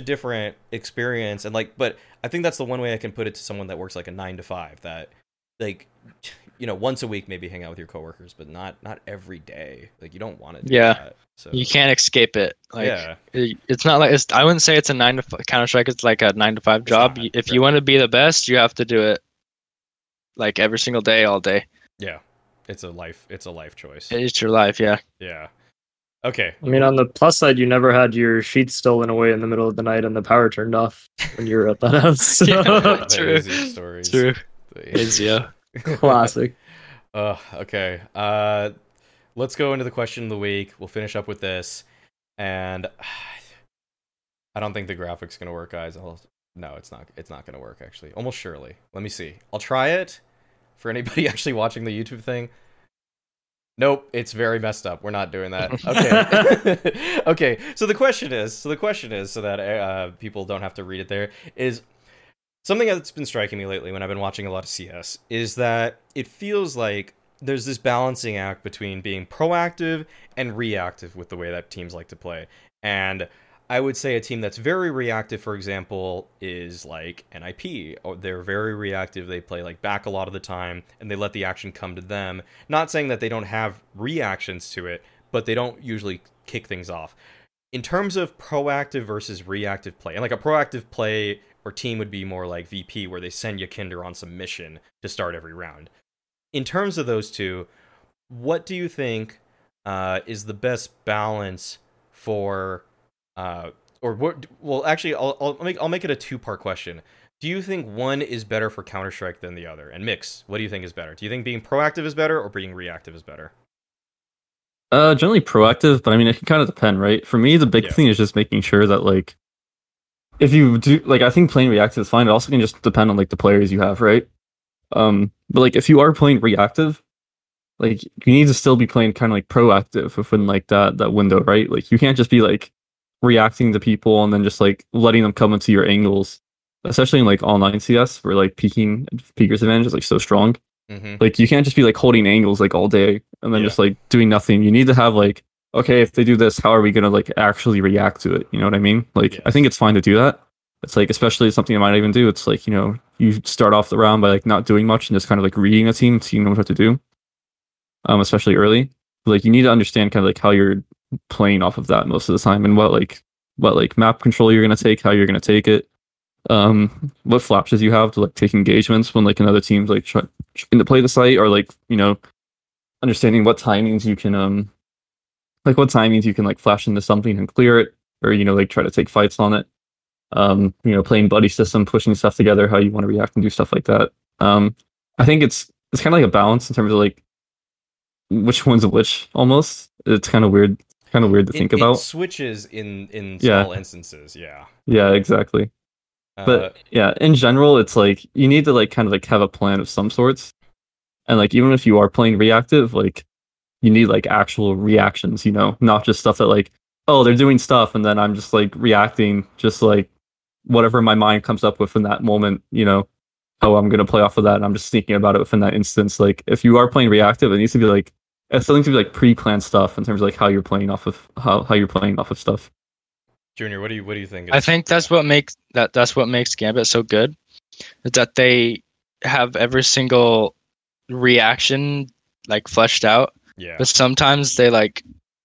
different experience. And like, but I think that's the one way I can put it to someone that works like a 9 to 5, that like, you know, once a week, maybe hang out with your coworkers, but not every day. Like you don't want to do that. So you can't escape it. Like it's not like, I wouldn't say it's a 9 to 5 Counter-Strike. It's like a 9 to 5 job. If you want to be the best, you have to do it like every single day, all day. Yeah. It's a life choice. It's your life. Yeah. Yeah. Okay. I mean, on the plus side, you never had your sheets stolen away in the middle of the night and the power turned off when you were at that house. So. Yeah, true. Stories. True. Is yeah. Classic. Okay. Let's go into the question of the week. We'll finish up with this, and I don't think the graphic's gonna work, guys. No, it's not. It's not gonna work, actually. Almost surely. Let me see. I'll try it. For anybody actually watching the YouTube thing. Nope, it's very messed up. We're not doing that. Okay. Okay. So the question is, so that people don't have to read it there, is something that's been striking me lately when I've been watching a lot of CS is that it feels like there's this balancing act between being proactive and reactive with the way that teams like to play. And I would say a team that's very reactive, for example, is like NIP. They're very reactive. They play like back a lot of the time, and they let the action come to them. Not saying that they don't have reactions to it, but they don't usually kick things off. In terms of proactive versus reactive play, and like a proactive play or team would be more like VP, where they send you Kinder on some mission to start every round. In terms of those two, what do you think is the best balance for... I'll make it a two-part question. Do you think one is better for Counter-Strike than the other? And Mix, what do you think is better? Do you think being proactive is better or being reactive is better? Generally proactive, but I mean, it can kind of depend, right? For me, the big thing is just making sure that, like, if you do, like, I think playing reactive is fine. It also can just depend on, like, the players you have, right? But, like, if you are playing reactive, like, you need to still be playing kind of, like, proactive within, like, that window, right? Like, you can't just be, like, reacting to people and then just like letting them come into your angles, especially in like online CS where like peeker's advantage is like so strong. Like you can't just be like holding angles like all day and then just like doing nothing. You need to have like, okay, if they do this, how are we gonna like actually react to it? You know what I mean? Like I think it's fine to do that. It's like, especially something I might even do. It's like, you know, you start off the round by like not doing much and just kind of like reading a team, so you know what to do. Especially early. But, like you need to understand kind of like how you're playing off of that most of the time, and what map control you're going to take, how you're going to take it, what flashes you have to like take engagements when like another team's like trying to play the site, or like, you know, understanding what timings you can like flash into something and clear it, or, you know, like try to take fights on it. You know, playing buddy system, pushing stuff together, how you want to react and do stuff like that. I think it's kind of like a balance in terms of like which one's which almost. It's kind of weird to think about. It switches in small instances, exactly. But in general, it's like you need to like kind of like have a plan of some sorts, And like, even if you are playing reactive, like you need like actual reactions, you know, not just stuff that like, oh, they're doing stuff and then I'm just like reacting, just like whatever my mind comes up with in that moment, you know, oh, I'm going to play off of that. And I'm just thinking about it within that instance. Like if you are playing reactive, it needs to be like, it's something to be like pre-planned stuff in terms of like how you're playing off of how you're playing off of stuff. Junior, what do you think? I think that's what makes Gambit so good, is that they have every single reaction like fleshed out. Yeah. But sometimes they like,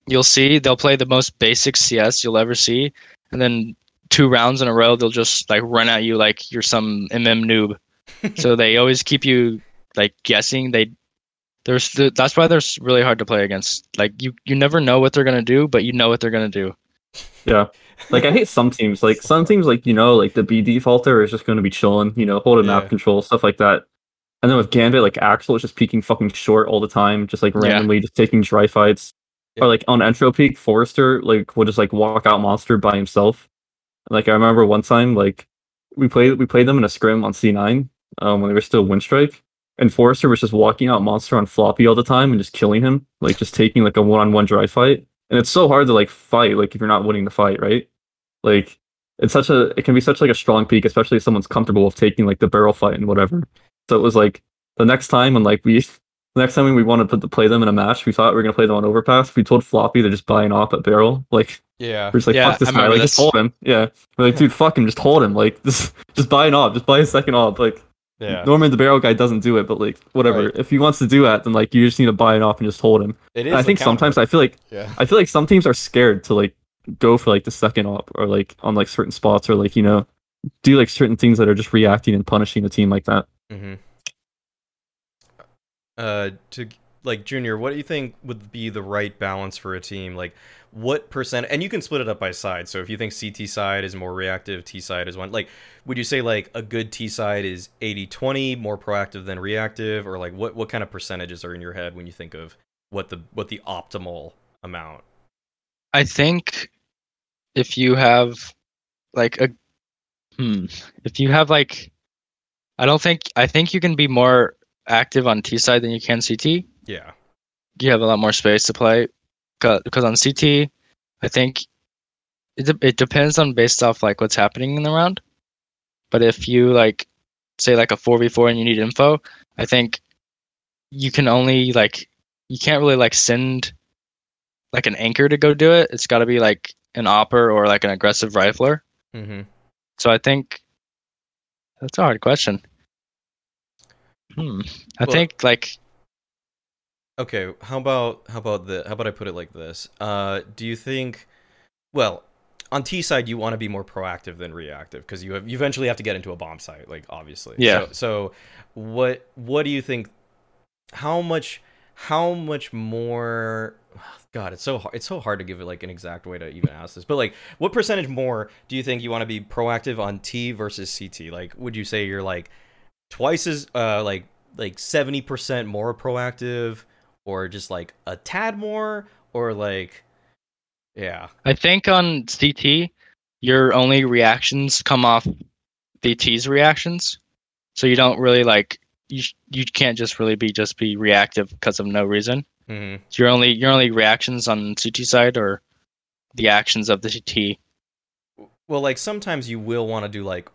you'll see they'll play the most basic CS you'll ever see, and then 2 rounds in a row they'll just like run at you like you're some MM noob. So they always keep you like guessing. That's why they're really hard to play against. Like you never know what they're gonna do, but you know what they're gonna do. Yeah, like I hate some teams. Like some teams, like you know, like the B defaulter is just going to be chilling, you know, holding map control, stuff like that. And then with Gambit, like Axel is just peeking fucking short all the time, just like randomly just taking dry fights. Yeah. Or like on intro peak, Forrester like will just like walk out monster by himself. And, like I remember one time, like we played them in a scrim on C9 when they were still Windstrike, and Forrester was just walking out monster on Floppy all the time and just killing him, like just taking like a 1-on-1 dry fight. And it's so hard to like fight, like if you're not winning the fight, right? Like it can be such like a strong peak, especially if someone's comfortable with taking like the barrel fight and whatever. So it was like the next time we wanted to play them in a match, we thought we were gonna play them on Overpass. We told Floppy to just buy an op at barrel, like we're just like fuck this guy, like just hold him. Yeah, we're like dude, fuck him, just hold him, like just buy an op, just buy a second op, like. Yeah. Normally the barrel guy doesn't do it, but like whatever. Right. If he wants to do that, then like you just need to buy it off and just hold him. It is. And I think sometimes I feel like some teams are scared to like go for like the second op or like on like certain spots or like you know do like certain things that are just reacting and punishing a team like that. Mm-hmm. To like Junior, what do you think would be the right balance for a team? Like what percent? And you can split it up by side. So if you think CT side is more reactive, T side is one. Like, would you say like a good T side is 80-20, more proactive than reactive, or like what kind of percentages are in your head when you think of what the optimal amount? I think if you have like I think you can be more active on T side than you can CT. Yeah, you have a lot more space to play. Because on CT, I think it depends on based off like what's happening in the round. But if you like say like a 4v4 and you need info, I think you can only like you can't really like send like an anchor to go do it. It's got to be like an opper or like an aggressive rifler. Mm-hmm. So I think that's a hard question. Okay, how about I put it like this? Do you think, well, on T side you want to be more proactive than reactive because you eventually have to get into a bomb site, like obviously. Yeah. So what do you think? How much more? God, it's so hard to give it like an exact way to even ask this. But like, what percentage more do you think you want to be proactive on T versus CT? Like, would you say you're like twice as like 70% more proactive? Or just like a tad more, or like, yeah. I think on CT, your only reactions come off the T's reactions, so you don't really like you can't just really be reactive because of no reason. Mm-hmm. So your only reactions on CT side are the actions of the CT. Well, like sometimes you will want to do like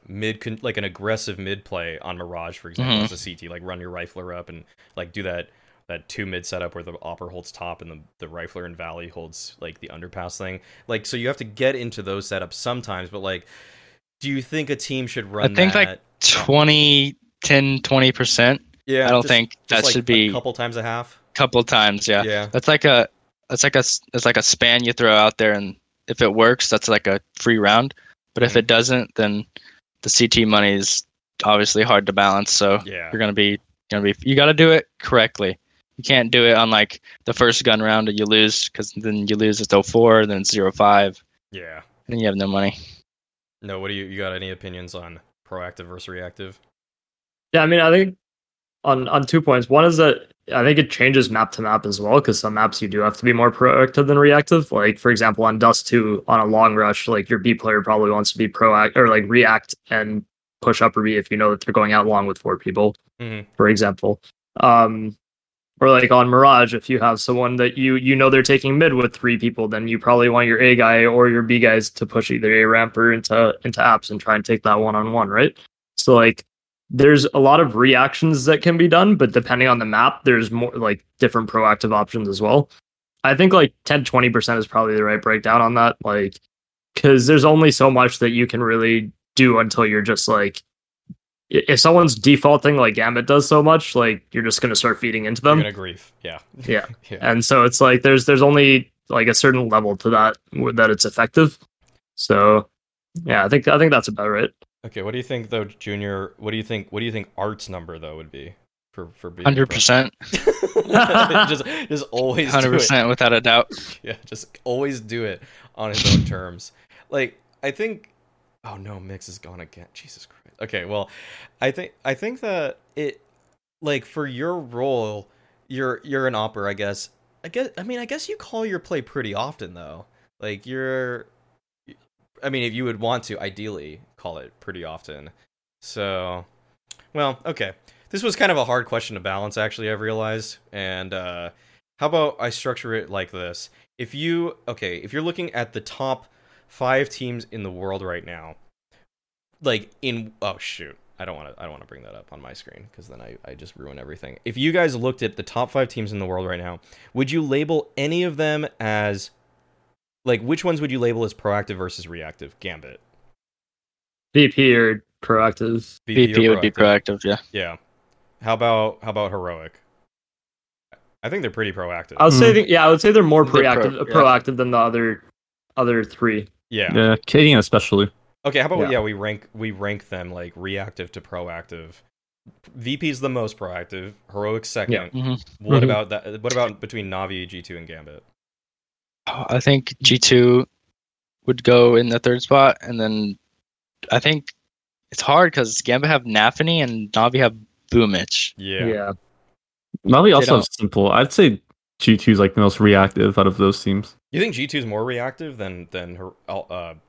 like an aggressive mid play on Mirage, for example, mm-hmm. as a CT, like run your rifler up and like do that. That 2 mid setup where the Opper holds top and the Rifler and Valley holds like the underpass thing. Like, so you have to get into those setups sometimes, but like, do you think a team should run that? I think like 10-20%. Yeah. I don't think that should be a couple times a half. Couple times. Yeah. Yeah. That's like a span you throw out there. And if it works, that's like a free round. But if it doesn't, then the CT money is obviously hard to balance. So you're going to be, you got to do it correctly. You can't do it on like the first gun round that you lose, because then you lose it's 0-4, then it's 0-5. Yeah. And you have no money. No, what do you got any opinions on proactive versus reactive? Yeah, I mean, I think on 2 points. One is that I think it changes map to map as well, because some maps you do have to be more proactive than reactive. Like, for example, on Dust 2, on a long rush, like your B player probably wants to be proactive or like react and push up or B if you know that they're going out long with 4 people, mm-hmm. for example. Or like on Mirage, if you have someone that you know they're taking mid with three people, then you probably want your A guy or your B guys to push either A ramp or into apps and try and take that one-on-one, right? So like there's a lot of reactions that can be done, but depending on the map, there's more like different proactive options as well. I think like 10-20% is probably the right breakdown on that, like because there's only so much that you can really do until you're just like, if someone's defaulting like Gambit does so much, like you're just gonna start feeding into them. You're gonna grief, yeah. Yeah. And so it's like there's only like a certain level to that it's effective. So yeah, I think that's about right. Okay, what do you think though, Junior? What do you think Art's number though would be for being 100%? Just always 100% without a doubt. Yeah, just always do it on his own terms. Like I think. Oh no, Mix is gone again. Jesus Christ. Okay, well, I think that it, like, for your role, you're an opper, I guess. I guess you call your play pretty often though. Like if you would want to, ideally call it pretty often. So, well, okay. This was kind of a hard question to balance, actually, I've realized. And how about I structure it like this? If you're looking at the top 5 teams in the world right now. Like in oh shoot, I don't want to bring that up on my screen because then I just ruin everything. If you guys looked at the top 5 teams in the world right now, would you label any of them as, like, which ones would you label as proactive versus reactive? Gambit, BP or proactive? BP would be proactive, yeah. Yeah. How about Heroic? I think they're pretty proactive. I would say they're more proactive than the other three. Yeah. Yeah, Katie especially. Okay, how about we rank them like reactive to proactive. VP's the most proactive, Heroic second. Yeah. Mm-hmm. What about that? What about between Navi, G2, and Gambit? I think G2 would go in the third spot, and then I think it's hard because Gambit have Nafani and Navi have Boomich. Yeah. Navi also have Simple. I'd say G2 is like the most reactive out of those teams. You think G2 is more reactive than her,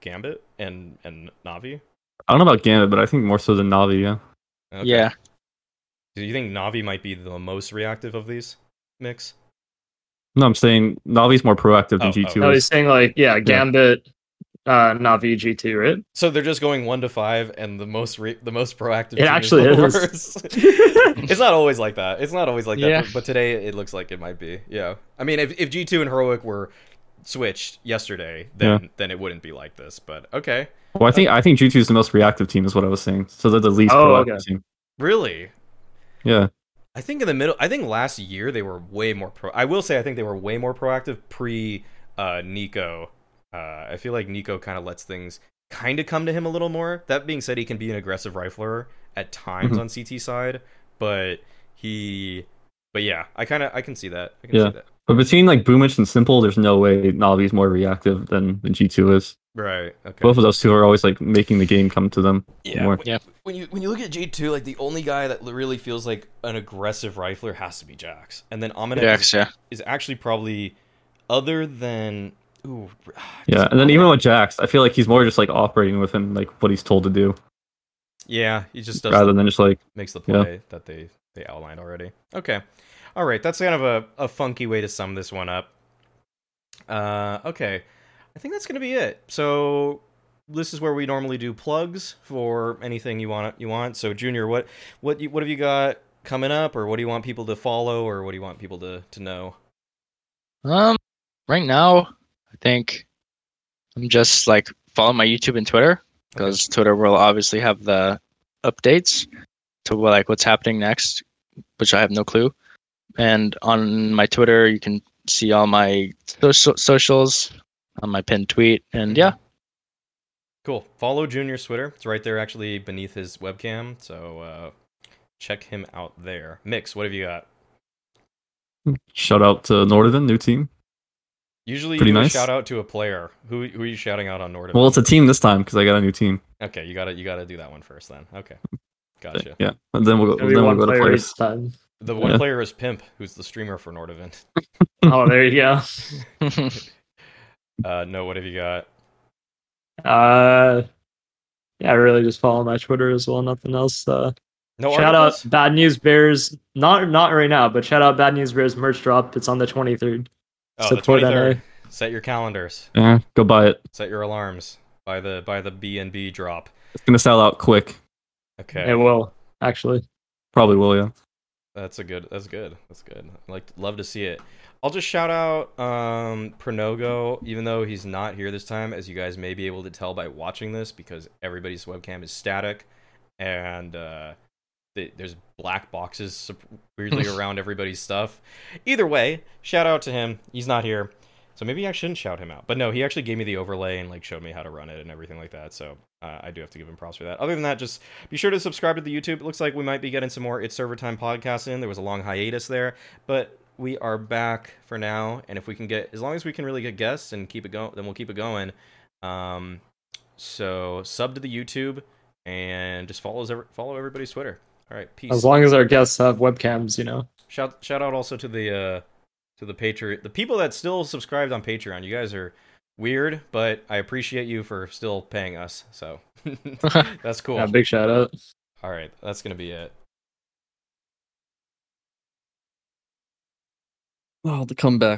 Gambit and Navi? I don't know about Gambit, but I think more so than Navi, yeah. Okay. Yeah. Do you think Navi might be the most reactive of these, Mix? No, I'm saying Navi's more proactive than G2 is. No, he's saying like, Gambit, Navi, G2, right? So they're just going 1 to 5, and the most proactive. It actually is. It's not always like that. But today it looks like it might be. Yeah. I mean, if G2 and Heroic were switched yesterday, then it wouldn't be like this. But okay. Well, I think G2 is the most reactive team, is what I was saying. So they're the least proactive team. Really? Yeah. I think in the middle. I think last year they were way more pro. I will say I think they were way more proactive pre Nico. I feel like Nico kind of lets things kind of come to him a little more. That being said, he can be an aggressive rifler at times on CT side, but I can see that. I can see that. But between like Boomich and Simple, there's no way Navi's more reactive than G2 is. Right. Okay. Both of those two are always like making the game come to them. Yeah. More. Yeah. When you look at G2, like the only guy that really feels like an aggressive rifler has to be Jax, and then Almanek is actually probably other than. Ooh. Yeah, and then even with Jax, I feel like he's more just like operating with him, like what he's told to do. Yeah, he just does rather than just like makes the play that they outlined already. Okay, all right, that's kind of a funky way to sum this one up. Okay, I think that's gonna be it. So this is where we normally do plugs for anything you want. So Junior, what have you got coming up, or what do you want people to follow, or what do you want people to know? Right now. I think I'm just like following my YouTube and Twitter because Twitter will obviously have the updates to like what's happening next, which I have no clue. And on my Twitter, you can see all my socials on my pinned tweet. And yeah. Cool. Follow Junior's Twitter. It's right there actually beneath his webcam. So check him out there. Mix, what have you got? Shout out to Northern, new team. Usually pretty you nice. Shout out to a player. Who are you shouting out on Nordic? Well, it's a team this time because I got a new team. Okay, you gotta do that one first then. Okay, gotcha. Yeah, and then we'll go to players. The one player is Pimp, who's the streamer for Nordovan. Oh, there you go. No, what have you got? I really just follow my Twitter as well. Nothing else. No shout articles? Out Bad News Bears. Not right now, but shout out Bad News Bears merch drop. It's on the 23rd. Oh, support the 23rd. Set your calendars. Yeah, go buy it. Set your alarms. Buy the B&B drop. It's gonna sell out quick. Okay. It will actually. Probably will, yeah. That's good. Love to see it. I'll just shout out Pronogo, even though he's not here this time, as you guys may be able to tell by watching this, because everybody's webcam is static, and there's black boxes weirdly around everybody's stuff. Either way, shout out to him. He's not here, so maybe I shouldn't shout him out. But no, he actually gave me the overlay and showed me how to run it and everything like that, so I do have to give him props for that. Other than that, just be sure to subscribe to the YouTube. It looks like we might be getting some more It's Server Time podcasts in. There was a long hiatus there, but we are back for now, and if we can get, as long as we can really get guests and keep it going, then we'll keep it going. So sub to the YouTube and just follow everybody's Twitter. All right, peace. As long as our guests have webcams, you know. Shout out also to the Patreon, the people that still subscribed on Patreon. You guys are weird, but I appreciate you for still paying us. So that's cool. Yeah, big shout out. All right, that's gonna be it. Oh, the comeback.